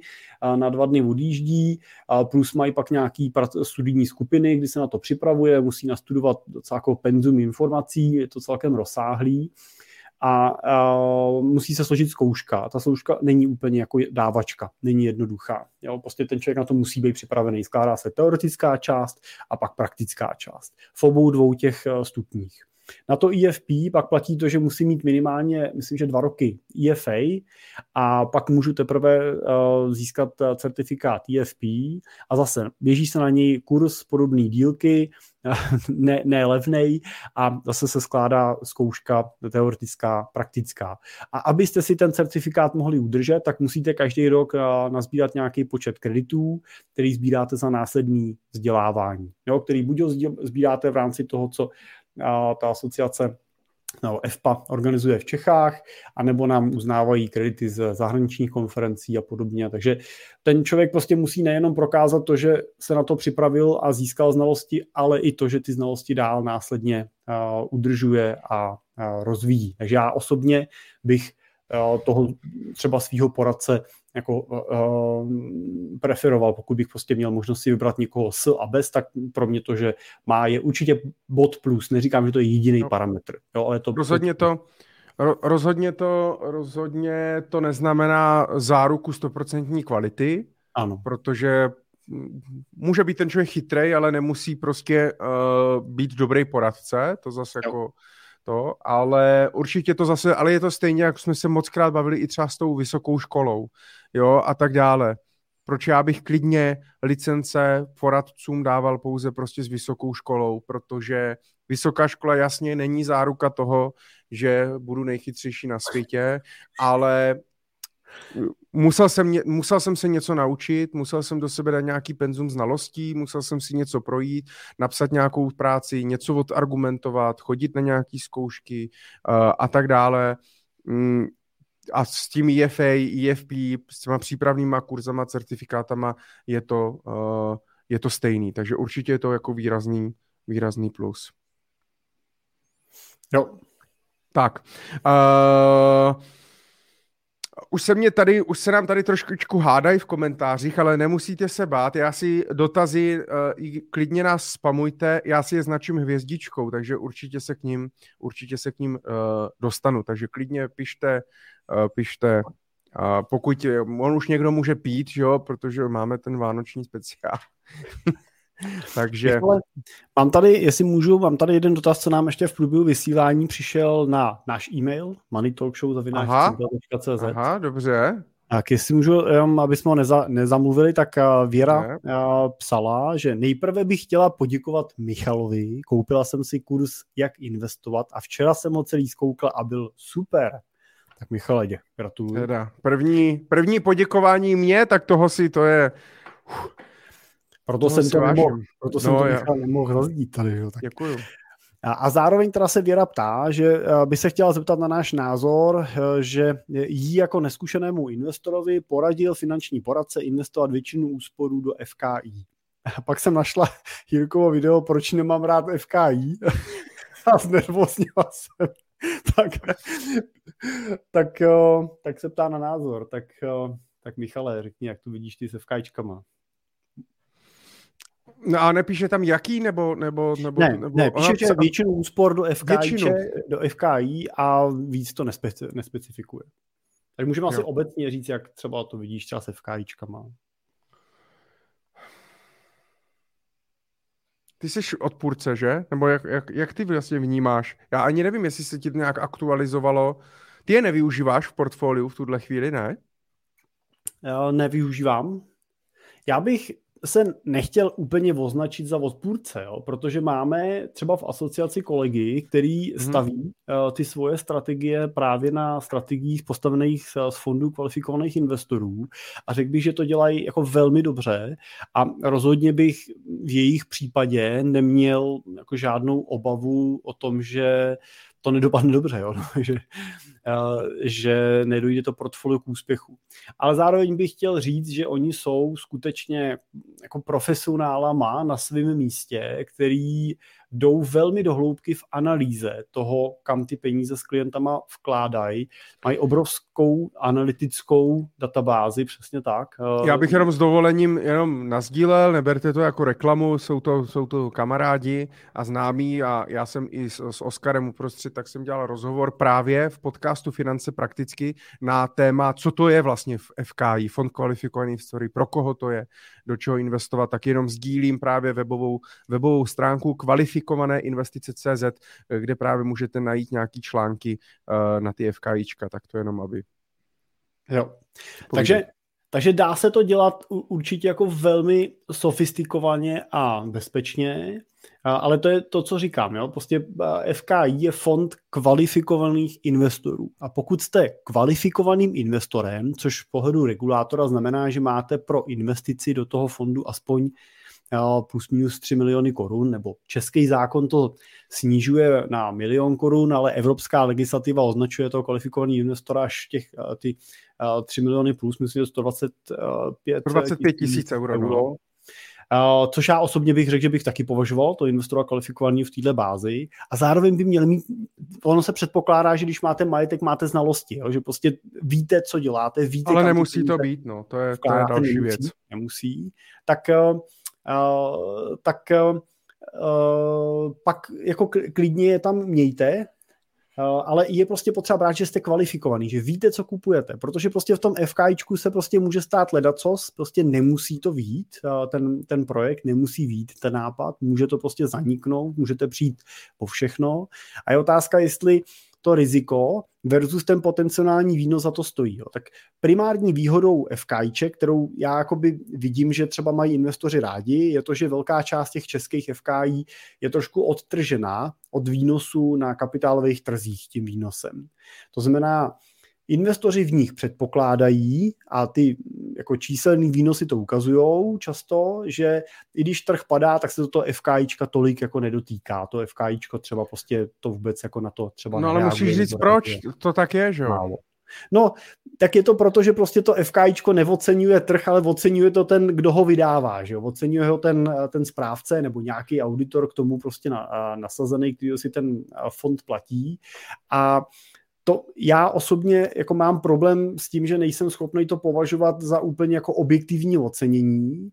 na dva dny odjíždí, plus mají pak nějaký studijní skupiny, kdy se na to připravuje, musí nastudovat docela jako penzum informací, je to celkem rozsáhlý. A uh, musí se složit zkouška. Ta zkouška není úplně jako dávačka, není jednoduchá. Jo? Prostě ten člověk na to musí být připravený. Skládá se teoretická část a pak praktická část. V obou dvou těch uh, stupních. Na to í ef pé pak platí to, že musí mít minimálně, myslím, že dva roky í ef á a pak můžu teprve uh, získat certifikát í ef pé a zase běží se na něj kurz podobný dílky, ne, ne levnej a zase se skládá zkouška teoretická, praktická. A abyste si ten certifikát mohli udržet, tak musíte každý rok uh, nazbírat nějaký počet kreditů, který sbíráte za následný vzdělávání, jo, který buď ho sbíráte v rámci toho, co a ta asociace no, F P A organizuje v Čechách, anebo nám uznávají kredity z zahraničních konferencí a podobně. Takže ten člověk prostě musí nejenom prokázat to, že se na to připravil a získal znalosti, ale i to, že ty znalosti dál následně uh, udržuje a uh, rozvíjí. Takže já osobně bych uh, toho třeba svýho poradce jako uh, preferoval, pokud bych prostě měl možnost si vybrat někoho s a bez, tak pro mě to, že má, je určitě bod plus. Neříkám, že to je jediný no. parametr. Jo, ale to rozhodně to, ro, rozhodně to, rozhodně to neznamená záruku stoprocentní kvality, ano. Protože může být ten člověk chytrej, ale nemusí prostě uh, být dobrý poradce, to zase jo. jako to, ale určitě to zase, ale je to stejně, jak jsme se mockrát bavili i třeba s tou vysokou školou, jo, a tak dále. Proč já bych klidně licence poradcům dával pouze prostě s vysokou školou, protože vysoká škola jasně není záruka toho, že budu nejchytřejší na světě, ale musel jsem, musel jsem se něco naučit, musel jsem do sebe dát nějaký penzum znalostí, musel jsem si něco projít, napsat nějakou práci, něco odargumentovat, chodit na nějaké zkoušky uh, a tak dále. Mm, a s tím í ef á, í ef pé, s těma přípravnýma kurzama, certifikátama je to, uh, je to stejný. Takže určitě je to jako výrazný, výrazný plus. Jo. Tak. Uh, Už se, mě tady, už se nám tady trošičku hádají v komentářích, ale nemusíte se bát. Já si dotazy, uh, klidně nás spamujte, já si je značím hvězdičkou, takže určitě se k ním, určitě se k ním uh, dostanu. Takže klidně pište, uh, pište. Uh, pokud je, on už někdo může pít, jo, protože máme ten vánoční speciál. Takže... Mám tady, jestli můžu, mám tady jeden dotaz, co nám ještě v průběhu vysílání přišel na náš e-mail money talk show zavináč cz. Aha, dobře. Tak jestli můžu, aby jsme ho neza, nezamluvili, tak Věra ne. psala, že nejprve bych chtěla poděkovat Michalovi, koupila jsem si kurz Jak investovat a včera jsem ho celý zkoukla a byl super. Tak Michale, dě, gratuluju. Teda první, první poděkování mě, tak toho si to je... Uf. Proto jsem to nemohl, proto jsem no, to Michal nemohl rozdít tady. Jo, tak. Děkuju. A, a zároveň teda se Věra ptá, že by se chtěla zeptat na náš názor, že jí jako neskušenému investorovi poradil finanční poradce investovat většinu úsporů do F K I. A pak jsem našla Jirkovo video, proč nemám rád F K I. A znervozněla jsem. tak, tak, tak se ptá na názor. Tak, tak Michale, řekni, jak to vidíš ty s F K I čkama. No a nepíše tam jaký, nebo... nebo, nebo ne, nebo, ne, píše, že většinu úspor do F K I, do F K I a víc to nespeci, nespecifikuje. Takže můžeme asi obecně říct, jak třeba to vidíš třeba s F K I čkama. Ty jsi odpůrce, že? Nebo jak, jak, jak ty vlastně vnímáš? Já ani nevím, jestli se ti to nějak aktualizovalo. Ty je nevyužíváš v portfoliu v tuhle chvíli, ne? Já nevyužívám. Já bych... se nechtěl úplně označit za odpůrce, jo? Protože máme třeba v asociaci kolegy, který staví hmm. uh, ty svoje strategie právě na strategiích postavených z, z fondů kvalifikovaných investorů a řekl bych, že to dělají jako velmi dobře a rozhodně bych v jejich případě neměl jako žádnou obavu o tom, že to nedopadne dobře, jo? že, uh, že nedojde to portfolio k úspěchu. Ale zároveň bych chtěl říct, že oni jsou skutečně jako profesionálama na svém místě, který jdou velmi do hloubky v analýze toho, kam ty peníze s klientama vkládají. Mají obrovskou analytickou databázi, přesně tak. Já bych jenom s dovolením jenom nasdílel, neberte to jako reklamu, jsou to, jsou to kamarádi a známí a já jsem i s, s Oskarem uprostřed, tak jsem dělal rozhovor právě v podcastu Finance prakticky na téma, co to je vlastně v F K I, fond kvalifikovaný investory, pro koho to je, do čeho investovat, tak jenom sdílím právě webovou, webovou stránku kvalifikovaný investice tečka cz, kde právě můžete najít nějaký články uh, na ty F K I čka, tak to jenom, aby... Jo. Takže, takže dá se to dělat určitě jako velmi sofistikovaně a bezpečně, a, ale to je to, co říkám. Jo? Prostě F K I je fond kvalifikovaných investorů. A pokud jste kvalifikovaným investorem, což z pohledu regulátora znamená, že máte pro investici do toho fondu aspoň plus minus tři miliony korun, nebo český zákon to snižuje na milion korun, ale evropská legislativa označuje toho kvalifikovaný investora až těch ty tři miliony plus, myslím, sto dvacet pět tisíc euro. Uh, což já osobně bych řekl, že bych taky považoval to investora kvalifikovaného v této bázi a zároveň by měl mít, ono se předpokládá, že když máte majetek, máte znalosti, jo? Že prostě víte, co děláte, víte... Ale nemusí to být, no, to je, to je další nemusí, věc. Nemusí, tak... Uh, Uh, tak uh, pak jako klidně je tam mějte, uh, ale je prostě potřeba brát, že jste kvalifikovaný, že víte, co kupujete, protože prostě v tom F K I čku se prostě může stát ledacos, prostě nemusí to vít, uh, ten, ten projekt nemusí vít, ten nápad, může to prostě zaniknout, můžete přijít po všechno a je otázka, jestli to riziko versus ten potenciální výnos za to stojí. Jo. Tak primární výhodou F K I ček, kterou já jakoby vidím, že třeba mají investoři rádi, je to, že velká část těch českých F K I je trošku odtržená od výnosu na kapitálových trzích tím výnosem. To znamená, investoři v nich předpokládají a ty jako číselný výnosy to ukazujou často, že i když trh padá, tak se do toho F K I čka tolik jako nedotýká. To F K I čko třeba prostě to vůbec jako na to třeba No ale musíš říct proč, to tak je, že jo? Málo. No, tak je to proto, že prostě to F K I čko neoceňuje trh, ale oceňuje to ten, kdo ho vydává, že jo? Oceňuje ho ten, ten správce nebo nějaký auditor k tomu prostě na, nasazený, který si ten fond platí a to já osobně jako mám problém s tím, že nejsem schopný to považovat za úplně jako objektivní ocenění.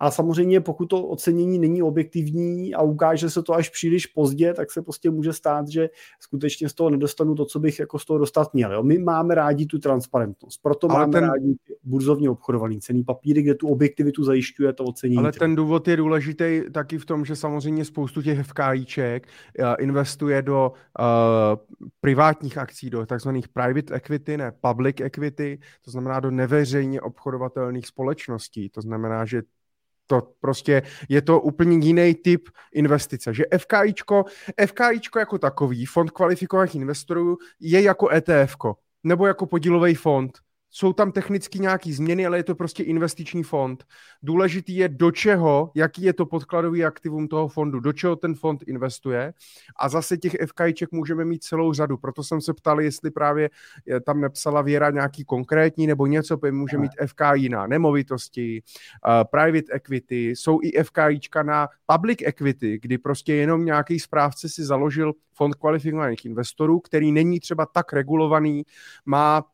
A samozřejmě pokud to ocenění není objektivní a ukáže se to až příliš pozdě, tak se prostě může stát, že skutečně z toho nedostanu to, co bych jako z toho dostat měl. Jo? My máme rádi tu transparentnost, proto ale máme ten... rádi burzovně obchodovaný cenný papíry, kde tu objektivitu zajišťuje to ocenění. Ale ten důvod je důležitý taky v tom, že samozřejmě spoustu těch FKIček investuje do uh, privátních akcí, do takzvaných private equity, ne public equity, to znamená do neveřejně obchodovatelných společností. To znamená, že to prostě je to úplně jiný typ investice, že FKIčko, FKIčko jako takový, fond kvalifikovaných investorů, je jako ETFko, nebo jako podílový fond. Jsou tam technicky nějaký změny, ale je to prostě investiční fond. Důležitý je do čeho, jaký je to podkladový aktivum toho fondu, do čeho ten fond investuje. A zase těch FKIček můžeme mít celou řadu. Proto jsem se ptal, jestli právě tam nepsala Věra nějaký konkrétní nebo něco, může mít FKI na nemovitosti, private equity, jsou i FKIčka na public equity, kdy prostě jenom nějaký správce si založil fond kvalifikovaných investorů, který není třeba tak regulovaný, má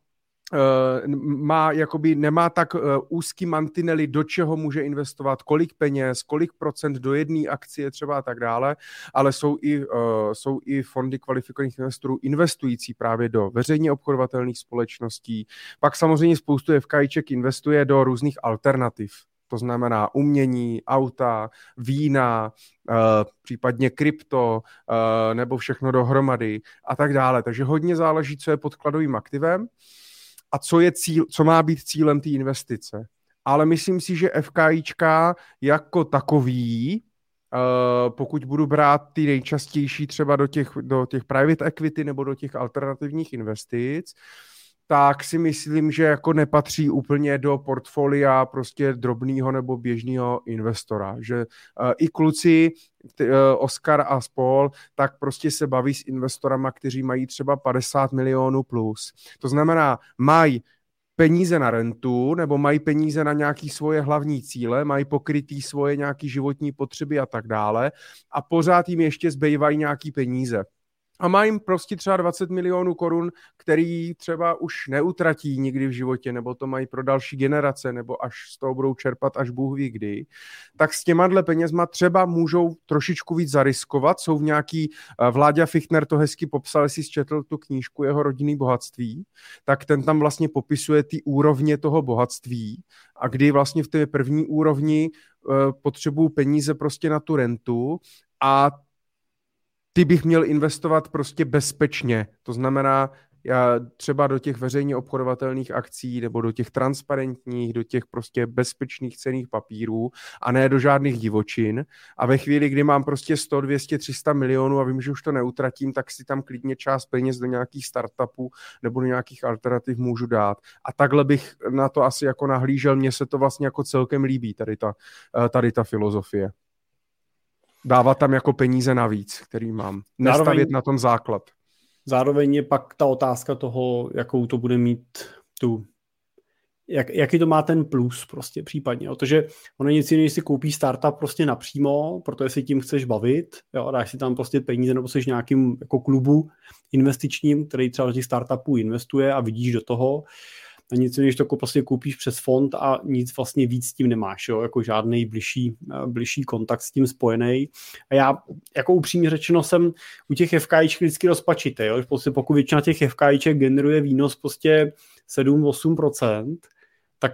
má jakoby nemá tak úzký mantinely, do čeho může investovat, kolik peněz, kolik procent do jedné akcie třeba a tak dále, ale jsou i, jsou i fondy kvalifikovaných investorů investující právě do veřejně obchodovatelných společností. Pak samozřejmě spoustu FKIček investuje do různých alternativ. To znamená umění, auta, vína, případně krypto nebo všechno dohromady a tak dále. Takže hodně záleží, co je podkladovým aktivem a co je cíl, co má být cílem té investice. Ale myslím si, že FKIčka jako takový, pokud budu brát ty nejčastější třeba do těch, do těch private equity nebo do těch alternativních investic, tak si myslím, že jako nepatří úplně do portfolia prostě drobného nebo běžného investora. Že i kluci, Oskar a spol, tak prostě se baví s investorama, kteří mají třeba padesát milionů plus. To znamená, mají peníze na rentu nebo mají peníze na nějaké svoje hlavní cíle, mají pokrytý svoje nějaké životní potřeby a tak dále a pořád jim ještě zbývají nějaké peníze. A má jim prostě třeba dvacet milionů korun, který třeba už neutratí nikdy v životě, nebo to mají pro další generace, nebo až z toho budou čerpat, až Bůh ví kdy, tak s těma penězma třeba můžou trošičku víc zariskovat. Jsou v nějaký, Vláďa Fichtner to hezky popsal, jestli zčetl tu knížku Jeho rodinný bohatství, tak ten tam vlastně popisuje ty úrovně toho bohatství a kdy vlastně v té první úrovni potřebují peníze prostě na tu rentu a ty bych měl investovat prostě bezpečně. To znamená já třeba do těch veřejně obchodovatelných akcí nebo do těch transparentních, do těch prostě bezpečných cenných papírů a ne do žádných divočin. A ve chvíli, kdy mám prostě sto, dvě stě, tři sta milionů a vím, že už to neutratím, tak si tam klidně část peněz do nějakých startupů nebo do nějakých alternativ můžu dát. A takhle bych na to asi jako nahlížel. Mně se to vlastně jako celkem líbí, tady ta, tady ta filozofie. Dávat tam jako peníze navíc, který mám. Nestavět zároveň, na tom základ. Zároveň je pak ta otázka toho, jakou to bude mít tu, jak, jaký to má ten plus prostě případně. Protože ono nic jiného, si koupí startup prostě napřímo, protože si tím chceš bavit, jo, dáš si tam prostě peníze nebo seš nějakým jako klubu investičním, který třeba do těch startupů investuje a vidíš do toho. A nic jiného, to prostě koupíš přes fond a nic vlastně víc s tím nemáš, jo? Jako žádný bližší, bližší kontakt s tím spojený. A já jako upřímně řečeno jsem u těch FKIček vždycky rozpačitý, jo? Prostě pokud většina těch FKIček generuje výnos prostě sedm až osm procent, tak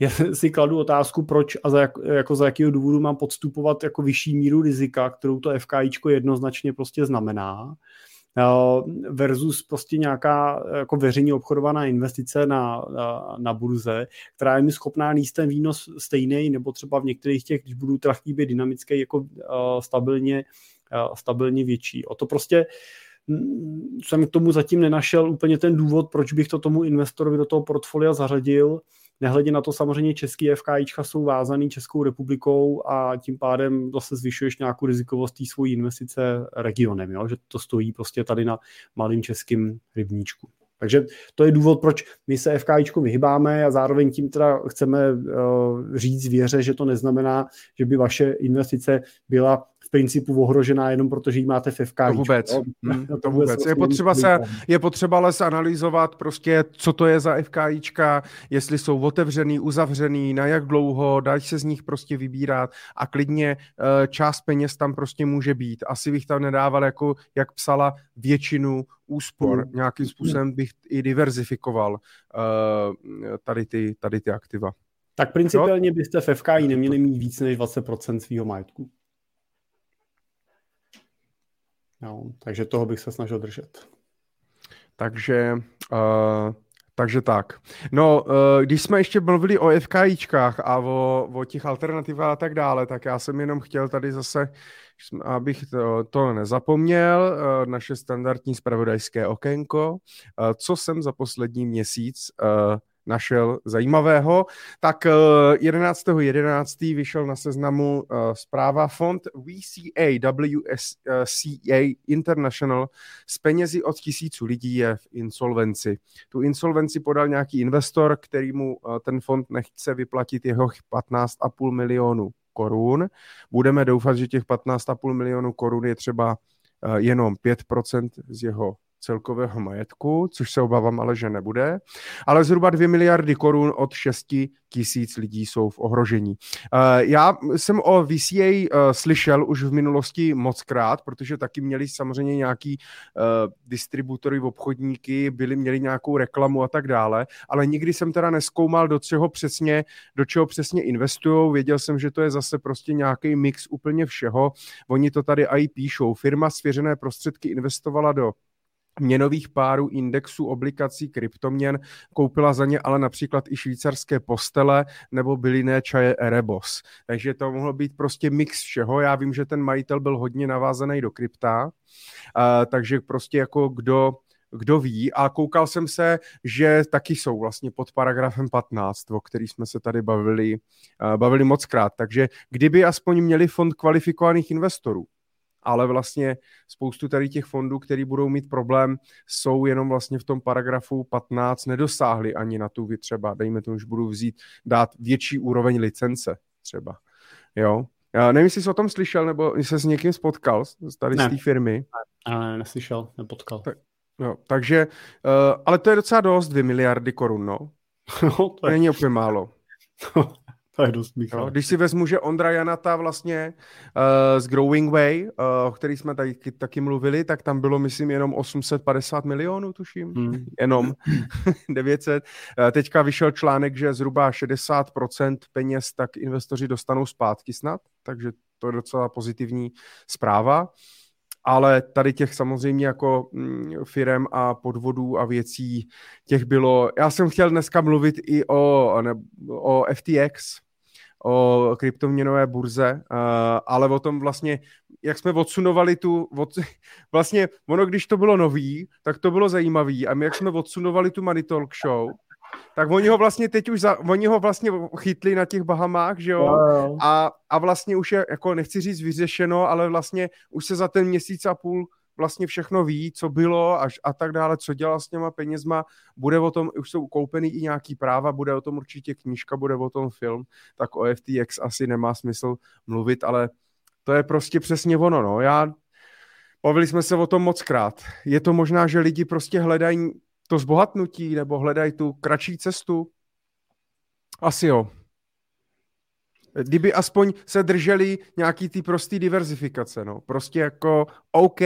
já si kladu otázku, proč a za, jak, jako za jakého důvodu mám podstupovat jako vyšší míru rizika, kterou to FKIčko jednoznačně prostě znamená, versus prostě nějaká jako veřejně obchodovaná investice na, na, na burze, která je mi schopná níst ten výnos stejný, nebo třeba v některých těch, když budu teda chtít být dynamický, jako uh, stabilně, uh, stabilně větší. O to prostě m- jsem k tomu zatím nenašel úplně ten důvod, proč bych to tomu investorovi do toho portfolia zařadil. Nehledě na to samozřejmě český FKIčka jsou vázaný Českou republikou a tím pádem zase zvyšuješ nějakou rizikovost té svojí investice regionem, jo? Že to stojí prostě tady na malým českým rybníčku. Takže to je důvod, proč my se FKIčku vyhybáme a zároveň tím teda chceme uh, říct věře, že to neznamená, že by vaše investice byla v principu ohrožená jenom protože jí máte v F K. To vůbec. Jo? Hmm, to to vůbec. Je, potřeba se, je potřeba ale analyzovat prostě, co to je za FKIčka, jestli jsou otevřený, uzavřený, na jak dlouho, dá se z nich prostě vybírat a klidně uh, část peněz tam prostě může být. Asi bych tam nedával, jako jak psala, většinu úspor. Hmm. Nějakým způsobem bych i diverzifikoval uh, tady, ty, tady ty aktiva. Tak principiálně byste v F K I neměli mít víc než dvacet procent svýho majetku. No, takže toho bych se snažil držet. Takže, uh, takže tak. No, uh, když jsme ještě mluvili o FKIčkách a o, o těch alternativách a tak dále, tak já jsem jenom chtěl tady zase, abych to, to nezapomněl, uh, naše standardní zpravodajské okénko, uh, co jsem za poslední měsíc uh, našel zajímavého. Tak jedenáctého jedenáctého vyšel na seznamu zpráva fond V C A W S C A International s penězi od tisíců lidí je v insolvenci. Tu insolvenci podal nějaký investor, kterýmu ten fond nechce vyplatit jeho patnáct celá pět milionu korun. Budeme doufat, že těch patnáct celá pět milionu korun je třeba jenom pět procent z jeho celkového majetku, což se obávám ale, že nebude, ale zhruba dvě miliardy korun od šest tisíc lidí jsou v ohrožení. Já jsem o V C A slyšel už v minulosti mockrát, protože taky měli samozřejmě nějaký distributory, obchodníky, byli, měli nějakou reklamu a tak dále, ale nikdy jsem teda neskoumal, do čeho přesně, do čeho přesně investujou. Věděl jsem, že to je zase prostě nějaký mix úplně všeho. Oni to tady i píšou. Firma svěřené prostředky investovala do měnových párů, indexů, obligací, kryptoměn, koupila za ně ale například i švýcarské postele nebo bylinné čaje Erebos. Takže to mohlo být prostě mix všeho. Já vím, že ten majitel byl hodně navázaný do krypta, uh, takže prostě jako kdo... Kdo ví, a koukal jsem se, že taky jsou vlastně pod paragrafem patnáct, o který jsme se tady bavili, uh, bavili mockrát. Takže kdyby aspoň měli fond kvalifikovaných investorů, ale vlastně spoustu tady těch fondů, který budou mít problém, jsou jenom vlastně v tom paragrafu patnáct, nedosáhli ani na tu třeba, dejme tomu, že budu vzít, dát větší úroveň licence třeba, jo. Já nevím, jestli jsi o tom slyšel, nebo jsi s někým spotkal tady ne. z té firmy. Ne, ne, neslyšel, nepotkal. Tak, no, takže, uh, ale to je docela dost, dvě miliardy korun, no. no to je... Není úplně málo. Dost, no, když si vezmu, že Ondra Janata vlastně uh, z Growing Way, uh, o který jsme tady taky mluvili, tak tam bylo, myslím, jenom osm set padesát milionů, tuším, hmm. jenom devět set. Uh, teďka vyšel článek, že zhruba šedesát procent peněz tak investoři dostanou zpátky snad, takže to je docela pozitivní zpráva. Ale tady těch samozřejmě jako firem a podvodů a věcí těch bylo. Já jsem chtěl dneska mluvit i o, ne, o F T X, o kryptoměnové burze, ale o tom vlastně, jak jsme odsunovali tu, od, vlastně ono, když to bylo nový, tak to bylo zajímavý. A my, jak jsme odsunovali tu Money Talk Show, tak oni ho vlastně teď už, za, oni ho vlastně chytli na těch Bahamách, že jo, wow. a, a vlastně už je, jako nechci říct vyřešeno, ale vlastně už se za ten měsíc a půl vlastně všechno ví, co bylo až a tak dále, co dělal s těma penězma, bude o tom, už jsou koupený i nějaký práva, bude o tom určitě knížka, bude o tom film, tak o F T X asi nemá smysl mluvit, ale to je prostě přesně ono, no, já, bavili jsme se o tom mockrát, je to možná, že lidi prostě hledají to zbohatnutí, nebo hledají tu kratší cestu? Asi jo. Kdyby aspoň se drželi nějaký ty prostý diverzifikace, no. Prostě jako, OK,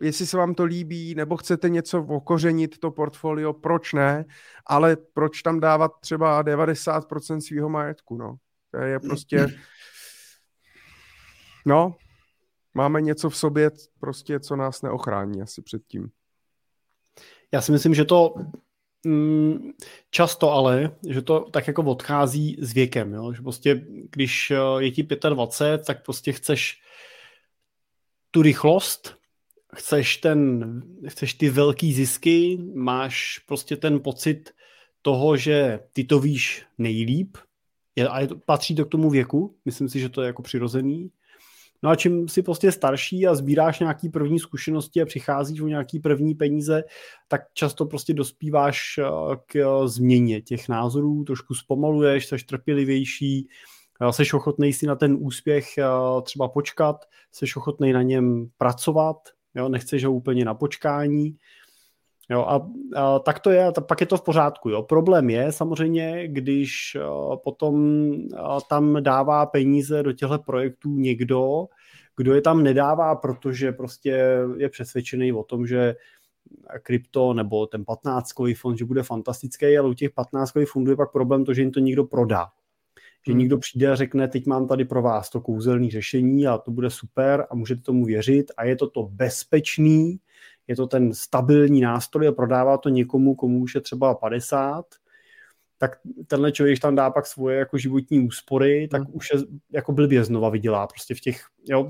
jestli se vám to líbí, nebo chcete něco okořenit, to portfolio, proč ne? Ale proč tam dávat třeba devadesát procent svýho majetku, no? To je prostě... No, máme něco v sobě, prostě, co nás neochrání asi předtím. Já si myslím, že to mm, často ale, že to tak jako odchází s věkem, jo? Že prostě když je ti dvacet pět, tak prostě chceš tu rychlost, chceš, ten, chceš ty velký zisky, máš prostě ten pocit toho, že ty to víš nejlíp je, a je to, patří to k tomu věku, myslím si, že to je jako přirozený. No a čím jsi prostě starší a sbíráš nějaký první zkušenosti a přicházíš o nějaký první peníze, tak často prostě dospíváš k změně těch názorů, trošku zpomaluješ, seš trpělivější, Jseš ochotnej si na ten úspěch třeba počkat, jseš ochotnej na něm pracovat, jo? Nechceš ho úplně na počkání. Jo, a, a tak to je, a ta, pak je to v pořádku. Jo. Problém je samozřejmě, když a, potom a, tam dává peníze do těchto projektů někdo, kdo je tam nedává, protože prostě je přesvědčený o tom, že krypto nebo ten patnáctkový fond, že bude fantastický, ale u těch patnáctkových fondů je pak problém to, že jim to nikdo prodá. Že hmm. někdo přijde a řekne, teď mám tady pro vás to kouzelné řešení a to bude super a můžete tomu věřit a je to to bezpečný, je to ten stabilní nástroj a prodává to někomu, komu už je třeba padesát, tak tenhle člověk, když tam dá pak svoje jako životní úspory, tak hmm. už je, jako blbě znova vydělá. Prostě v těch jo,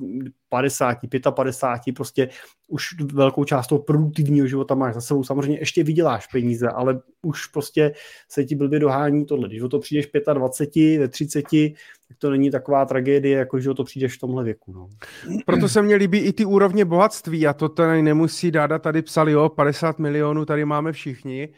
padesát, padesát pět, prostě už velkou část toho produktivního života máš za sebou. Samozřejmě ještě vyděláš peníze, ale už prostě se ti blbě dohání tohle. Když o to přijdeš dvacet pět, třicet, tak to není taková tragédie, jako že o to přijdeš v tomhle věku. No. Proto se mně líbí i ty úrovně bohatství a to tady nemusí Dáda tady psali, jo, padesát milionů tady máme všichni, uh,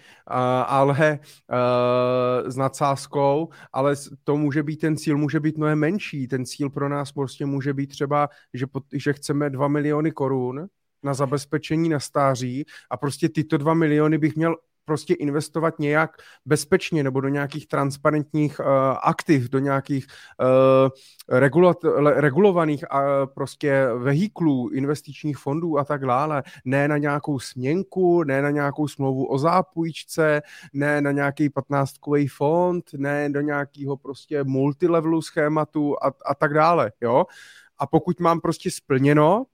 ale uh, s nadsázkou, ale to může být, ten cíl může být mnohem menší. Ten cíl pro nás prostě může být třeba, že, pod, že chceme dva miliony korun na zabezpečení na stáří a prostě tyto dva miliony bych měl prostě investovat nějak bezpečně nebo do nějakých transparentních uh, aktiv, do nějakých uh, regulat, regulovaných uh, prostě vehiklů, investičních fondů a tak dále. Ne na nějakou směnku, ne na nějakou smlouvu o zápůjčce, ne na nějaký patnáctkový fond, ne do nějakého prostě multilevelu schématu a, a tak dále. Jo? A pokud mám prostě splněno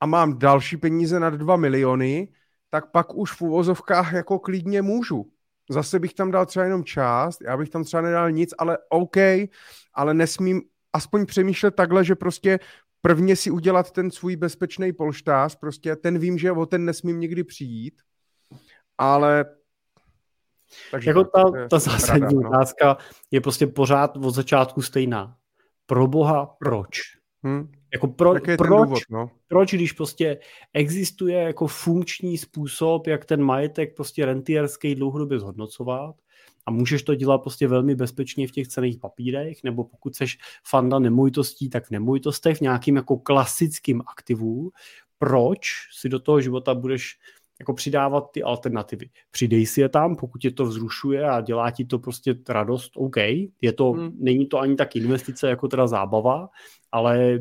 a mám další peníze nad dva miliony, tak pak už v uvozovkách jako klidně můžu. Zase bych tam dal třeba jenom část, já bych tam třeba nedal nic, ale OK, ale nesmím aspoň přemýšlet takhle, že prostě prvně si udělat ten svůj bezpečný polštář, prostě ten vím, že o ten nesmím nikdy přijít, ale... Takže jako ta, ta zásadní rada, otázka no. je prostě pořád od začátku stejná. Proboha, proč? Hmm. Jako pro, proč, důvod, no? proč, když prostě existuje jako funkční způsob, jak ten majetek prostě rentierský dlouhodobě zhodnocovat a můžeš to dělat prostě velmi bezpečně v těch cenných papírech, nebo pokud seš fanda nemovitostí, tak v nemovitostech, v nějakým jako klasickým aktivu, proč si do toho života budeš jako přidávat ty alternativy. Přidej si je tam, pokud tě to vzrušuje a dělá ti to prostě radost, OK, je to, hmm. není to ani tak investice, jako teda zábava, ale...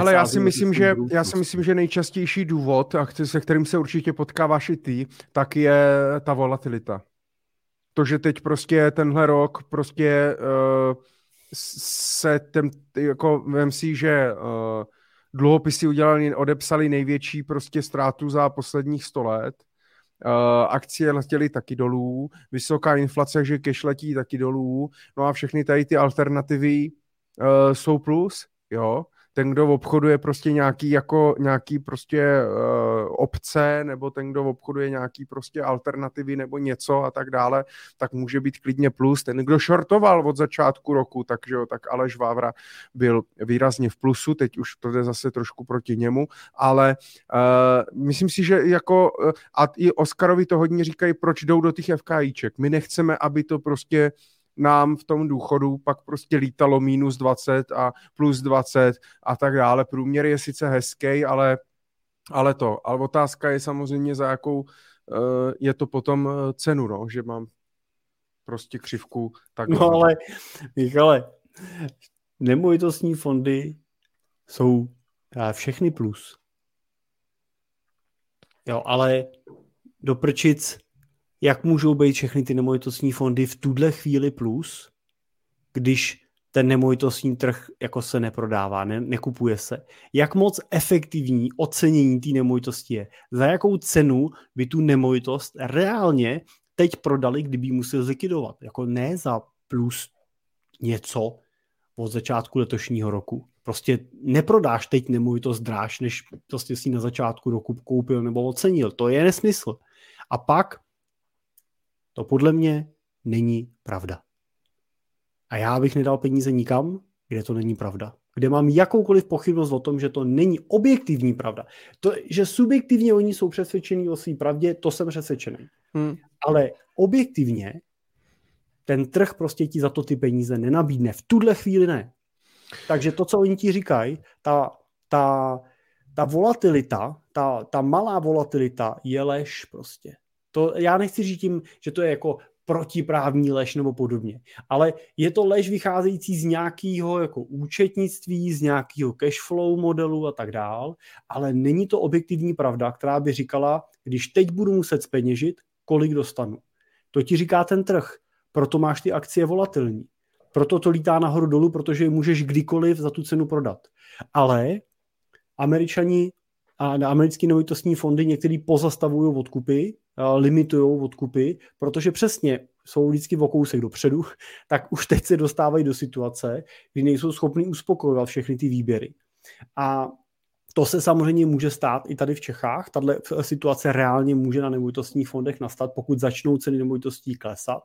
Ale já si, myslím, že, já si myslím, že nejčastější důvod, se kterým se určitě potkáváš i ty, tak je ta volatilita. To, že teď prostě tenhle rok prostě uh, se ten, jako vem si, že... Uh, dluhopisy udělali, odepsali největší prostě ztrátu za posledních sto let. Uh, akcie letěly taky dolů, vysoká inflace, že cash letí taky dolů, no a všechny tady ty alternativy uh, jsou plus, jo. Ten, kdo obchoduje prostě nějaký, jako, nějaký prostě uh, opce, nebo ten, kdo obchoduje nějaký prostě alternativy nebo něco a tak dále, tak může být klidně plus. Ten, kdo shortoval od začátku roku, takže tak Aleš Vávra byl výrazně v plusu, teď už to jde zase trošku proti němu, ale uh, myslím si, že jako, uh, a i Oskarovi to hodně říkají, proč jdou do těch FKIček. My nechceme, aby to prostě nám v tom důchodu pak prostě lítalo minus dvacet a plus dvacet a tak dále. Průměr je sice hezký, ale, ale to. Ale otázka je samozřejmě, za jakou je to potom cenu, no? Že mám prostě křivku. Tak no ale, Michale, nemovitostní fondy jsou všechny plus. Jo, ale do prčic jak můžou být všechny ty nemovitostní fondy v tuhle chvíli plus, když ten nemovitostní trh jako se neprodává, ne, nekupuje se. Jak moc efektivní ocenění té nemovitosti je? Za jakou cenu by tu nemovitost reálně teď prodali, kdyby ji museli zlikvidovat? Jako ne za plus něco od začátku letošního roku. Prostě neprodáš teď nemovitost dráž, než prostě si na začátku roku koupil nebo ocenil. To je nesmysl. A pak to podle mě není pravda. A já bych nedal peníze nikam, kde to není pravda. Kde mám jakoukoliv pochybnost o tom, že to není objektivní pravda. To, že subjektivně oni jsou přesvědčení o své pravdě, to jsem přesvědčený. Hmm. Ale objektivně Ten trh prostě ti za to ty peníze nenabídne. V tuhle chvíli ne. Takže to, co oni ti říkají, ta, ta, ta volatilita, ta, ta malá volatilita je lež prostě. To, já nechci říct tím, že to je jako protiprávní lež nebo podobně. Ale je to lež vycházející z nějakého jako účetnictví, z nějakého cashflow modelu a tak dál, ale není to objektivní pravda, která by říkala, když teď budu muset zpeněžit, kolik dostanu. To ti říká ten trh, proto máš ty akcie volatilní. Proto to lítá nahoru dolů, protože je můžeš kdykoliv za tu cenu prodat. Ale Američani a americké nemovitostní fondy některý pozastavují odkupy, limitují odkupy, protože přesně jsou vždycky o kousek dopředu, tak už teď se dostávají do situace, kdy nejsou schopni uspokojovat všechny ty výběry. A to se samozřejmě může stát i tady v Čechách. Tato situace reálně může na nemovitostních fondech nastat, pokud začnou ceny nemovitostí klesat.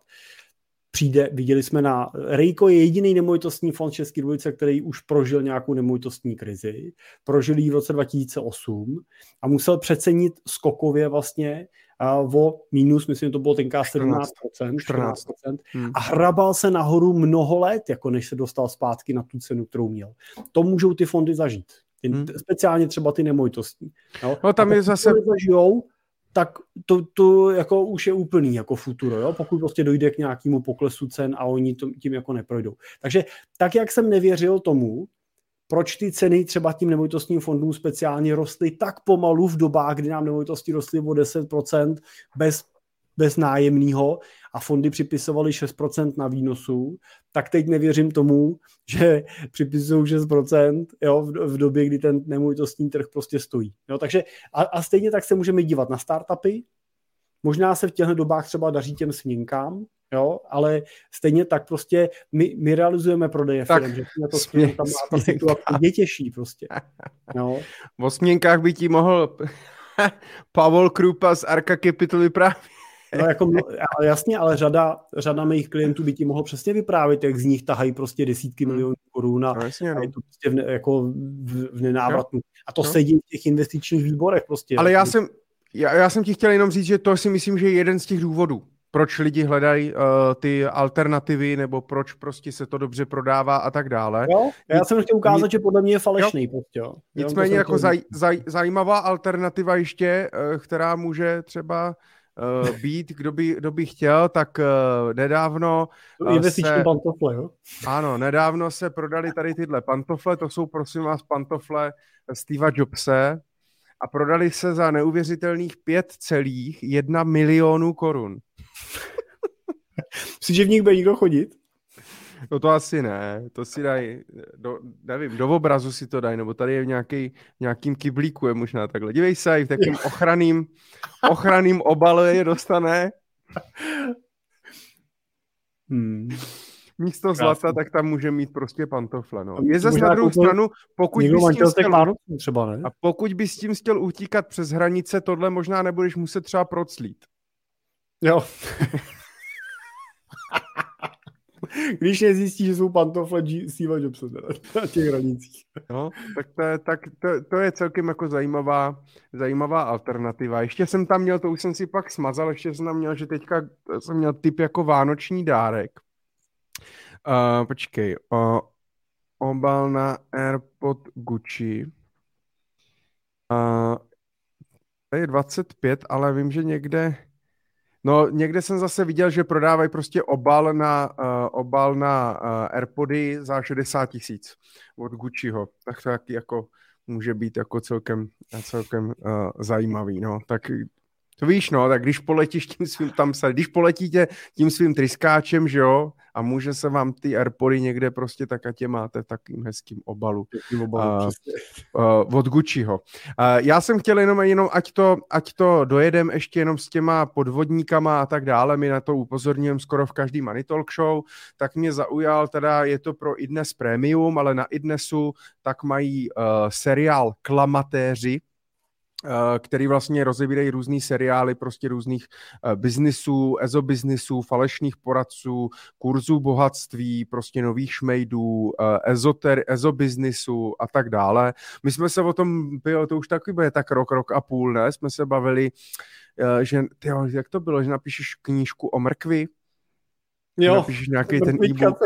Přijde, viděli jsme na... Rejko je jediný nemovitostní fond v České republice, který už prožil nějakou nemovitostní krizi. Prožil ji v roce dva tisíce osm a musel přecenit skokově vlastně o minus, myslím, to bylo tenkrát sedmnáct procent, čtrnáct procent hmm. a hrabal se nahoru mnoho let, jako než se dostal zpátky na tu cenu, kterou měl. To můžou ty fondy zažít. Ty, hmm. Speciálně třeba ty nemovitostní. No, no tam je zase... Zažijou, tak to, to jako už je úplný jako futuro, jo? Pokud prostě dojde k nějakému poklesu cen a oni to, tím jako neprojdou. Takže tak, jak jsem nevěřil tomu, proč ty ceny třeba tím nemovitostním fondům speciálně rostly tak pomalu v dobách, kdy nám nemovitosti rostly o deset procent bez, bez nájemného a fondy připisovaly šest procent na výnosu, tak teď nevěřím tomu, že připisují šest procent jo, v, v době, kdy ten nemovitostní trh prostě stojí. Jo, takže, a, a stejně tak se můžeme dívat na startupy. Možná se v těchto dobách třeba daří těm směnkám, jo, ale stejně tak prostě my, my realizujeme prodeje tak, firm, že to směn, tam má ta situace je těžší prostě. No. O směnkách by ti mohl Pavel Krupa z Arka Capital vyprávět. No jako, jasně, ale řada, řada mých klientů by ti mohlo přesně vyprávět, jak z nich tahají prostě desítky hmm. milionů korun a, no, jasně, a je to prostě v, ne, jako v, v nenávratnu. A to no. sedí v těch investičních výborech prostě. Ale já jsem, já, já jsem ti chtěl jenom říct, že to si myslím, že je jeden z těch důvodů, proč lidi hledají uh, ty alternativy, nebo proč prostě se to dobře prodává a tak dále. Jo, já Nic, jsem chtěl ukázat, mě, že podle mě je falešný. Jo. Nicméně jako zaj, zaj, zajímavá alternativa ještě, uh, která může třeba Uh, být, kdo by, kdo by chtěl, tak uh, nedávno uh, se... pantofle, jo? Ano, nedávno se prodali tady tyhle pantofle, to jsou prosím vás pantofle Steva Jobse a prodali se za neuvěřitelných pět celá jedna milionu korun. Myslíš, že v nich bude nikdo chodit? No to asi ne, to si dají, do, nevím, do obrazu si to dají, nebo tady je v nějaký, nějakým kyblíku je možná takhle. Dívej se, i v takovým ochranným, ochranným obale je dostane. Hmm. Místo zlata, tak tam může mít prostě pantofle. No. Je zase na druhou stranu, pokud bys, chtěl, třeba, ne? A pokud bys s tím chtěl utíkat přes hranice, tohle možná nebudeš muset třeba proclít. Jo. Když nezjistí, že jsou pantofle Steva Jobse na těch hranicích. No, tak to, tak to, to je celkem jako zajímavá, zajímavá alternativa. Ještě jsem tam měl, to už jsem si pak smazal, ještě jsem tam měl, že teďka jsem měl typ jako vánoční dárek. Uh, počkej, uh, obal na AirPod Gucci. Uh, to je dvacet pět, ale vím, že někde... No, někde jsem zase viděl, že prodávají prostě obal na, uh, obal na uh, AirPody za šedesát tisíc od Gucciho. Tak to taky jako může být jako celkem, celkem uh, zajímavý, no. Tak to víš, no, tak když poletíš tím svým tam se, když poletíte tím svým tryskáčem, že jo, a může se vám ty AirPody někde prostě tak, a tě máte v takým hezkým obalu, hezkým obalu uh, uh, od Gucciho. Uh, já jsem chtěl jenom, jenom ať to, ať to dojedem ještě jenom s těma podvodníkama a tak dále, my na to upozorňujeme skoro v každý Money Talk Show, tak mě zaujal, teda je to pro iDnes Premium, ale na iDnesu tak mají uh, seriál Klamatéři, který vlastně rozebírají různý seriály prostě různých biznisů, ezobiznisů, falešných poradců, kurzů bohatství, prostě nových šmejdů, ezoter, ezobiznisů a tak dále. My jsme se o tom, bylo to už taky bude tak rok, rok a půl, ne? Jsme se bavili, že, tyjo, jak to bylo, že napíšeš knížku o mrkvi? Jo. Napíšeš nějaký ten e-book.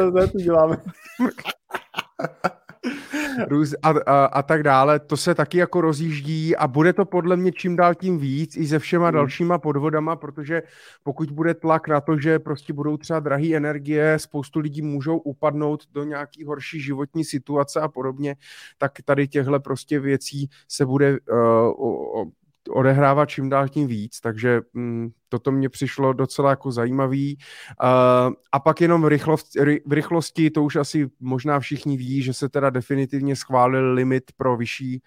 Růz a, a, a tak dále, to se taky jako rozjíždí a bude to podle mě čím dál tím víc i se všema dalšíma podvodama, protože pokud bude tlak na to, že prostě budou třeba drahé energie, spoustu lidí můžou upadnout do nějaký horší životní situace a podobně, tak tady těchto prostě věcí se bude uh, odehrávat čím dál tím víc, takže um, toto mě přišlo docela jako zajímavý. Uh, a pak jenom v, rychlost, ry, v rychlosti, to už asi možná všichni ví, že se teda definitivně schválil limit pro vyšší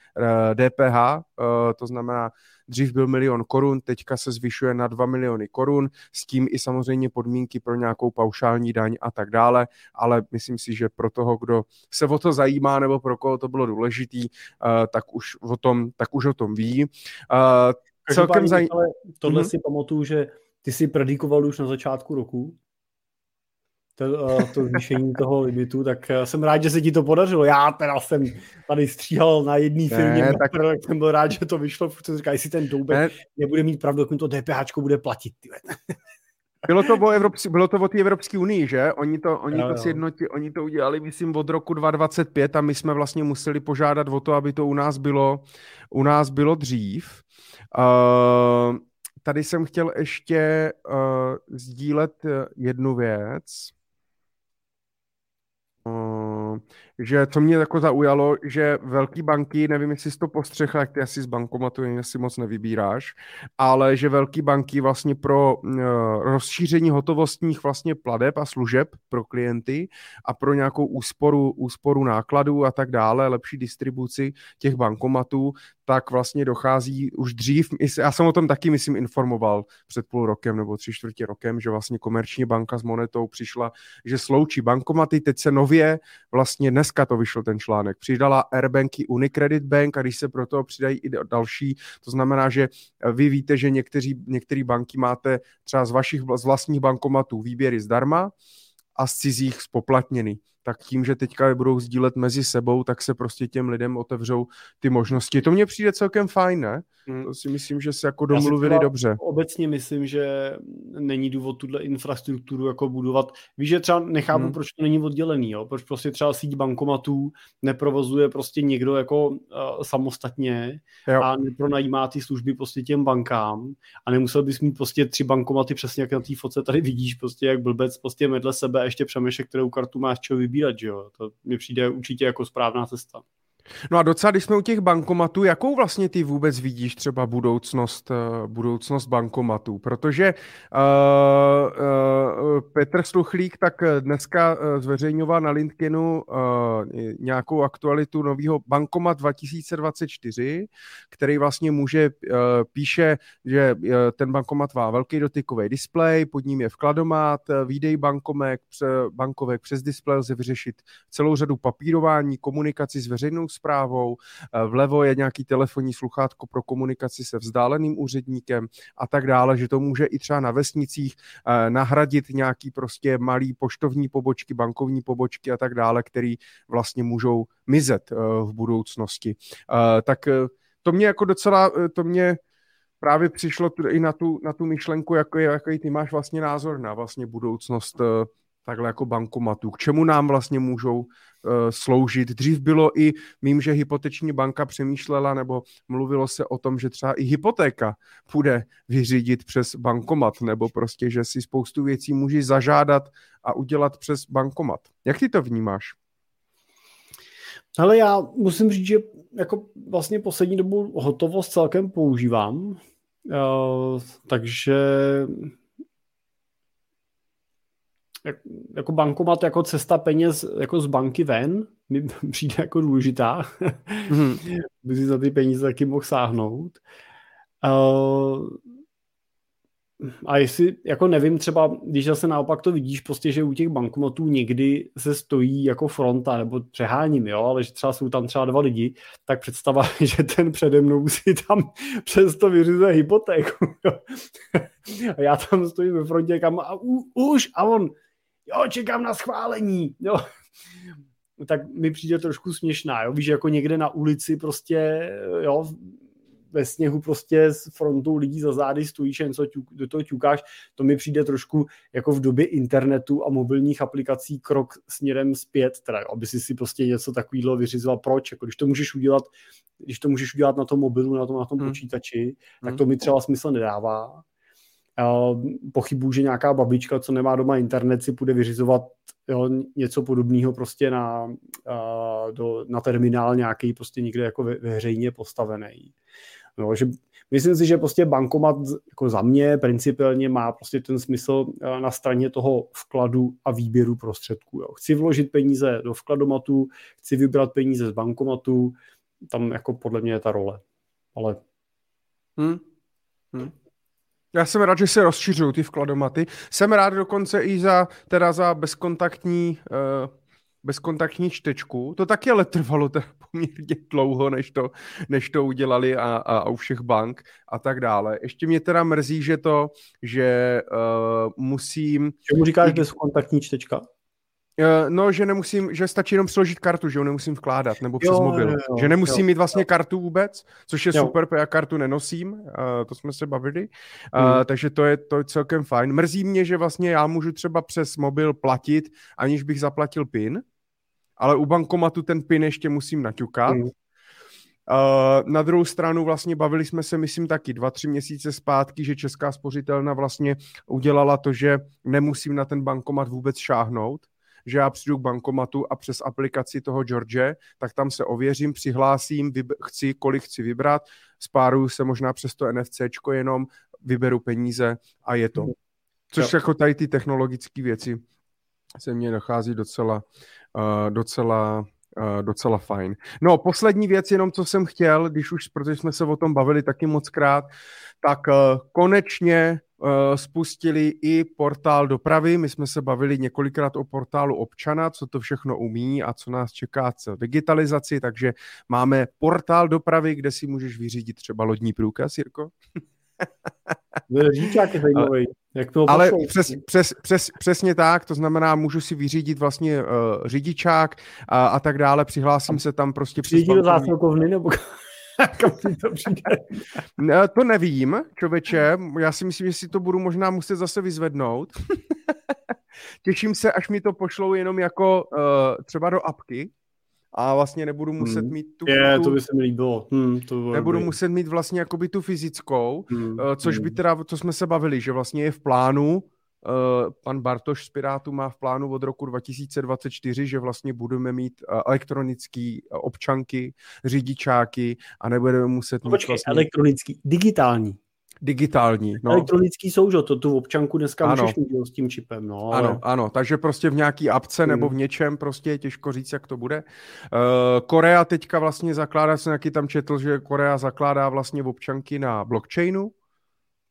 uh, D P H, uh, to znamená, dřív byl milion korun, teďka se zvyšuje na dva miliony korun, s tím i samozřejmě podmínky pro nějakou paušální daň a tak dále, ale myslím si, že pro toho, kdo se o to zajímá nebo pro koho to bylo důležitý, uh, tak, už o tom, tak už o tom ví. Uh, Celkem zaj... Tohle mm-hmm. si pamatuju, že ty si predikoval už na začátku roku to, to zvýšení toho limitu, tak jsem rád, že se ti to podařilo. Já teda jsem tady stříhal na jedné firmě, ne, tak... tak jsem byl rád, že to vyšlo, protože říká, jestli ten doubek ne. nebude mít pravdu, jak mi to D P H bude platit. Bylo to o Evropské, bylo to o té Evropské unii, že? Oni to, oni no, to sjednotili, oni to udělali, myslím, od roku dvacet dvacet pět a my jsme vlastně museli požádat o to, aby to u nás bylo, u nás bylo dřív. Uh, tady jsem chtěl ještě uh, sdílet jednu věc, uh, že co mě jako zaujalo, že velké banky, nevím, jestli jsi to postřehl, jak ty asi z bankomatu asi moc nevybíráš, ale že velké banky vlastně pro uh, rozšíření hotovostních vlastně plateb a služeb pro klienty a pro nějakou úsporu, úsporu nákladů a tak dále, lepší distribuci těch bankomatů, tak vlastně dochází už dřív, já jsem o tom taky, myslím, informoval před půl rokem nebo tři čtvrtě rokem, že vlastně Komerční banka s Monetou přišla, že sloučí bankomaty, teď se nově, vlastně dneska to vyšel ten článek, přidala Airbanky Unicredit Bank a když se pro toho přidají i další, to znamená, že vy víte, že někteří, některé banky máte třeba z vašich z vlastních bankomatů výběry zdarma a z cizích zpoplatněny. Tak tím, že teďka je budou sdílet mezi sebou, tak se prostě těm lidem otevřou ty možnosti. To mně přijde celkem fajn, ne? Hmm. To si myslím, že se jako domluvili dobře. Obecně myslím, že není důvod tuhle infrastrukturu jako budovat. Víš, že třeba nechápu, hmm. proč to není oddělený, jo? Proč prostě třeba síť bankomatů neprovozuje prostě někdo jako uh, samostatně jo. a nepronajímá ty služby prostě těm bankám a nemusel bys mít prostě tři bankomaty, přesně jak na té fotce tady vidíš, prostě jak blbec prostě vedle sebe ještě přemýšlej, kterou kartu máš čeho vybírat, že jo? To mi přijde určitě jako správná cesta. No a docela, když jsme u těch bankomatů, jakou vlastně ty vůbec vidíš třeba budoucnost, budoucnost bankomatů? Protože uh, uh, Petr Sluchlík tak dneska zveřejňoval na LinkedInu uh, nějakou aktualitu nového bankomat dva tisíce dvacet čtyři, který vlastně může, uh, píše, že uh, ten bankomat má velký dotykový displej, pod ním je vkladomát, výdej bankomek, pře, bankovek přes displej lze vyřešit celou řadu papírování, komunikaci s veřejnou zprávou, vlevo je nějaký telefonní sluchátko pro komunikaci se vzdáleným úředníkem a tak dále, že to může i třeba na vesnicích nahradit nějaký prostě malý poštovní pobočky, bankovní pobočky a tak dále, který vlastně můžou mizet v budoucnosti. Tak to mě jako docela, to mě právě přišlo i na tu, na tu myšlenku, jaký, jaký ty máš vlastně názor na vlastně budoucnost takhle jako bankomatů. K čemu nám vlastně můžou uh, sloužit? Dřív bylo i, vím, že hypoteční banka přemýšlela, nebo mluvilo se o tom, že třeba i hypotéka půjde vyřídit přes bankomat, nebo prostě, že si spoustu věcí můžeš zažádat a udělat přes bankomat. Jak ty to vnímáš? Hele, já musím říct, že jako vlastně poslední dobu hotovost celkem používám, uh, takže... jako bankomat, jako cesta peněz jako z banky ven, mi přijde jako důležitá. Hmm. By si za ty peníze taky mohl sáhnout. Uh, a jestli, jako nevím, třeba, když zase naopak to vidíš, prostě, že u těch bankomatů někdy se stojí jako fronta, nebo přeháním, jo, ale že třeba jsou tam třeba dva lidi, tak představa, že ten přede mnou si tam přesto vyřizuje hypotéku. Jo. A já tam stojím ve frontě kam a u, už, a on jo, čekám na schválení, jo. Tak mi přijde trošku směšná, jo, víš, jako někde na ulici prostě, jo, ve sněhu prostě s frontou lidí za zády stojíš a něco ťuk, do toho ťukáš, to mi přijde trošku jako v době internetu a mobilních aplikací krok směrem zpět, teda, aby si si prostě něco takového vyřizoval, proč, jako když to můžeš udělat, když to můžeš udělat na tom mobilu, na tom, na tom hmm. počítači, tak to mi třeba smysl nedává. Pochybuji, že nějaká babička, co nemá doma internet, si půjde vyřizovat, jo, něco podobného prostě na, do, na terminál nějaký prostě někde jako ve, veřejně postavený. No, že myslím si, že prostě bankomat jako za mě principiálně má prostě ten smysl na straně toho vkladu a výběru prostředků. Jo. Chci vložit peníze do vkladomatu, chci vybrat peníze z bankomatu, tam jako podle mě je ta role. Ale... Hmm. Hmm. Já jsem rád, že se rozšiřují ty vkladomaty. Jsem rád dokonce i za, teda za bezkontaktní, uh, bezkontaktní čtečku. To taky ale trvalo teda poměrně dlouho, než to, než to udělali a, a, a u všech bank a tak dále. Ještě mě teda mrzí, že to, že uh, musím... Čemu říkáš bezkontaktní čtečka? No, že nemusím, že stačí jenom složit kartu, že ho nemusím vkládat, nebo přes jo, mobil. Jo, jo, že nemusím jo, mít vlastně jo. kartu vůbec, což je jo. super, protože já kartu nenosím, uh, to jsme se bavili, uh, hmm. takže to je, to je celkem fajn. Mrzí mě, že vlastně já můžu třeba přes mobil platit, aniž bych zaplatil PIN, ale u bankomatu ten PIN ještě musím naťukat. Hmm. Uh, na druhou stranu vlastně bavili jsme se, myslím, taky dva, tři měsíce zpátky, že Česká spořitelna vlastně udělala to, že nemusím na ten bankomat vůbec šáhnout, že já přijdu k bankomatu a přes aplikaci toho George, tak tam se ověřím, přihlásím, vyb- chci, kolik chci vybrat, spáruju se možná přes to NFCčko jenom, vyberu peníze a je to. Což jo. jako tady ty technologické věci se mně dochází docela, uh, docela, uh, docela fajn. No, poslední věc, jenom co jsem chtěl, když už, protože jsme se o tom bavili taky moc krát, tak uh, konečně spustili i portál dopravy. My jsme se bavili několikrát o portálu občana, co to všechno umí a co nás čeká v digitalizaci, takže máme portál dopravy, kde si můžeš vyřídit třeba lodní průkaz, Jirko. Ale, ale přes, přes, přes, přesně tak, to znamená, můžu si vyřídit vlastně uh, řidičák a, a tak dále, přihlásím a se tam prostě přes bankovní. Přijde do zásilkovny nebo... To nevím, člověče, já si myslím, že si to budu možná muset zase vyzvednout. Těším se, až mi to pošlou jenom jako uh, třeba do apky a vlastně nebudu muset hmm. mít tu... Je, tu, to by se mi líbilo. Hmm, to by nebudu by. muset mít vlastně jakoby tu fyzickou, hmm. uh, což hmm. by teda, co jsme se bavili, že vlastně je v plánu, Uh, pan Bartoš z Pirátů má v plánu od roku dva tisíce dvacet čtyři, že vlastně budeme mít uh, elektronické občanky, řidičáky a nebudeme muset... No, počkej, vlastně... elektronický, digitální. Digitální, no. Elektronický soužo, to tu občanku dneska ano. můžeš mít s tím čipem, no. Ano, ale... ano, takže prostě v nějaký apce hmm. nebo v něčem, prostě je těžko říct, jak to bude. Uh, Korea teďka vlastně zakládá, jsem nějaký tam četl, že Korea zakládá vlastně občanky na blockchainu.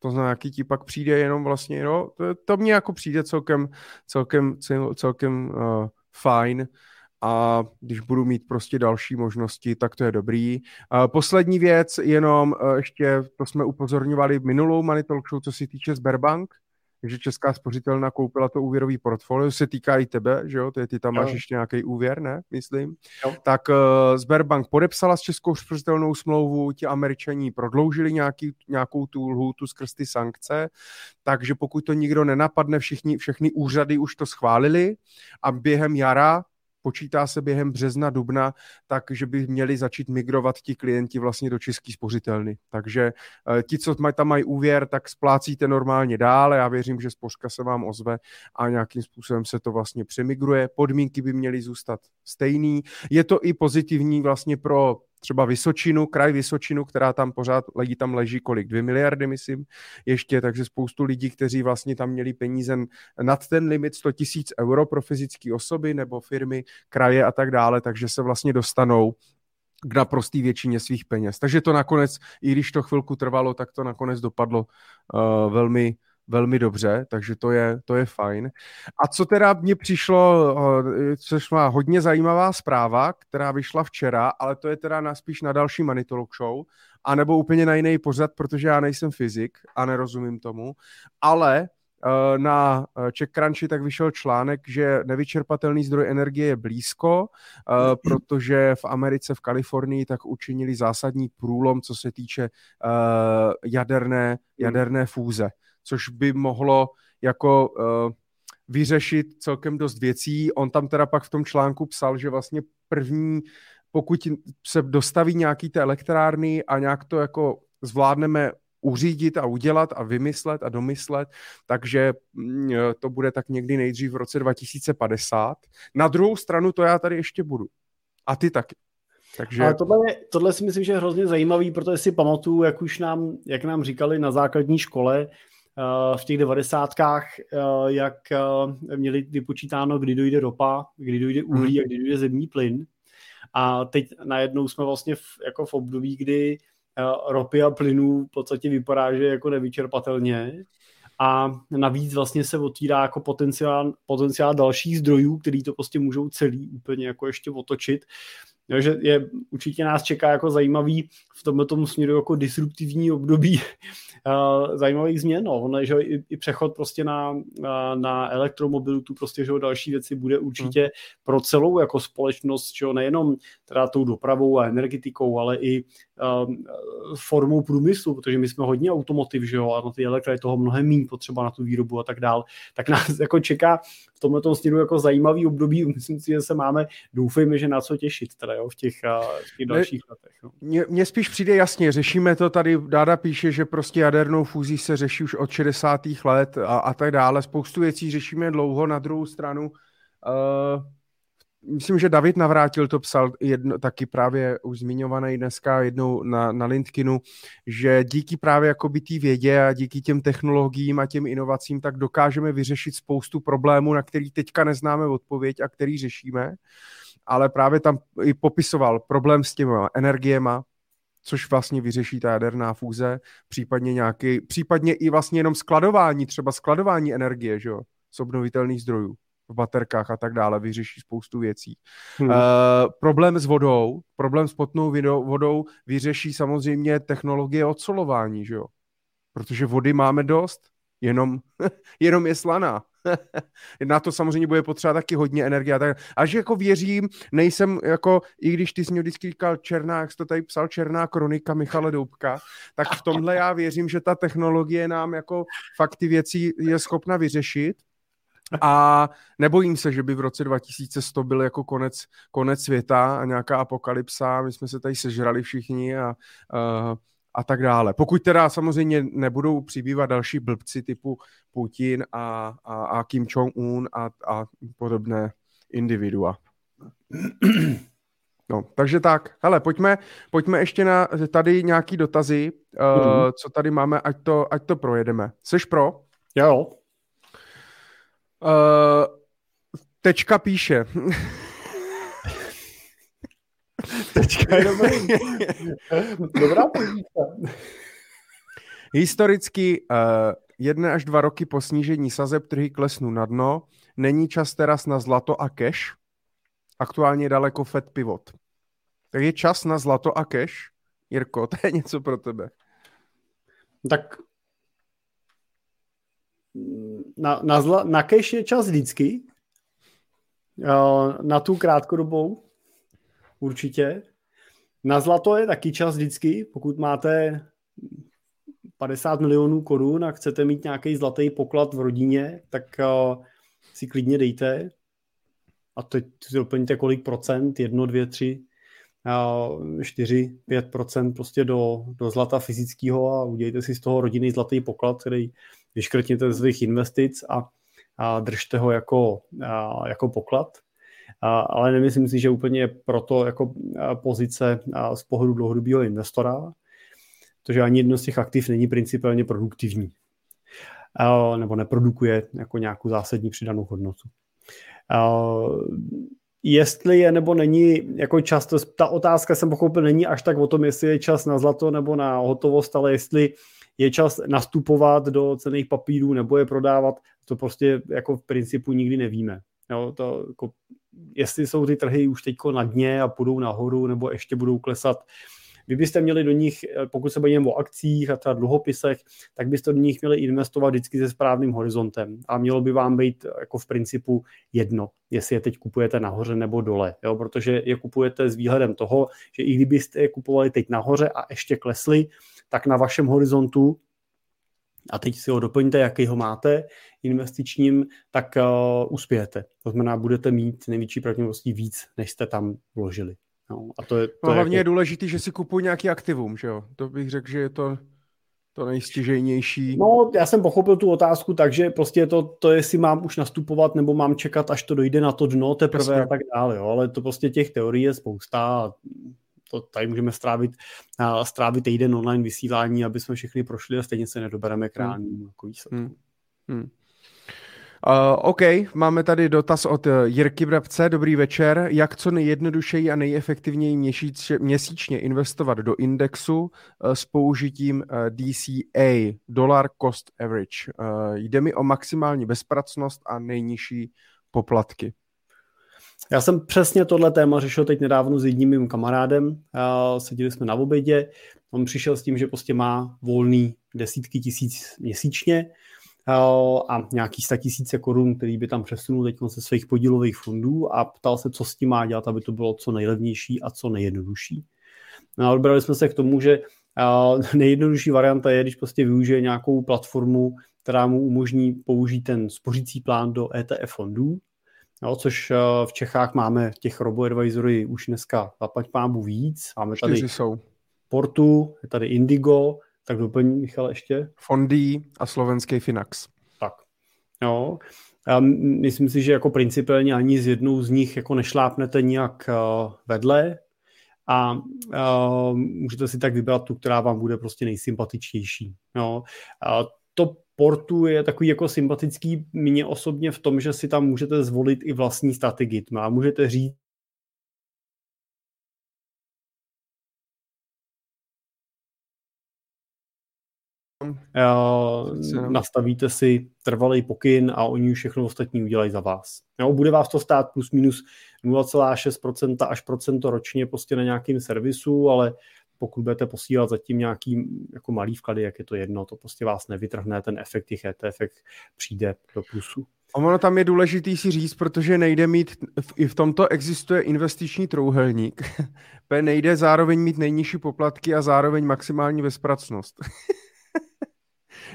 To znamená, jaký ti pak přijde jenom vlastně, no, to, to mně jako přijde celkem, celkem, celkem uh, fajn a když budu mít prostě další možnosti, tak to je dobrý. Uh, poslední věc, jenom uh, ještě, to jsme upozorňovali minulou Money Talk Show, co se týče Sberbank, že Česká spořitelna koupila to úvěrový portfolio, se týká i tebe, že jo, ty, ty tam jo. máš ještě nějaký úvěr, ne, myslím, jo. tak uh, Sberbank podepsala s Českou spořitelnou smlouvu, ti Američani prodloužili nějaký, nějakou tu lhůtu skrz ty sankce, takže pokud to nikdo nenapadne, všichni, všechny úřady už to schválili a během jara, počítá se během března, dubna, takže by měli začít migrovat ti klienti vlastně do České spořitelny. Takže ti, co tam mají úvěr, tak splácíte normálně dále. Já věřím, že spořka se vám ozve a nějakým způsobem se to vlastně přemigruje. Podmínky by měly zůstat stejný. Je to i pozitivní vlastně pro třeba Vysočinu, kraj Vysočinu, která tam pořád, lidi tam leží kolik, dvě miliardy, myslím, ještě, takže spoustu lidí, kteří vlastně tam měli peníze nad ten limit sto tisíc euro pro fyzické osoby nebo firmy, kraje a tak dále, takže se vlastně dostanou k naprosté většině svých peněz. Takže to nakonec, i když to chvilku trvalo, tak to nakonec dopadlo uh, velmi velmi dobře, takže to je, to je fajn. A co teda mně přišlo, což má hodně zajímavá zpráva, která vyšla včera, ale to je teda na, spíš na další Money Talk Show, anebo úplně na jiný pořad, protože já nejsem fyzik a nerozumím tomu, ale na CzechCrunchi tak vyšel článek, že nevyčerpatelný zdroj energie je blízko, protože v Americe, v Kalifornii tak učinili zásadní průlom, co se týče jaderné, jaderné fúze, což by mohlo jako vyřešit celkem dost věcí. On tam teda pak v tom článku psal, že vlastně první, pokud se dostaví nějaký té elektrárny a nějak to jako zvládneme uřídit a udělat a vymyslet a domyslet, takže to bude tak někdy nejdřív v roce dva tisíce padesát. Na druhou stranu to já tady ještě budu. A ty taky. Takže... Ale tohle, tohle si myslím, že je hrozně zajímavý, protože si pamatuju, jak už nám, jak nám říkali na základní škole v těch devadesátkách, jak měli vypočítáno, kdy dojde ropa, kdy dojde uhlí hmm. a kdy dojde zemní plyn. A teď najednou jsme vlastně v, jako v období, kdy ropy a plynů v podstatě vypadá, že jako nevyčerpatelně a navíc vlastně se otvírá jako potenciál, potenciál dalších zdrojů, který to prostě můžou celý úplně jako ještě otočit. Takže je, určitě nás čeká jako zajímavý v tomto směru jako disruptivní období zajímavých změn. No. Že i, i přechod prostě na, na elektromobilitu, prostě, že další věci bude určitě hmm. pro celou jako společnost, že nejenom teda tou dopravou a energetikou, ale i um, formou průmyslu, protože my jsme hodně automotiv, že jo, a na ty elektra je toho mnohem míň potřeba na tu výrobu a tak dál. Tak nás jako čeká v tomto směru jako zajímavý období. Myslím si, že se máme, doufejme, že na co těšit teda, jo, v těch, v těch dalších ne, letech. No. Mně, mně spíš přijde jasně, řešíme to tady, Dáda píše, že prostě jadernou fúzí se řeší už od šedesátých let a, a tak dále. Spoustu věcí řešíme dlouho, na druhou stranu. Uh, myslím, že David Navrátil to psal jedno, taky právě už zmiňovaný dneska jednou na, na LinkedInu, že díky právě jakoby té vědě a díky těm technologiím a těm inovacím tak dokážeme vyřešit spoustu problémů, na který teďka neznáme odpověď a který řešíme. Ale právě tam i popisoval problém s těmi energiema, což vlastně vyřeší ta jaderná fúze, případně nějaký, případně i vlastně jenom skladování, třeba skladování energie, že jo, z obnovitelných zdrojů v baterkách a tak dále, vyřeší spoustu věcí. Hmm. E, problém s vodou, problém s pitnou vodou vyřeší samozřejmě technologie odsolování, že jo, protože vody máme dost, jenom, jenom je slaná. Na to samozřejmě bude potřeba taky hodně energie. Až jako věřím, nejsem jako, i když ty jsi mě vždycky říkal černá, jak jsi to tady psal, černá kronika Michala Doubka, tak v tomhle já věřím, že ta technologie nám jako fakt ty věci je schopna vyřešit a nebojím se, že by v roce dva tisíce sto byl jako konec, konec světa a nějaká apokalypsa, my jsme se tady sežrali všichni a uh, a tak dále. Pokud teda samozřejmě nebudou přibývat další blbci typu Putin a, a, a Kim Jong-un a, a podobné individua. No, takže tak. Hele, pojďme, pojďme ještě na tady nějaký dotazy, mm-hmm. uh, co tady máme, ať to, ať to projedeme. Seš pro? Jo. Uh, tečka píše... Tečka je dobrý. Dobrá podíka. Historicky uh, jedné až dva roky po snížení sazeb trhy klesnou na dno. Není čas teraz na zlato a cash. Aktuálně daleko F E D pivot. Tak je čas na zlato a cash. Jirko, to je něco pro tebe. Tak na, na, zla, na cash je čas vždycky. Uh, na tu krátkodobou. Určitě. Na zlato je taky čas vždycky, pokud máte padesát milionů korun a chcete mít nějaký zlatý poklad v rodině, tak uh, si klidně dejte a teď si doplňte kolik procent, jedno, dvě, tři, uh, čtyři, pět procent prostě do, do zlata fyzického a udělejte si z toho rodinný zlatý poklad, který vyškrtněte ze svých investic a, a držte ho jako, a, jako poklad. A, ale nemyslím si, že úplně proto jako pozice a z pohledu dlouhodobého investora, protože ani jedno z těch aktiv není principálně produktivní a, nebo neprodukuje jako nějakou zásadní přidanou hodnotu. A, jestli je nebo není, jako často, ta otázka jsem pochopil, není až tak o tom, jestli je čas na zlato nebo na hotovost, ale jestli je čas nastupovat do cenných papírů nebo je prodávat, to prostě jako v principu nikdy nevíme. Jo, to, jako, jestli jsou ty trhy už teďko na dně a půjdou nahoru nebo ještě budou klesat, Vy byste měli do nich, pokud se bavíme o akcích a třeba dluhopisech, tak byste do nich měli investovat vždycky se správným horizontem a mělo by vám být jako v principu jedno, jestli je teď kupujete nahoře nebo dole, jo? Protože je kupujete s výhledem toho, že i kdybyste je kupovali teď nahoře a ještě klesli, tak na vašem horizontu, a teď si ho doplňte, jaký ho máte investičním, tak uh, uspějete. To znamená, budete mít největší pravděpodobností víc, než jste tam vložili. No, a to je, to no, je hlavně jako... je důležité, že si kupují nějaký aktivum, že jo? To bych řekl, že je to... to nejstěžejnější. No, já jsem pochopil tu otázku, takže prostě to, to, jestli mám už nastupovat, nebo mám čekat, až to dojde na to dno teprve a tak dále, jo. Ale to prostě těch teorií je spousta. To tady můžeme strávit, strávit týden online vysílání, aby jsme všechny prošli a stejně se nedobereme k reálnému jako výsledku. Hmm. Hmm. Uh, OK, máme tady dotaz od Jirky Brabce. Dobrý večer. Jak co nejjednodušeji a nejefektivněji měsíč, měsíčně investovat do indexu uh, s použitím uh, D C A, Dollar Cost Average? Uh, jde mi o maximální bezpracnost a nejnižší poplatky. Já jsem přesně tohle téma řešil teď nedávno s jedním mým kamarádem. Seděli jsme na obědě. On přišel s tím, že prostě má volný desítky tisíc měsíčně a nějaký sta tisíce korun, který by tam přesunul teď ze svých podílových fondů a ptal se, co s tím má dělat, aby to bylo co nejlevnější a co nejjednodušší. No a odbrali jsme se k tomu, že nejjednodušší varianta je, když prostě využije nějakou platformu, která mu umožní použít ten spořící plán do E T F fondů. No, což v Čechách máme těch robo-advisory už dneska zapať pámu víc. Máme tady Portu, je tady Indigo, tak doplň, Michal, ještě. Fondy a slovenský Finax. Tak, jo. Já myslím si, že jako principiálně ani z jednou z nich jako nešlápnete nijak vedle a uh, můžete si tak vybrat tu, která vám bude prostě nejsympatičnější. Jo. A to Portu je takový jako sympatický mně osobně v tom, že si tam můžete zvolit i vlastní strategii. A můžete říct, uh, nastavíte si trvalý pokyn a oni všechno ostatní udělají za vás. Jo, bude vás to stát plus minus nula celá šest procenta až procento ročně prostě na nějakým servisu, ale pokud budete posílat zatím nějaký jako malý vklady, jak je to jedno, to prostě vás nevytrhne, ten efekt těch E T F přijde do plusu. A ono tam je důležitý si říct, protože nejde mít, i v tomto existuje investiční trouhelník, nejde zároveň mít nejnižší poplatky a zároveň maximální bezpracnost.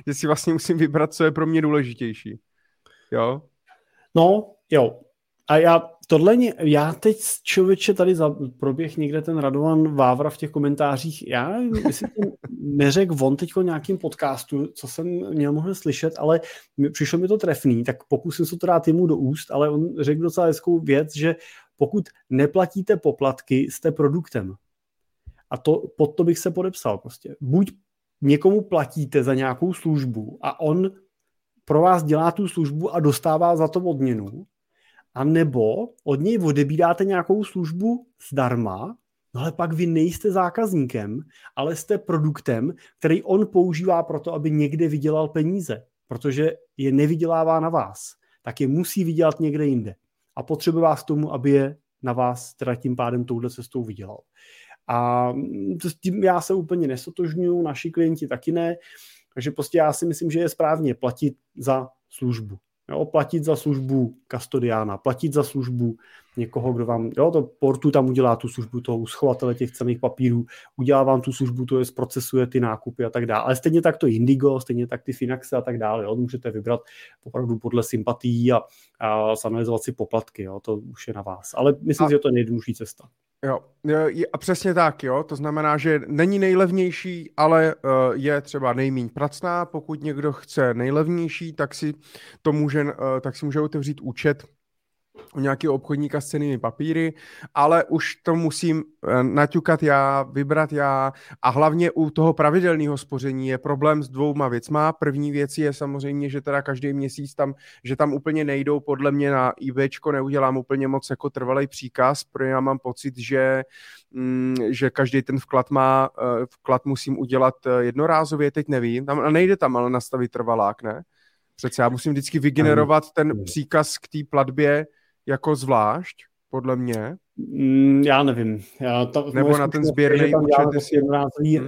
Že si vlastně musím vybrat, co je pro mě důležitější. Jo? No, jo. A já tohle, já teď člověče tady za, proběh někde ten Radovan Vávra v těch komentářích, já myslím, neřekl on teď o nějakým podcastu, co jsem měl mohl slyšet, ale přišlo mi to trefný, tak pokusím se to dát jemu do úst, ale on řekl docela hezkou věc, že pokud neplatíte poplatky, jste produktem. A to, pod to bych se podepsal prostě. Buď někomu platíte za nějakou službu a on pro vás dělá tu službu a dostává za to odměnu, a nebo od něj odebíráte nějakou službu zdarma, no ale pak vy nejste zákazníkem, ale jste produktem, který on používá proto, aby někde vydělal peníze, protože je nevydělává na vás, tak je musí vydělat někde jinde. A potřebuje vás k tomu, aby je na vás teda tím pádem touhle cestou vydělal. A s tím já se úplně nesotožňuji, naši klienti taky ne, takže prostě já si myslím, že je správně platit za službu. Jo, platit za službu kastodiána, platit za službu někoho, kdo vám, jo, to Portu tam udělá tu službu toho schovatele těch cenných papírů, udělá vám tu službu, to je zprocesuje ty nákupy a tak dále. Ale stejně tak to Indigo, stejně tak ty Finaxe a tak dále, jo, můžete vybrat opravdu podle sympatií a, a zanalizovat si poplatky, jo, to už je na vás. Ale myslím, a... že to je nejjednodušší cesta. Jo, a přesně tak, jo, to znamená, že není nejlevnější, ale je třeba nejméně pracná, pokud někdo chce nejlevnější, tak si to může, tak si může otevřít účet u nějakého obchodníka s cennými papíry, ale už to musím naťukat já, vybrat já a hlavně u toho pravidelného spoření je problém s dvouma věcma. První věc je samozřejmě, že teda každý měsíc tam, že tam úplně nejdou podle mě na IBčko, neudělám úplně moc jako trvalý příkaz, protože já mám pocit, že, že každý ten vklad má, vklad musím udělat jednorázově, teď nevím, tam nejde tam ale nastavit trvalák, ne? Přece já musím vždycky vygenerovat ten příkaz k té platbě jako zvlášť. podle mě. Mm, já nevím. Já tam, nebo na ten sběrný účet. Si...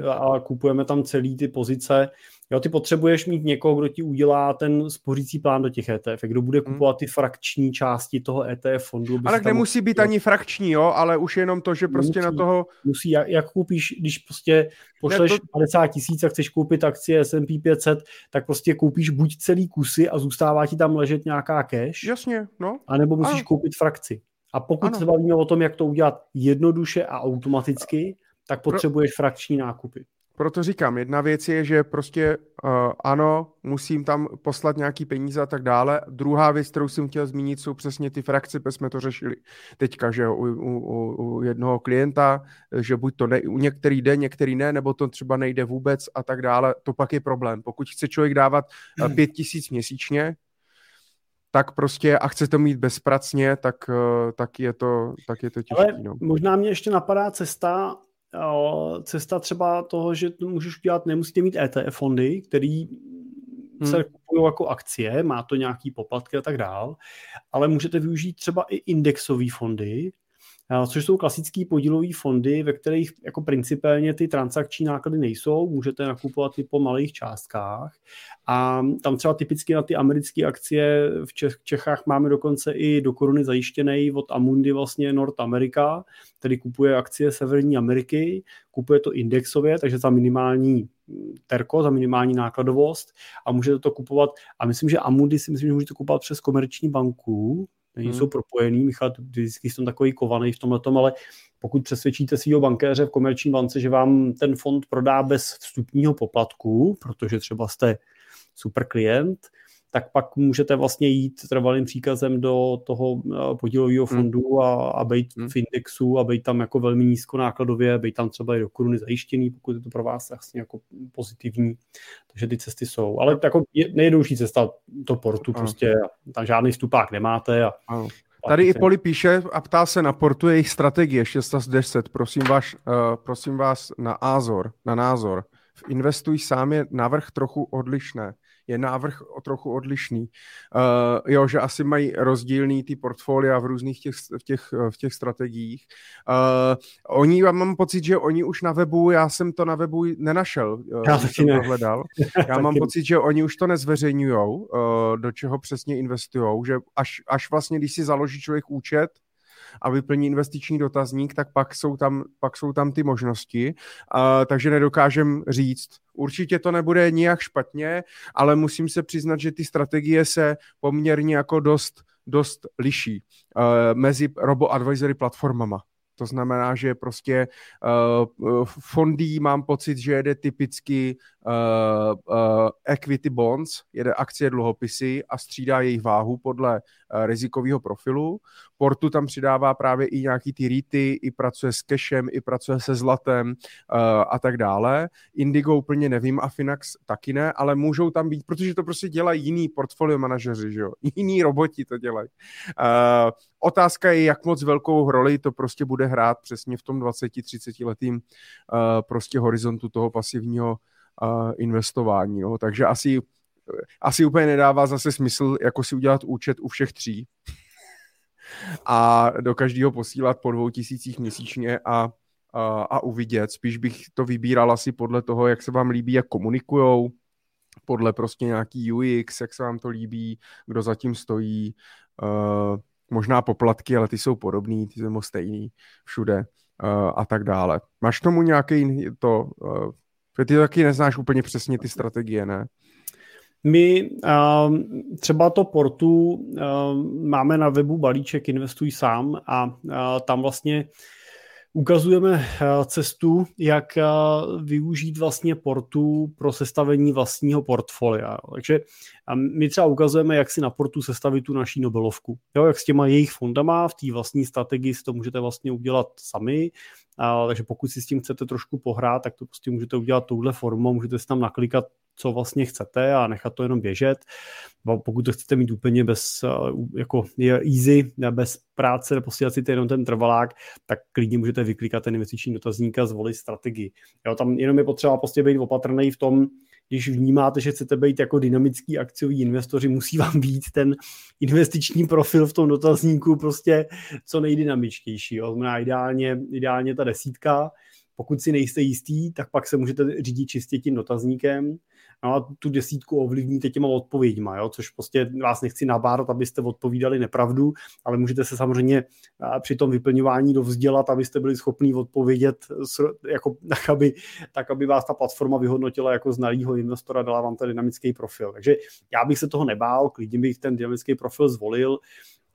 A kupujeme tam celý ty pozice. Jo, ty potřebuješ mít někoho, kdo ti udělá ten spořící plán do těch é té ef, kdo bude kupovat ty frakční části toho é té ef fondu. Ale nemusí být ani frakční, jo, ale už jenom to, že prostě musí, na toho... Musí, jak, jak koupíš, když prostě pošleš to... padesát tisíc a chceš koupit akcie S and P pět set, tak prostě koupíš buď celý kusy a zůstává ti tam ležet nějaká cash. Jasně, no. A nebo musíš ano. koupit frakci. A pokud ano. se bavíme o tom, jak to udělat jednoduše a automaticky, tak potřebuješ Pro... frakční nákupy. Proto říkám, jedna věc je, že prostě uh, ano, musím tam poslat nějaký peníze a tak dále. Druhá věc, kterou jsem chtěl zmínit, jsou přesně ty frakce, protože jsme to řešili teďka, že u, u, u jednoho klienta, že buď to ne, u některý jde, některý ne, nebo to třeba nejde vůbec a tak dále. To pak je problém. Pokud chce člověk dávat hmm. pět tisíc měsíčně, tak prostě a chce to mít bezpracně, tak, tak je to, tak je to těžké. Ale no. možná mě ještě napadá cesta, cesta třeba toho, že můžeš udělat, nemusíte mít é té ef fondy, který hmm. se kupují jako akcie, má to nějaký poplatky a tak dál, ale můžete využít třeba i indexové fondy, což jsou klasické podílové fondy, ve kterých jako principálně ty transakční náklady nejsou, můžete nakupovat i po malých částkách a tam třeba typicky na ty americké akcie v Čech, Čechách máme dokonce i do koruny zajištěnej od Amundi vlastně North America, tedy kupuje akcie Severní Ameriky, kupuje to indexově, takže za minimální terko, za minimální nákladovost a můžete to kupovat a myslím, že Amundi si myslím, že můžete kupovat přes komerční banku, Není hmm. jsou propojený, Michal, vždycky jsem takový kovaný v tomhletom, ale pokud přesvědčíte svýho bankéře v komerční bance, že vám ten fond prodá bez vstupního poplatku, protože třeba jste super klient, tak pak můžete vlastně jít trvalým příkazem do toho podílového fondu hmm. a, a být hmm. v indexu a být tam jako velmi nízko nákladově, být tam třeba i do koruny zajištěný, pokud je to pro vás vlastně jako pozitivní. Takže ty cesty jsou. Ale jako nejjednoužší cesta do portu ano. prostě, tam žádný stupák nemáte. A, a tady i Poli píše a ptá se na portu jejich strategie šest až deset. Prosím, váš, uh, prosím vás na, Azor, na názor. V Investuj sám je navrch trochu odlišné. je návrh o trochu odlišný. Uh, jo, že asi mají rozdílný ty portfolia v různých těch, v těch, v těch strategiích. Uh, oni, já mám pocit, že oni už na webu, já jsem to na webu nenašel, já jsem to hledal. Já mám pocit, že oni už to nezveřejňujou, uh, do čeho přesně investujou, že až, až vlastně, když si založí člověk účet, a vyplní investiční dotazník, tak pak jsou tam, pak jsou tam ty možnosti. Uh, takže nedokážem říct. Určitě to nebude nijak špatně, ale musím se přiznat, že ty strategie se poměrně jako dost, dost liší uh, mezi robo-advisory platformama. To znamená, že prostě uh, fondy mám pocit, že jede typicky uh, uh, equity bonds, jede akcie dluhopisy a střídá jejich váhu podle uh, rizikového profilu. Portu tam přidává právě i nějaký ty rity, i pracuje s cashem, i pracuje se zlatem uh, a tak dále. Indigo úplně nevím a Finax taky ne, ale můžou tam být, protože to prostě dělají jiní portfolio manažeři, že jo? Jiní roboti to dělají. Uh, otázka je, jak moc velkou roli to prostě bude hrát přesně v tom dvacet třicet letým uh, prostě horizontu toho pasivního uh, investování. No. Takže asi, asi úplně nedává zase smysl, jako si udělat účet u všech tří a do každého posílat po dvou tisících měsíčně a, a, a uvidět. Spíš bych to vybíral asi podle toho, jak se vám líbí, jak komunikujou, podle prostě nějaký U X, jak se vám to líbí, kdo za tím stojí, uh, možná poplatky, ale ty jsou podobný, ty jsou stejný všude uh, a tak dále. Máš tomu nějaký to, uh, ty taky neznáš úplně přesně ty strategie, ne? My uh, třeba to portu uh, máme na webu balíček Investuj sám a uh, tam vlastně ukazujeme cestu, jak využít vlastně portu pro sestavení vlastního portfolia. Takže my třeba ukazujeme, jak si na portu sestavit tu naší Nobelovku. Jo, jak s těma jejich fondama v té vlastní strategii si to můžete vlastně udělat sami. A, takže pokud si s tím chcete trošku pohrát, tak to prostě můžete udělat touhle formou, můžete si tam naklikat, co vlastně chcete a nechat to jenom běžet. A pokud to chcete mít úplně bez, jako easy, bez práce, posílat si jenom ten trvalák, tak klidně můžete vyklikat ten investiční dotazník a zvolit strategii. Jo, tam jenom je potřeba prostě být opatrný v tom, když vnímáte, že chcete být jako dynamický akciový investoři, musí vám být ten investiční profil v tom dotazníku prostě co nejdynamičtější. To znamená ideálně, ideálně ta desítka. Pokud si nejste jistý, tak pak se můžete řídit čistě tím dotazníkem. No a tu desítku ovlivníte těma odpověďma, jo? Což prostě vás nechci nabádat, abyste odpovídali nepravdu, ale můžete se samozřejmě při tom vyplňování dovzdělat, abyste byli schopni odpovědět, jako, tak, aby, tak, aby vás ta platforma vyhodnotila jako znalýho investora, dala vám ten dynamický profil. Takže já bych se toho nebál, klidně bych ten dynamický profil zvolil.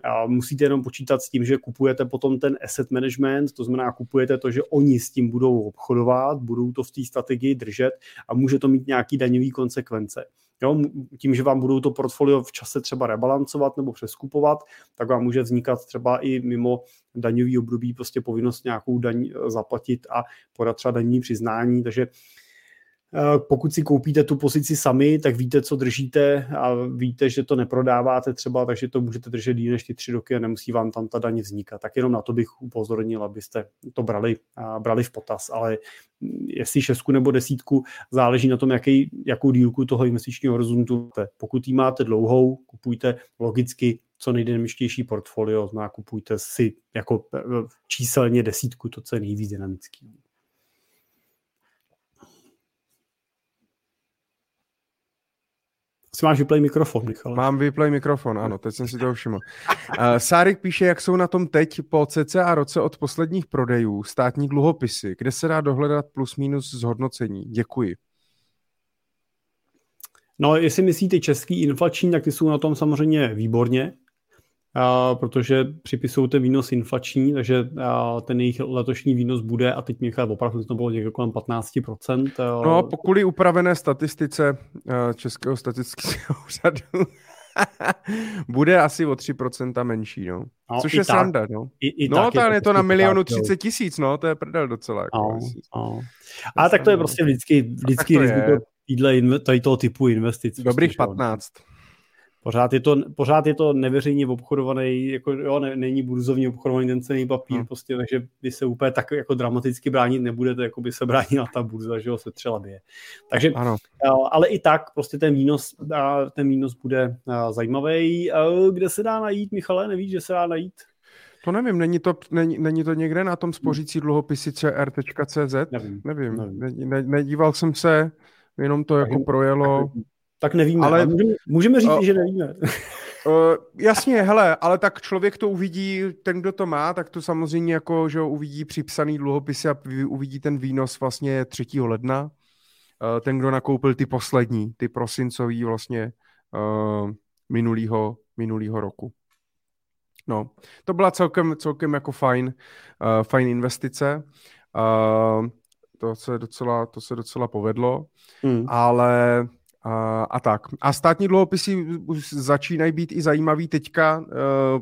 A musíte jenom počítat s tím, že kupujete potom ten asset management, to znamená kupujete to, že oni s tím budou obchodovat, budou to v té strategii držet a může to mít nějaký daňový konsekvence. Jo? Tím, že vám budou to portfolio v čase třeba rebalancovat nebo přeskupovat, tak vám může vznikat třeba i mimo daňový období prostě povinnost nějakou daň zaplatit a podat třeba daňový přiznání, takže pokud si koupíte tu pozici sami, tak víte, co držíte a víte, že to neprodáváte třeba, takže to můžete držet díl než ty tři roky a nemusí vám tam ta daň vznikat. Tak jenom na to bych upozornil, abyste to brali, brali v potaz. Ale jestli šestku nebo desítku, záleží na tom, jaký, jakou dílku toho investičního horizontu máte. Pokud ji máte dlouhou, kupujte logicky co nejdynamičtější portfolio, znamená kupujte si jako číselně desítku, to, co je nejvíc dynamický. Si máš vyplay mikrofon, Michal. Mám vyplay mikrofon, ano, teď jsem si toho všiml. Uh, Sárik píše, jak jsou na tom teď po cca roce od posledních prodejů státní dluhopisy, kde se dá dohledat plus minus zhodnocení. Děkuji. No, jestli myslíte český inflační, tak ty jsou na tom samozřejmě výborně, uh, protože připisují ten výnos inflační, takže uh, ten jejich letošní výnos bude, a teď Michal opravdu to bylo někde kolem patnáct procent. Uh, no, kvůli upravené statistice uh, Českého statistického úřadu bude asi o tři procenta menší, no. No, což je tak, sranda, no. I, i no, tak je, je to na milionu třicet tisíc, no, to je prdel docela. Jako no, no. Ale tak to je prostě vždycky, vždycky riziko tady toho typu investic. Dobrých patnáct. Pořád je to, pořád je to neveřejně obchodovaný, jako jo, ne, není burzovně obchodovaný ten cenný papír, hmm. prostě, takže vy se úplně tak jako dramaticky bránit nebudete, jako by se bránila ta burza, že jo, se třela bije. Takže, ano. Ale i tak prostě ten výnos, ten výnos bude zajímavý. Kde se dá najít, Michale, nevíš, že se dá najít? To nevím, není to, není, není to někde na tom spořící dluhopisy cé er tečka cé zet? Nevím. Nevím, nevím. Ne, nedíval jsem se, jenom to jako projelo... Tak nevíme, ale můžeme, můžeme říct, uh, že nevíme. Uh, jasně, hele, ale tak člověk to uvidí, ten, kdo to má, tak to samozřejmě jako, že uvidí připsaný dluhopisy a uvidí ten výnos vlastně třetího ledna. Uh, ten, kdo nakoupil ty poslední, ty prosincový vlastně uh, minulýho, minulýho roku. No, to byla celkem, celkem jako fajn, uh, fajn investice. Uh, to, se docela, to se docela povedlo, mm. ale... A, a tak. A státní dluhopisy začínají být i zajímavý teďka,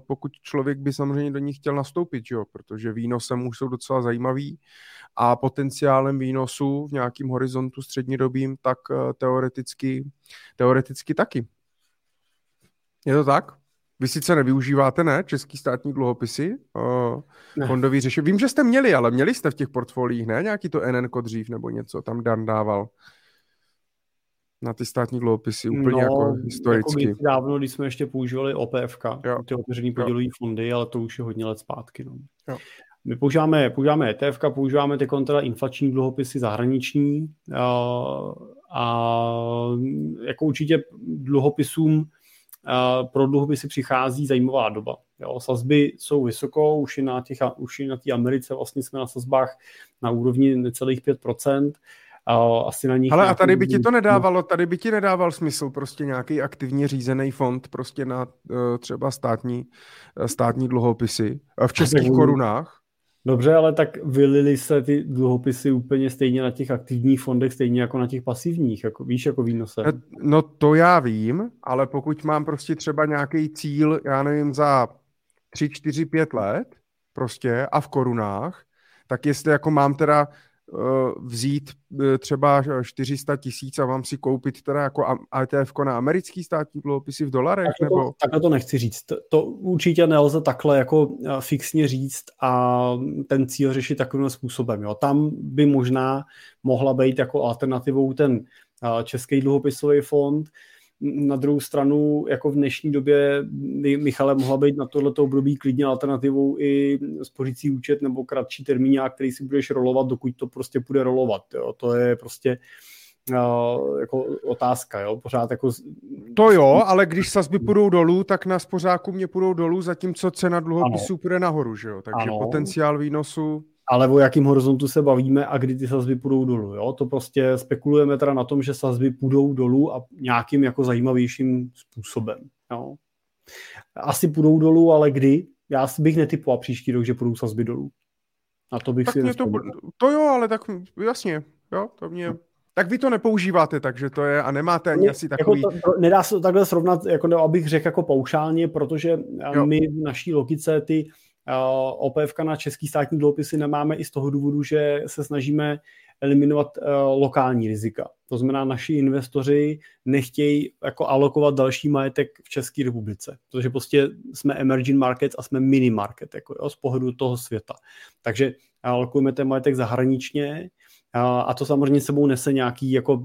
pokud člověk by samozřejmě do nich chtěl nastoupit, jo? Protože výnosem už jsou docela zajímavý a potenciálem výnosu v nějakém horizontu střednědobým, tak teoreticky, teoreticky taky. Je to tak? Vy sice nevyužíváte, ne? Český státní dluhopisy, ne. Fondový řešení. Vím, že jste měli, ale měli jste v těch portfoliích, ne? Nějaký to en en ko dřív nebo něco, tam Dan dával. Na ty státní dluhopisy úplně no, jako historicky. Jako dávno, když jsme ještě používali ó pé ef ká, jo. Ty otevřený podílový fondy, ale to už je hodně let zpátky. No. Jo. My používáme, používáme é té ef, používáme ty kontra inflační dluhopisy zahraniční a, a jako určitě dluhopisům a pro dluhopisy přichází zajímavá doba. Jo, sazby jsou vysoko, už i na těch, už i na té Americe vlastně jsme na sazbách na úrovni necelých pět procent. Asi na nich. Ale a tady by ti to nedávalo, tady by ti nedával smysl prostě nějaký aktivně řízený fond prostě na třeba státní, státní dluhopisy v českých korunách. Dobře, ale tak vylily se ty dluhopisy úplně stejně na těch aktivních fondech, stejně jako na těch pasivních, jako, víš, jako výnosem. No to já vím, ale pokud mám prostě třeba nějaký cíl, já nevím, za tři, čtyři, pět let prostě a v korunách, tak jestli jako mám teda vzít třeba čtyři sta tisíc a vám si koupit teda jako é té efko na americký státní dluhopisy v dolarech? Tak to, nebo... Takhle to nechci říct. To určitě nelze takhle jako fixně říct a ten cíl řešit takovým způsobem. Jo. Tam by možná mohla být jako alternativou ten Český dluhopisový fond. Na druhou stranu, jako v dnešní době, Michale, mohla být na tohleto období klidně alternativou i spořící účet nebo kratší termíňák, který si budeš rolovat, dokud to prostě bude rolovat. Jo. To je prostě uh, jako otázka. Jo. Pořád jako... To jo, ale když sazby půjdou dolů, tak na spořáku mě půjdou dolů, zatímco cena dluhopisů půjde nahoru. Že jo? Takže ano. Potenciál výnosu... Ale o jakým horizontu se bavíme a kdy ty sazby půjdou dolů. Jo? To prostě spekulujeme teda na tom, že sazby půjdou dolů a nějakým jako zajímavějším způsobem. Jo? Asi půjdou dolů, ale kdy? Já bych netypoval příští rok, že půjdou sazby dolů. Na to bych tak si to, to jo, ale tak jasně. Jo, to mě... no. Tak vy to nepoužíváte, takže to je a nemáte ani ne, asi takový... Jako to, nedá se to takhle srovnat, jako, abych řekl jako paušálně, protože jo. My v naší logice ty... O P F ka na český státní dluhopisy nemáme i z toho důvodu, že se snažíme eliminovat lokální rizika. To znamená, naši investoři nechtějí jako alokovat další majetek v České republice, protože prostě jsme emerging markets a jsme mini market, jako jo, z pohledu toho světa. Takže alokujeme ten majetek zahraničně a to samozřejmě sebou nese nějaký jako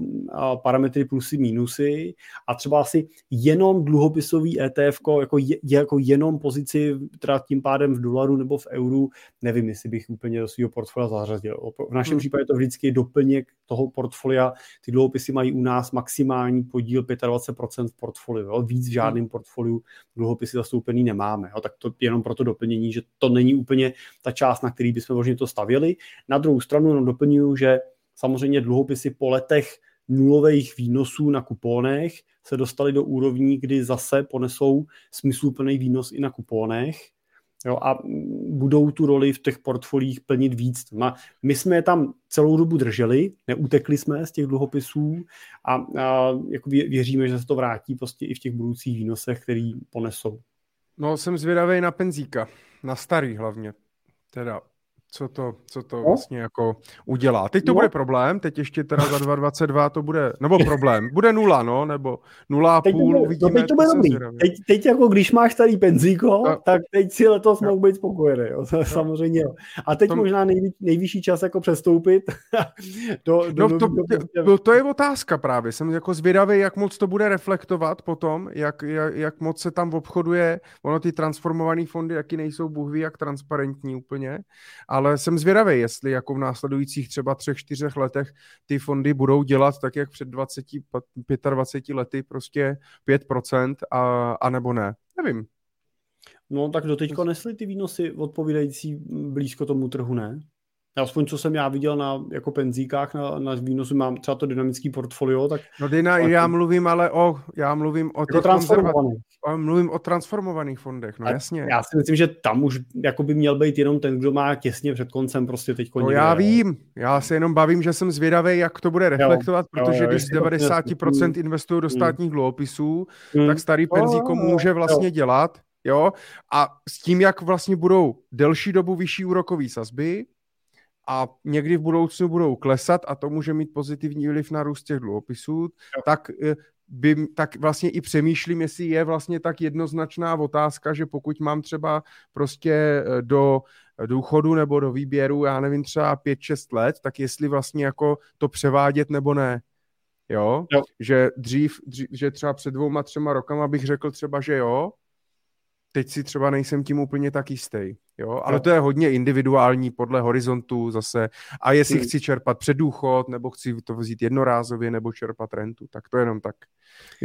parametry plusy, mínusy a třeba asi jenom dluhopisový E T F jako, je, jako jenom pozici teda tím pádem v dolaru nebo v euru, nevím, jestli bych úplně do svého portfolia zařadil. V našem hmm. případě to vždycky je doplněk toho portfolia. Ty dluhopisy mají u nás maximální podíl dvacet pět procent v portfoliu. Jo? Víc v žádném hmm. portfoliu dluhopisy zastoupený nemáme. Jo? Tak to jenom proto doplnění, že to není úplně ta část, na který bychom možná to stavěli. Na druhou stranu jenom doplňuju, že samozřejmě dluhopisy po letech nulových výnosů na kuponech se dostaly do úrovní, kdy zase ponesou smysluplný výnos i na kuponech, jo, a budou tu roli v těch portfolích plnit víc. My jsme je tam celou dobu drželi, neutekli jsme z těch dluhopisů a, a jako věříme, že se to vrátí prostě i v těch budoucích výnosech, který ponesou. No, jsem zvědavý na penzíka, na starý hlavně, teda... Co to, co to no. vlastně jako udělá. Teď to no. bude problém, teď ještě teda za dvacet dvacet dva to bude, nebo problém, bude nula, no, nebo nula a půl, uvidíme. No teď to bude dobrý. Teď, teď jako když máš starý penzíko, a... tak teď si letos no. mohl být spokojený, jo, no. samozřejmě. A teď Tom... možná nejvy, nejvyšší čas jako přestoupit. do, do no to, do... to je otázka právě, jsem jako zvědavý, jak moc to bude reflektovat potom, jak, jak, jak moc se tam obchoduje, ono ty transformované fondy, jaký nejsou, Bůh ví, jak transparentní úplně, ale jsem zvědavý, jestli jako v následujících třeba třech, čtyřech letech ty fondy budou dělat tak, jak před dvaceti, dvaceti pěti lety prostě pět procent a, a nebo ne. Nevím. No tak doteďko nesly ty výnosy odpovídající blízko tomu trhu, ne? Aspoň co jsem já viděl na jako penzíkách, na, na výnosu, mám třeba to dynamický portfolio, tak... No Dina, já to... mluvím ale o... Já mluvím o těch transformovaných. Mluvím o transformovaných fondech, no a jasně. Já si myslím, že tam už jako by měl být jenom ten, kdo má těsně před koncem prostě teď koně. No já vím, já se jenom bavím, že jsem zvědavý, jak to bude reflektovat, jo, protože jo, jo, když z devadesát procent to... investují do státních dluhopisů, hmm. tak starý penzíko oh, může vlastně jo. dělat, jo, a s tím, jak vlastně budou delší dobu vyšší úrokové sazby, a někdy v budoucnu budou klesat a to může mít pozitivní vliv na růst těch dluhopisů, tak, by, tak vlastně i přemýšlím, jestli je vlastně tak jednoznačná otázka, že pokud mám třeba prostě do důchodu nebo do výběru, já nevím, třeba pět šest let, tak jestli vlastně jako to převádět nebo ne. Jo? Jo. Že dřív, dřív, že třeba před dvouma, třema rokama bych řekl třeba, že jo, teď si třeba nejsem tím úplně tak jistý. Jo? Ale to je hodně individuální podle horizontu zase. A jestli chci čerpat předdůchod, nebo chci to vzít jednorázově, nebo čerpat rentu, tak to jenom tak.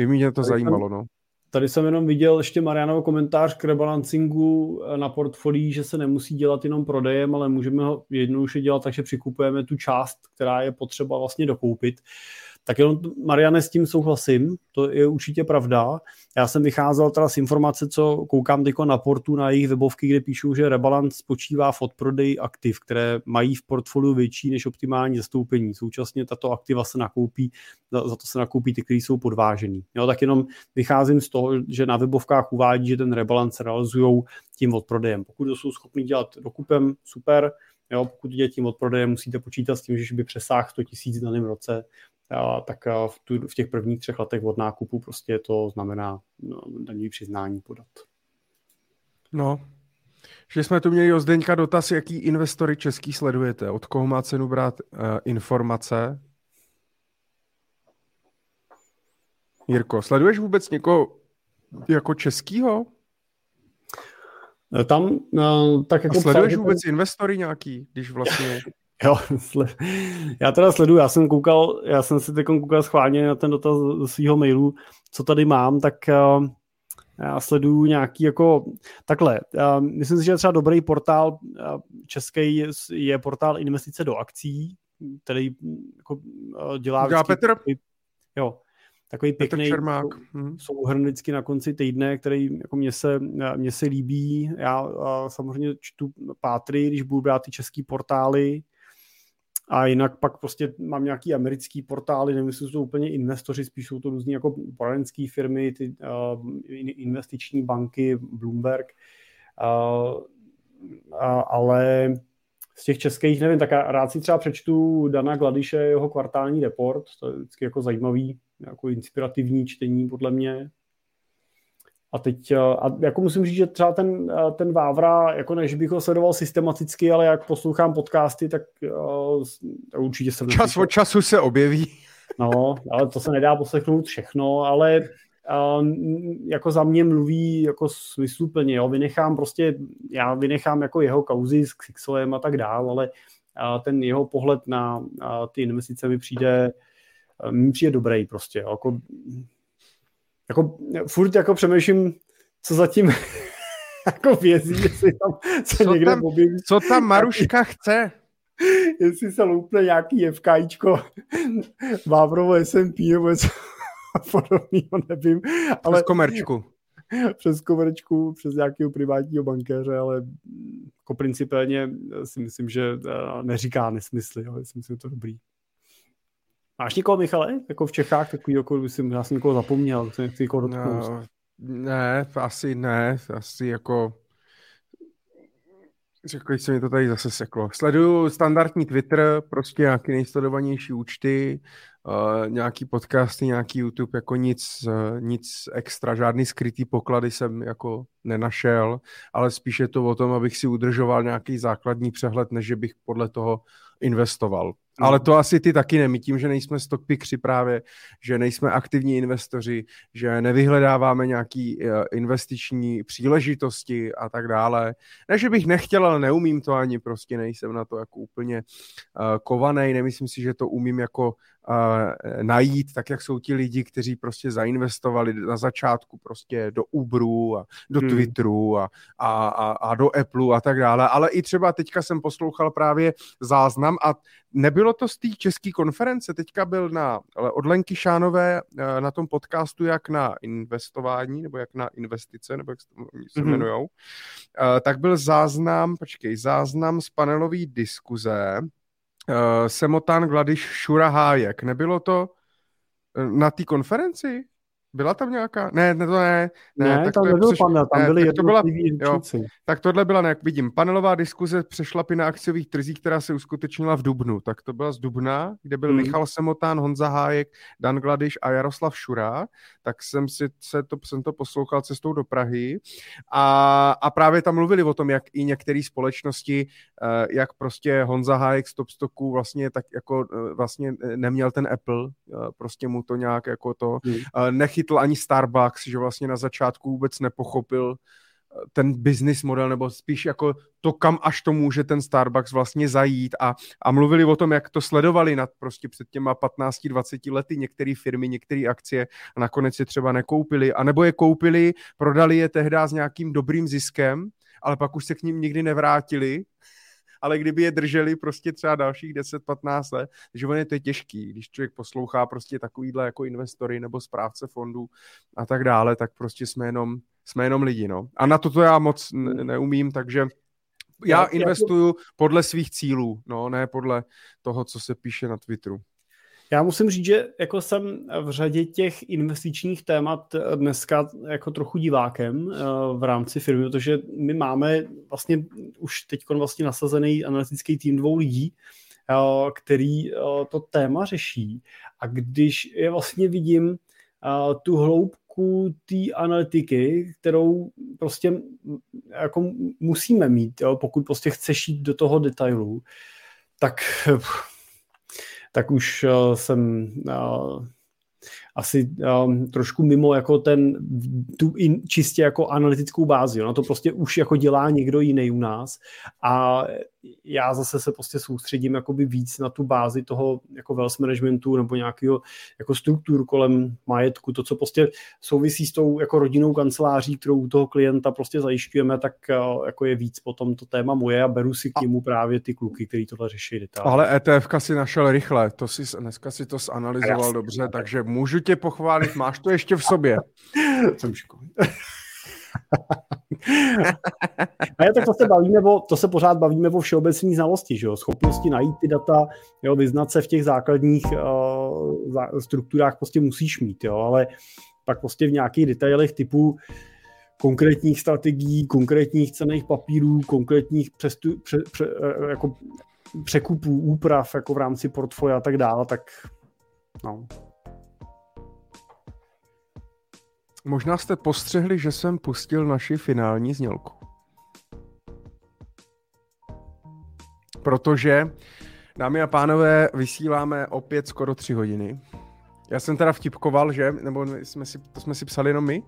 Mě to zajímalo, no. Tady jsem jenom viděl ještě Marianov komentář k rebalancingu na portfolii, že se nemusí dělat jenom prodejem, ale můžeme ho jednoduše dělat, takže přikupujeme tu část, která je potřeba vlastně dokoupit. Tak jenom, Mariane, s tím souhlasím, to je určitě pravda. Já jsem vycházel teda z informace, co koukám teďko na portu, na jejich webovky, kde píšou, že rebalance spočívá v odprodeji aktiv, které mají v portfoliu větší než optimální zastoupení. Současně tato aktiva se nakoupí, za to se nakoupí ty, které jsou podvážený. Jo, tak jenom vycházím z toho, že na webovkách uvádí, že ten rebalance realizují tím odprodejem. Pokud to jsou schopni dělat dokupem, super. Jo, pokud jde tím odprodejem, musíte počítat s tím, že by přesáhl sto tisíc v daném roce, a tak v, tu, v těch prvních třech letech od nákupu prostě to znamená no, daňové přiznání podat. No, že jsme tu měli od Zdeňka dotaz, jaký investory český sledujete, od koho má cenu brát uh, informace. Jirko, sleduješ vůbec někoho jako českýho? Tam no, tak jako... A sleduješ vůbec ten... investory nějaký, když vlastně... Jo, já teda sleduju, já jsem koukal, já jsem si teď koukal schválně na ten dotaz do svýho mailu, co tady mám, tak já sleduju nějaký jako, takhle, myslím si, že třeba dobrý portál český je portál Investice do akcí, který jako dělá... Dělá vždycky, Petr? Jo, takový pěkný souhrn vždycky na konci týdne, který jako mě se, mě se líbí. Já samozřejmě čtu pátry, když budu brát ty český portály. A jinak pak prostě mám nějaký americký portály, nevím, jestli jsou to úplně investoři, spíš jsou to různý jako poradenské firmy, ty uh, investiční banky, Bloomberg, uh, a, ale z těch českých nevím, tak já rád si třeba přečtu Dana Gladiše, jeho kvartální report, to je vždycky jako zajímavý, jako inspirativní čtení podle mě. A teď, a jako musím říct, že třeba ten, ten Vávra, jako než bych ho sledoval systematicky, ale jak poslouchám podcasty, tak uh, určitě se... Čas od času se objeví. No, ale to se nedá poslechnout všechno, ale uh, jako za mě mluví jako smysluplně, jo, vynechám prostě, já vynechám jako jeho kauzy s Xixolem a tak dál, ale uh, ten jeho pohled na uh, ty investice mi přijde, uh, mi přijde dobrý prostě, jo, jako... Jako, furt jako přemýšlím, co zatím jako vězí, jestli tam se co někde objeví. Co tam Maruška chce? Jestli se loupne nějaký FKIčko, Vávrovo S and P nebo něco podobného, nevím. Ale, přes komerčku. Přes komerčku, přes nějakého privátního bankéře, ale jako principálně si myslím, že neříká nesmysly, ale si myslím, že to je dobrý. Máš někoho, Michale? Jako v Čechách takový, jako jsem já jsem někoho zapomněl, jsem nechci někoho dotknout. No, ne, asi ne, asi jako... Řekl, se mi to tady zase seklo. Sleduju standardní Twitter, prostě nějaké nejsledovanější účty, uh, nějaký podcasty, nějaký YouTube, jako nic, uh, nic extra, žádný skrytý poklady jsem jako nenašel, ale spíš je to o tom, abych si udržoval nějaký základní přehled, než bych podle toho investoval. Ale to asi ty taky ne. My tím, že nejsme stockpikři právě, že nejsme aktivní investoři, že nevyhledáváme nějaké investiční příležitosti a tak dále. Ne, že bych nechtěl, ale neumím to ani, prostě nejsem na to jako úplně uh, kovanej, nemyslím si, že to umím jako uh, najít, tak jak jsou ti lidi, kteří prostě zainvestovali na začátku prostě do Uberu a do hmm. Twitteru a, a, a, a do Appleu a tak dále. Ale i třeba teďka jsem poslouchal právě záznam a nebylo to z té české konference, teďka byl na, od Lenky Šánové na tom podcastu jak na investování, nebo jak na investice, nebo jak se jmenujou, mm-hmm. tak byl záznam, počkej, záznam z panelové diskuze Semotan Gladiš Šurahájek. Nebylo to na té konferenci? Byla tam nějaká? Ne, ne, to ne. Ne, ne tak tam to nebyl panel, tam byly jednotliví řečníci. Tak tohle byla, jak vidím, panelová diskuze přešlapy na akciových trzích, která se uskutečnila v dubnu. Tak to byla z dubna, kde byl hmm. Michal Semotán, Honza Hájek, Dan Gladiš a Jaroslav Šura. Tak jsem si se to, jsem to poslouchal cestou do Prahy. A, a právě tam mluvili o tom, jak i některé společnosti, jak prostě Honza Hájek z Topstocku vlastně tak jako vlastně neměl ten Apple, prostě mu to nějak jako to hmm. nechytil ani Starbucks, že vlastně na začátku vůbec nepochopil ten business model, nebo spíš jako to, kam až to může ten Starbucks vlastně zajít a, a mluvili o tom, jak to sledovali nad prostě před těma patnácti dvaceti lety některé firmy, některé akcie a nakonec je třeba nekoupili, anebo je koupili, prodali je tehdy s nějakým dobrým ziskem, ale pak už se k ním nikdy nevrátili, ale kdyby je drželi prostě třeba dalších deset patnáct let, takže ono je to těžký, když člověk poslouchá prostě takovýhle jako investory nebo správce fondů a tak dále, tak prostě jsme jenom, jsme jenom lidi, no. A na to to já moc neumím, takže já investuju podle svých cílů, no, ne podle toho, co se píše na Twitteru. Já musím říct, že jako jsem v řadě těch investičních témat dneska jako trochu divákem v rámci firmy, protože my máme vlastně už teď vlastně nasazený analytický tým dvou lidí, který to téma řeší. A když je vlastně vidím tu hloubku té analytiky, kterou prostě jako musíme mít, pokud prostě chceš jít do toho detailu, tak... tak už jsem asi um, trošku mimo jako ten, tu in, čistě jako analytickou bázi. No to prostě už jako dělá někdo jiný u nás a já zase se prostě soustředím jakoby víc na tu bázi toho jako wealth managementu nebo nějakého jako struktur kolem majetku. To, co prostě souvisí s tou jako rodinnou kanceláří, kterou u toho klienta prostě zajišťujeme, tak uh, jako je víc potom to téma moje a beru si k němu právě ty kluky, který tohle řeší detailně. Ale ETFka si našel rychle, to si, dneska si to zanalyzoval dobře, takže můžu tě pochválit, máš to ještě v sobě. Jsem školný. A je, tak to se bavíme o, to se pořád bavíme o všeobecné znalosti, že jo? Schopnosti najít ty data, jo? Vyznat se v těch základních uh, strukturách prostě musíš mít, jo? Ale pak prostě v nějakých detailech typu konkrétních strategií, konkrétních cenných papírů, konkrétních přestu, pře, pře, jako překupů, úprav jako v rámci portfolia a tak dále, tak no. Možná jste postřehli, že jsem pustil naši finální znělku. Protože, dámy a pánové, vysíláme opět skoro tři hodiny. Já jsem teda vtipkoval, že, nebo jsme si, to jsme si psali jenom my,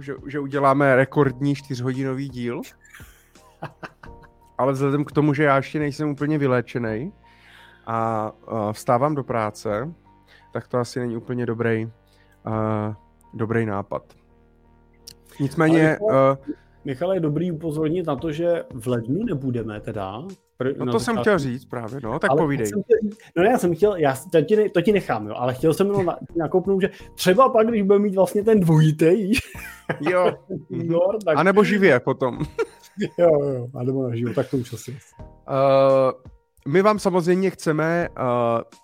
že, že uděláme rekordní čtyřhodinový díl. Ale vzhledem k tomu, že já ještě nejsem úplně vyléčený a, a vstávám do práce, tak to asi není úplně dobrý, a, dobrý nápad. Nicméně... Michale, uh, Michale, je dobrý upozornit na to, že v lednu nebudeme teda... Pr- no to jsem chtěl říct právě, no, tak ale povídej. Chtěl, no já jsem chtěl, já, to, ti ne, to ti nechám, jo, ale chtěl jsem jenom na, nakopnout, že třeba pak, když budeme mít vlastně ten dvojitej... Jo, jor, tak... anebo živě potom. Jo, jo, anebo na živu, tak to už asi. Uh, my vám samozřejmě chceme, uh,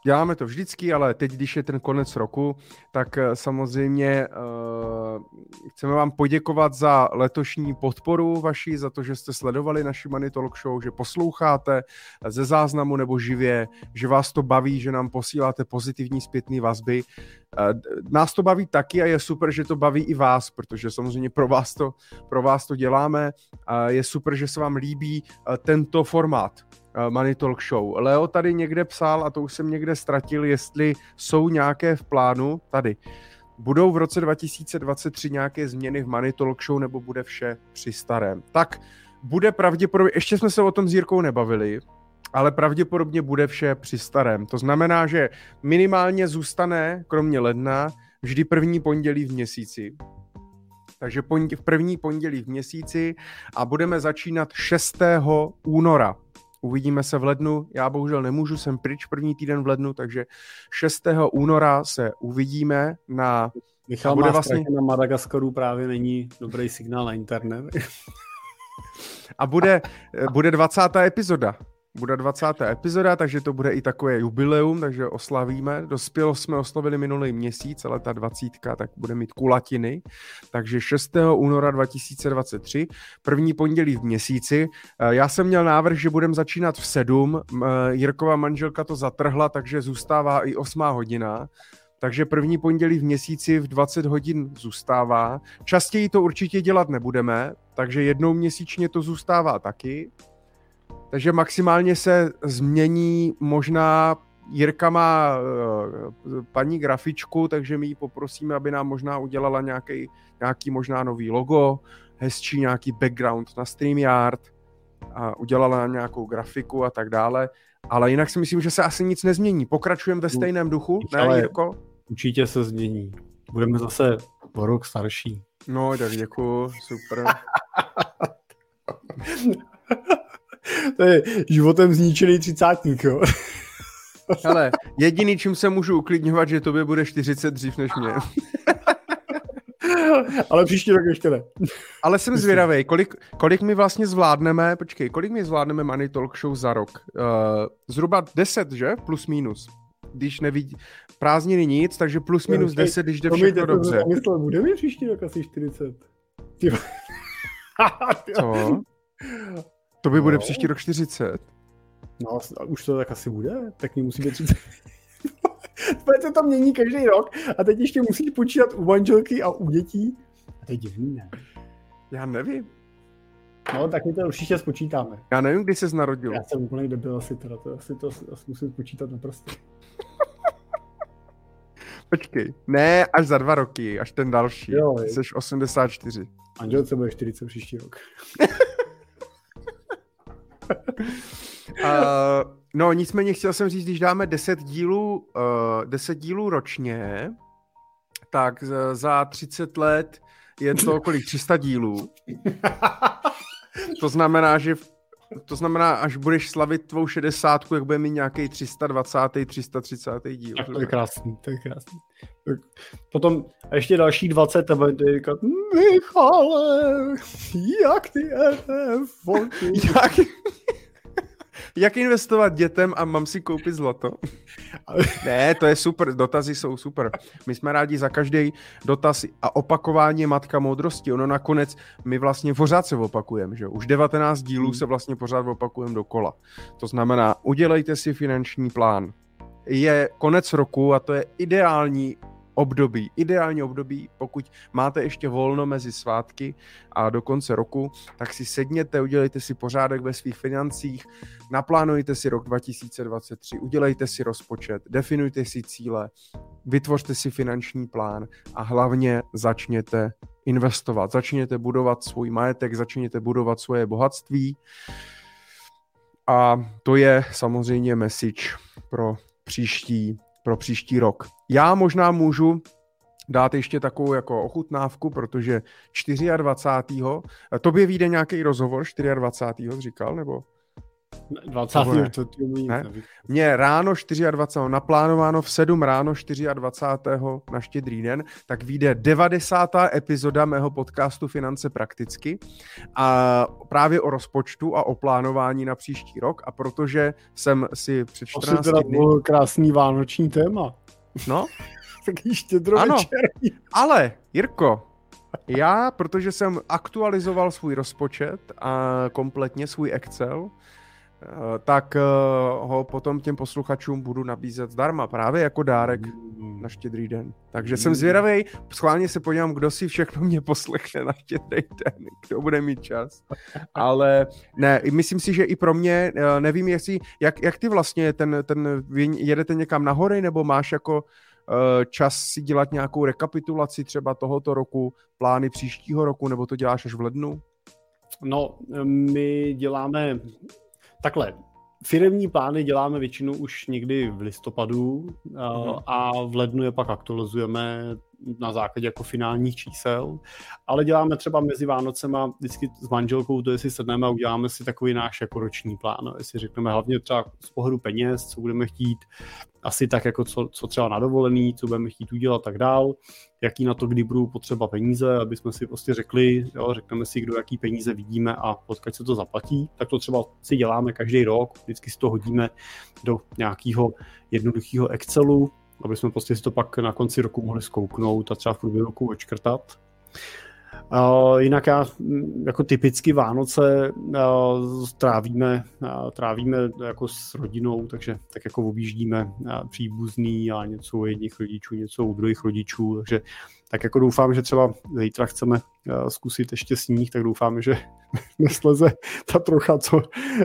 děláme to vždycky, ale teď, když je ten konec roku, tak samozřejmě uh, chceme vám poděkovat za letošní podporu vaši, za to, že jste sledovali naši Money Talk Show, že posloucháte ze záznamu nebo živě, že vás to baví, že nám posíláte pozitivní zpětné vazby. Nás to baví taky a je super, že to baví i vás, protože samozřejmě pro vás to, pro vás to děláme. Je super, že se vám líbí tento formát Money Talk Show. Leo tady někde psal, a to už jsem někde ztratil, jestli jsou nějaké v plánu tady. Budou v roce dva tisíce dvacet tři nějaké změny v Money Talk Show nebo bude vše při starém? Tak bude pravděpodobně, ještě jsme se o tom s Jirkou nebavili, ale pravděpodobně bude vše při starém. To znamená, že minimálně zůstane, kromě ledna, vždy první pondělí v měsíci. Takže pondělí, první pondělí v měsíci a budeme začínat šestého února. Uvidíme se v lednu, já bohužel nemůžu, jsem pryč první týden v lednu, takže šestého února se uvidíme na... Michal má vlastně... na Madagaskaru právě není dobrý signál na internet. A bude, bude dvacátá epizoda. Bude dvacátá epizoda, takže to bude i takové jubileum, takže oslavíme. Dospělo jsme oslavili minulý měsíc, ale ta dvacítka tak bude mít kulatiny. Takže šestého února dva tisíce dvacet tři, první pondělí v měsíci. Já jsem měl návrh, že budeme začínat v sedm. Jirkova manželka to zatrhla, takže zůstává i osmá hodina. Takže první pondělí v měsíci v dvacet hodin zůstává. Častěji to určitě dělat nebudeme, takže jednou měsíčně to zůstává taky. Takže maximálně se změní, možná Jirka má uh, paní grafičku, takže my ji poprosíme, aby nám možná udělala nějaký, nějaký možná nový logo, hezčí nějaký background na StreamYard, a udělala nějakou grafiku a tak dále. Ale jinak si myslím, že se asi nic nezmění. Pokračujeme ve stejném duchu, ne Jirko? Určitě se změní. Budeme zase o rok starší. No, tak děkuju, super. To je životem zničený třicátník, jo. Hele, jediný, čím se můžu uklidňovat, že tobě bude čtyřicet dřív než mě. Ale příští rok ještě ne. Ale jsem zvědavej, kolik, kolik my vlastně zvládneme, počkej, kolik my zvládneme Money Talk Show za rok? Uh, zhruba deset, že? Plus minus. Když nevidí prázdniny nic, takže plus minus deset, když jde všechno dobře. Bude mi příští rok asi čtyřicet. Co? To by bude no. Příští rok čtyřicet. No, už to tak asi bude, tak mě musí být třicet. To tam mění každý rok a teď ještě musíš počítat u manželky a u dětí. A to je divný, ne? Já nevím. No, tak my to určitě spočítáme. Já nevím, kdy ses narodil. Já jsem úplně debil asi teda, to asi to asi musím spočítat naprosto. Počkej, ne, až za dva roky, až ten další. Jo, ty jseš osmdesát čtyři. Anděl, co bude čtyřicet příští rok. uh, no nicméně chtěl jsem říct, když dáme deset dílů, uh, deset dílů ročně, tak za, za třicet let je to kolik? tři sta dílů. To znamená, že v, to znamená, až budeš slavit tvou šedesátku, jak bude mít nějaký tři sta dvacátý, tři sta třicátý díl. Tak to je krásný, to je krásný. Tak potom ještě další dvacet a bude říkat, Michale, jak ty é té ef volky? Jak, jak investovat dětem a mám si koupit zlato? Ne, to je super, dotazy jsou super. My jsme rádi za každý dotaz a opakování matka moudrosti. Ono nakonec, my vlastně pořád se opakujeme, že už devatenáct dílů se vlastně pořád opakujeme dokola. To znamená, udělejte si finanční plán. Je konec roku a to je ideální období. Ideální období, pokud máte ještě volno mezi svátky a do konce roku, tak si sedněte, udělejte si pořádek ve svých financích, naplánujte si rok dva tisíce dvacet tři, udělejte si rozpočet, definujte si cíle, vytvořte si finanční plán a hlavně začněte investovat. Začněte budovat svůj majetek, začněte budovat svoje bohatství a to je samozřejmě message pro příští pro příští rok. Já možná můžu dát ještě takovou jako ochutnávku, protože dvacátého čtvrtého Tobě vyjde nějaký rozhovor, dvacátého čtvrtého říkal, nebo? dvacátého Ne? To ty umí, ne? Mně ráno dvacátého čtvrtého naplánováno v sedm ráno dvacátého čtvrtého na Štědrý den, tak vyjde devadesátá epizoda mého podcastu Finance prakticky a právě o rozpočtu a o plánování na příští rok a protože jsem si před čtrnácti dny... To krásný vánoční téma. No. Taký štědrovečerní. Ale, Jirko, já, protože jsem aktualizoval svůj rozpočet a kompletně svůj Excel, tak ho potom těm posluchačům budu nabízet zdarma, právě jako dárek na Štědrý den. Takže jsem zvědavej, schválně se podívám, kdo si všechno mě poslechne na Štědrý den, kdo bude mít čas. Ale ne, myslím si, že i pro mě, nevím, jestli, jak, jak ty vlastně, ten, ten, jedete někam nahoře, nebo máš jako čas si dělat nějakou rekapitulaci třeba tohoto roku, plány příštího roku, nebo to děláš až v lednu? No, my děláme... Takhle, firemní plány děláme většinou už někdy v listopadu a v lednu je pak aktualizujeme na základě jako finálních čísel, ale děláme třeba mezi Vánocema vždycky s manželkou, to jestli sedneme a uděláme si takový náš jako roční plán, jestli řekneme hlavně třeba z pohledu peněz, co budeme chtít, asi tak jako co, co třeba na dovolený, co budeme chtít udělat tak dál, jaký na to kdy budou potřeba peníze, aby jsme si prostě řekli, jo, řekneme si, kdo jaký peníze vidíme a odkud se to zaplatí, tak to třeba si děláme každý rok, vždycky si to hodíme do nějakého jednoduchého Excelu, aby jsme prostě si to pak na konci roku mohli zkouknout a třeba v průběhu roku odškrtat. Uh, jinak já, jako typicky Vánoce uh, trávíme, uh, trávíme jako s rodinou, takže tak jako objíždíme uh, příbuzný a něco u jedních rodičů, něco u druhých rodičů, takže tak jako doufám, že třeba zítra chceme uh, zkusit ještě sníh, tak doufám, že nesleze ta trocha, co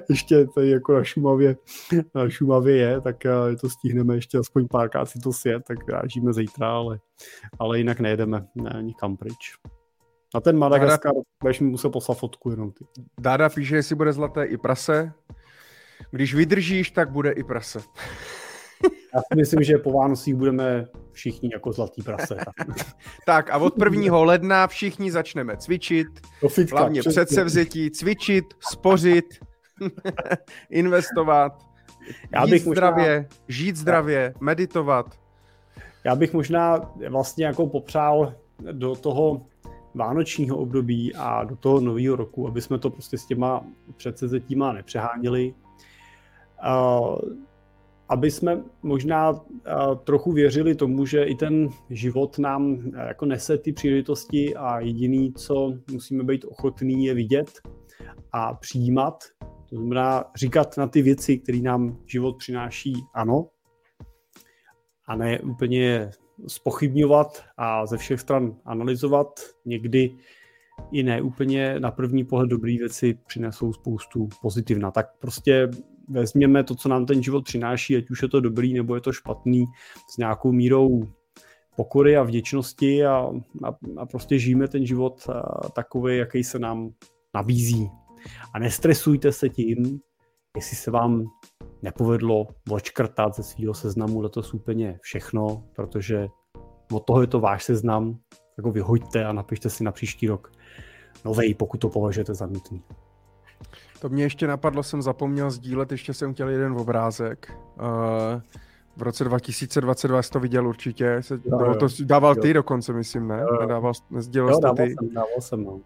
ještě tady jako na Šumavě, na Šumavě je, tak uh, to stihneme ještě aspoň párkrát si to sjet, tak vyrážíme zítra, ale, ale jinak nejedeme ne, nikam pryč. Na ten Madagaskar budeš mi musel poslat fotku jenom ty. Dáda píše, jestli bude zlaté i prase. Když vydržíš, tak bude i prase. Já si myslím, že po Vánocích budeme všichni jako zlatý prase. Tak a od prvního ledna všichni začneme cvičit. Fitka, hlavně předsevzetí, cvičit, spořit, investovat, Já bych zdravě, možná... žít zdravě, meditovat. Já bych možná vlastně jako popřál do toho vánočního období a do toho nového roku, aby jsme to prostě s těma předsevzetíma nepřehánili. Aby jsme možná trochu věřili tomu, že i ten život nám jako nese ty příležitosti a jediný, co musíme být ochotný, je vidět a přijímat. To znamená říkat na ty věci, které nám život přináší ano a ne úplně zpochybňovat a ze všech stran analyzovat. Někdy i ne úplně na první pohled dobré věci přinesou spoustu pozitivna. Tak prostě vezměme to, co nám ten život přináší, ať už je to dobrý nebo je to špatný, s nějakou mírou pokory a vděčnosti a, a, a prostě žijeme ten život takový, jaký se nám nabízí. A nestresujte se tím, jestli se vám nepovedlo odškrtat ze svého seznamu letos úplně všechno, protože od toho je to váš seznam, tak ho vyhoďte a napište si na příští rok novej, pokud to považujete za nutný. To mě ještě napadlo, jsem zapomněl sdílet, ještě jsem chtěl jeden obrázek. Uh... V roce dva tisíce dvacet dva jsi to viděl určitě. Se, jo, jo, to dával jo. Ty dokonce, myslím, ne? Jo, jo. Sdělil jsi to ty. Jsem, dával jsem, no.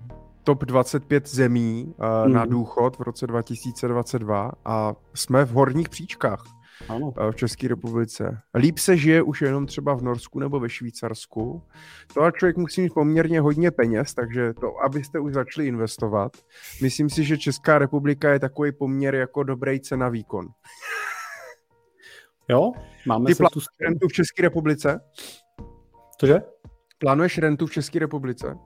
Top dvacet pět zemí uh, mm-hmm. na důchod v roce dva tisíce dvacet dva a jsme v horních příčkách ano. Uh, v České republice. Líp se žije už jenom třeba v Norsku nebo ve Švýcarsku. To a člověk musí mít poměrně hodně peněz, takže to, abyste už začali investovat. Myslím si, že Česká republika je takový poměr jako dobrý cena výkon. Jo, máme Ty se plánuješ tu... rentu v České republice? Cože? Plánuješ rentu v České republice?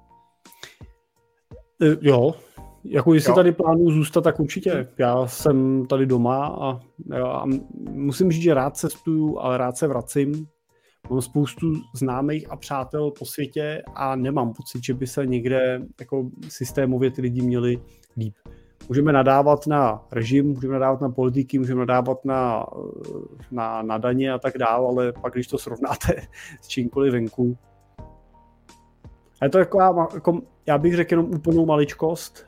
E, jo, jako jestli jo. tady plánuju zůstat, tak určitě. Já jsem tady doma a, a musím říct, že rád cestuju, ale rád se vracím. Mám spoustu známých a přátel po světě a nemám pocit, že by se někde jako systémově ty lidi měli líp. Můžeme nadávat na režim, můžeme nadávat na politiky, můžeme nadávat na, na, na daně a tak dále, ale pak, když to srovnáte s čímkoliv venku. A je to jako, jako, já bych řekl jenom úplnou maličkost.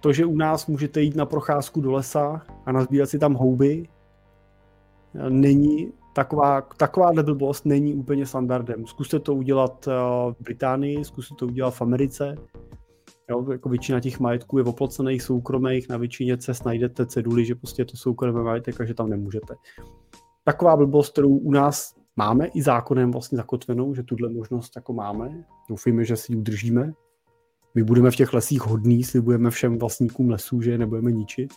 To, že u nás můžete jít na procházku do lesa a nazbírat si tam houby, není taková, takováhle blbost není úplně standardem. Zkuste to udělat v Británii, zkuste to udělat v Americe. Jo, jako většina těch majetků je oplocených, soukromých, na většině cest najdete ceduly, že prostě je to soukromé majetek a že tam nemůžete. Taková blbost, kterou u nás máme i zákonem vlastně zakotvenou, že tuhle možnost jako máme, doufíme, že si ji udržíme. My budeme v těch lesích hodný, slibujeme všem vlastníkům lesů, že je nebudeme ničit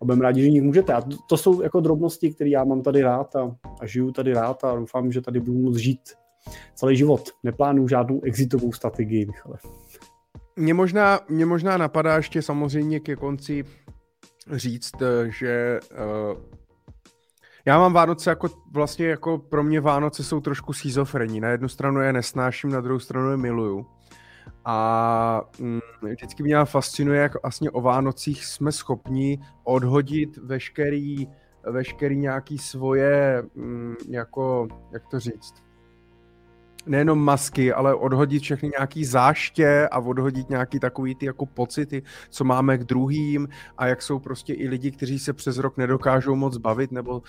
a budeme rádi, že nich můžete. A to, to jsou jako drobnosti, které já mám tady rád a, a žiju tady rád a doufám, že tady budu moct žít celý život. Neplánuju žádnou exitovou strategii, Michale. Mě možná, mě možná napadá ještě samozřejmě ke konci říct, že uh, já mám Vánoce jako vlastně jako pro mě Vánoce jsou trošku schizofrení. Na jednu stranu je nesnáším, na druhou stranu je miluju. A um, vždycky mě fascinuje, jak vlastně o Vánocích jsme schopni odhodit veškerý, veškerý nějaký svoje, um, jako, jak to říct, nejenom masky, ale odhodit všechny nějaký záště a odhodit nějaký takový ty jako pocity, co máme k druhým a jak jsou prostě i lidi, kteří se přes rok nedokážou moc bavit nebo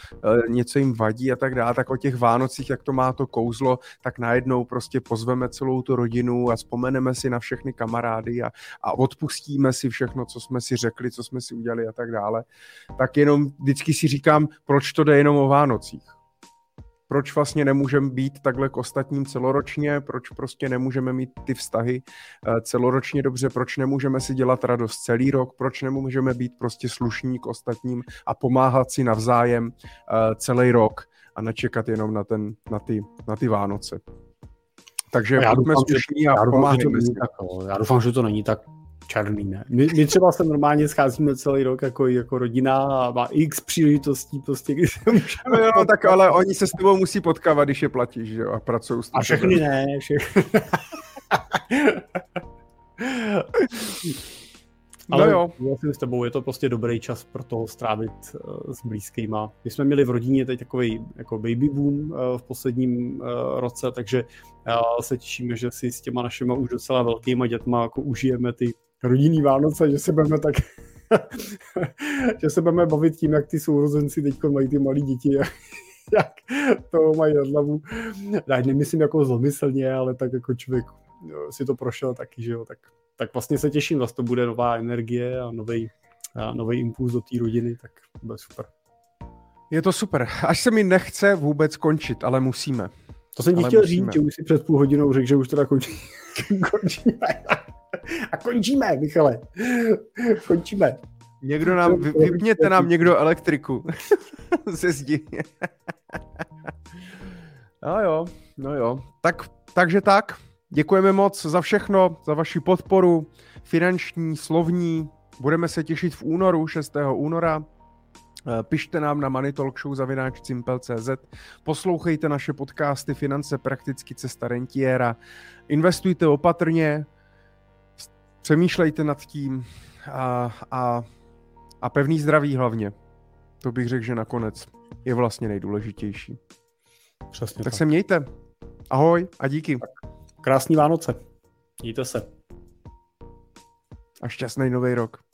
e, něco jim vadí a tak dále, tak o těch Vánocích, jak to má to kouzlo, tak najednou prostě pozveme celou tu rodinu a vzpomeneme si na všechny kamarády a, a odpustíme si všechno, co jsme si řekli, co jsme si udělali a tak dále. Tak jenom vždycky si říkám, proč to jde jenom o Vánocích? Proč vlastně nemůžeme být takhle k ostatním celoročně, proč prostě nemůžeme mít ty vztahy celoročně dobře, proč nemůžeme si dělat radost celý rok, proč nemůžeme být prostě slušní k ostatním a pomáhat si navzájem celý rok a nečekat jenom na, ten, na, ty, na ty Vánoce. Takže buďme slušní a pomáhejme si. Já doufám, že to není tak černý, ne? My, my třeba se normálně scházíme celý rok jako, jako rodina a má x příležitostí prostě, když se můžeme... No, no tak ale oni se s tebou musí potkávat, když je platíš, že jo? A pracují s tebou. A všechny ne, všechny. Ale no jo. Vlastně s tebou je to prostě dobrý čas pro toho strávit uh, s blízkýma. My jsme měli v rodině teď takový jako baby boom uh, v posledním uh, roce, takže uh, se těšíme, že si s těma našima už docela velkýma dětma jako užijeme ty rodinný Vánoce, že se budeme tak že se budeme bavit tím, jak ty sourozenci teďko mají ty malí děti a jak toho mají na hlavu. Já nemyslím jako zlomyslně, ale tak jako člověk jo, si to prošel taky, že jo, tak, tak vlastně se těším, vlastně to bude nová energie a novej, a novej impuls do té rodiny, tak to bude super. Je to super, až se mi nechce vůbec končit, ale musíme. To jsem ti chtěl musíme. říct, že už si před půl hodinou řekl, že už teda končí. končíme. A končíme, Michale. Končíme. Někdo nám, vypněte nám někdo elektriku ze zdi. No jo, no jo. Tak, takže tak. Děkujeme moc za všechno, za vaši podporu, finanční, slovní. Budeme se těšit v únoru, šestého února. Pište nám na money talk show zavináč cimpel tečka cz, poslouchejte naše podcasty Finance prakticky, Cesta rentiéra, investujte opatrně, přemýšlejte nad tím a, a, a pevný zdraví hlavně. To bych řekl, že nakonec je vlastně nejdůležitější. Přesně tak, tak se mějte. Ahoj a díky. Krásný Vánoce. Mějte se. A šťastný nový rok.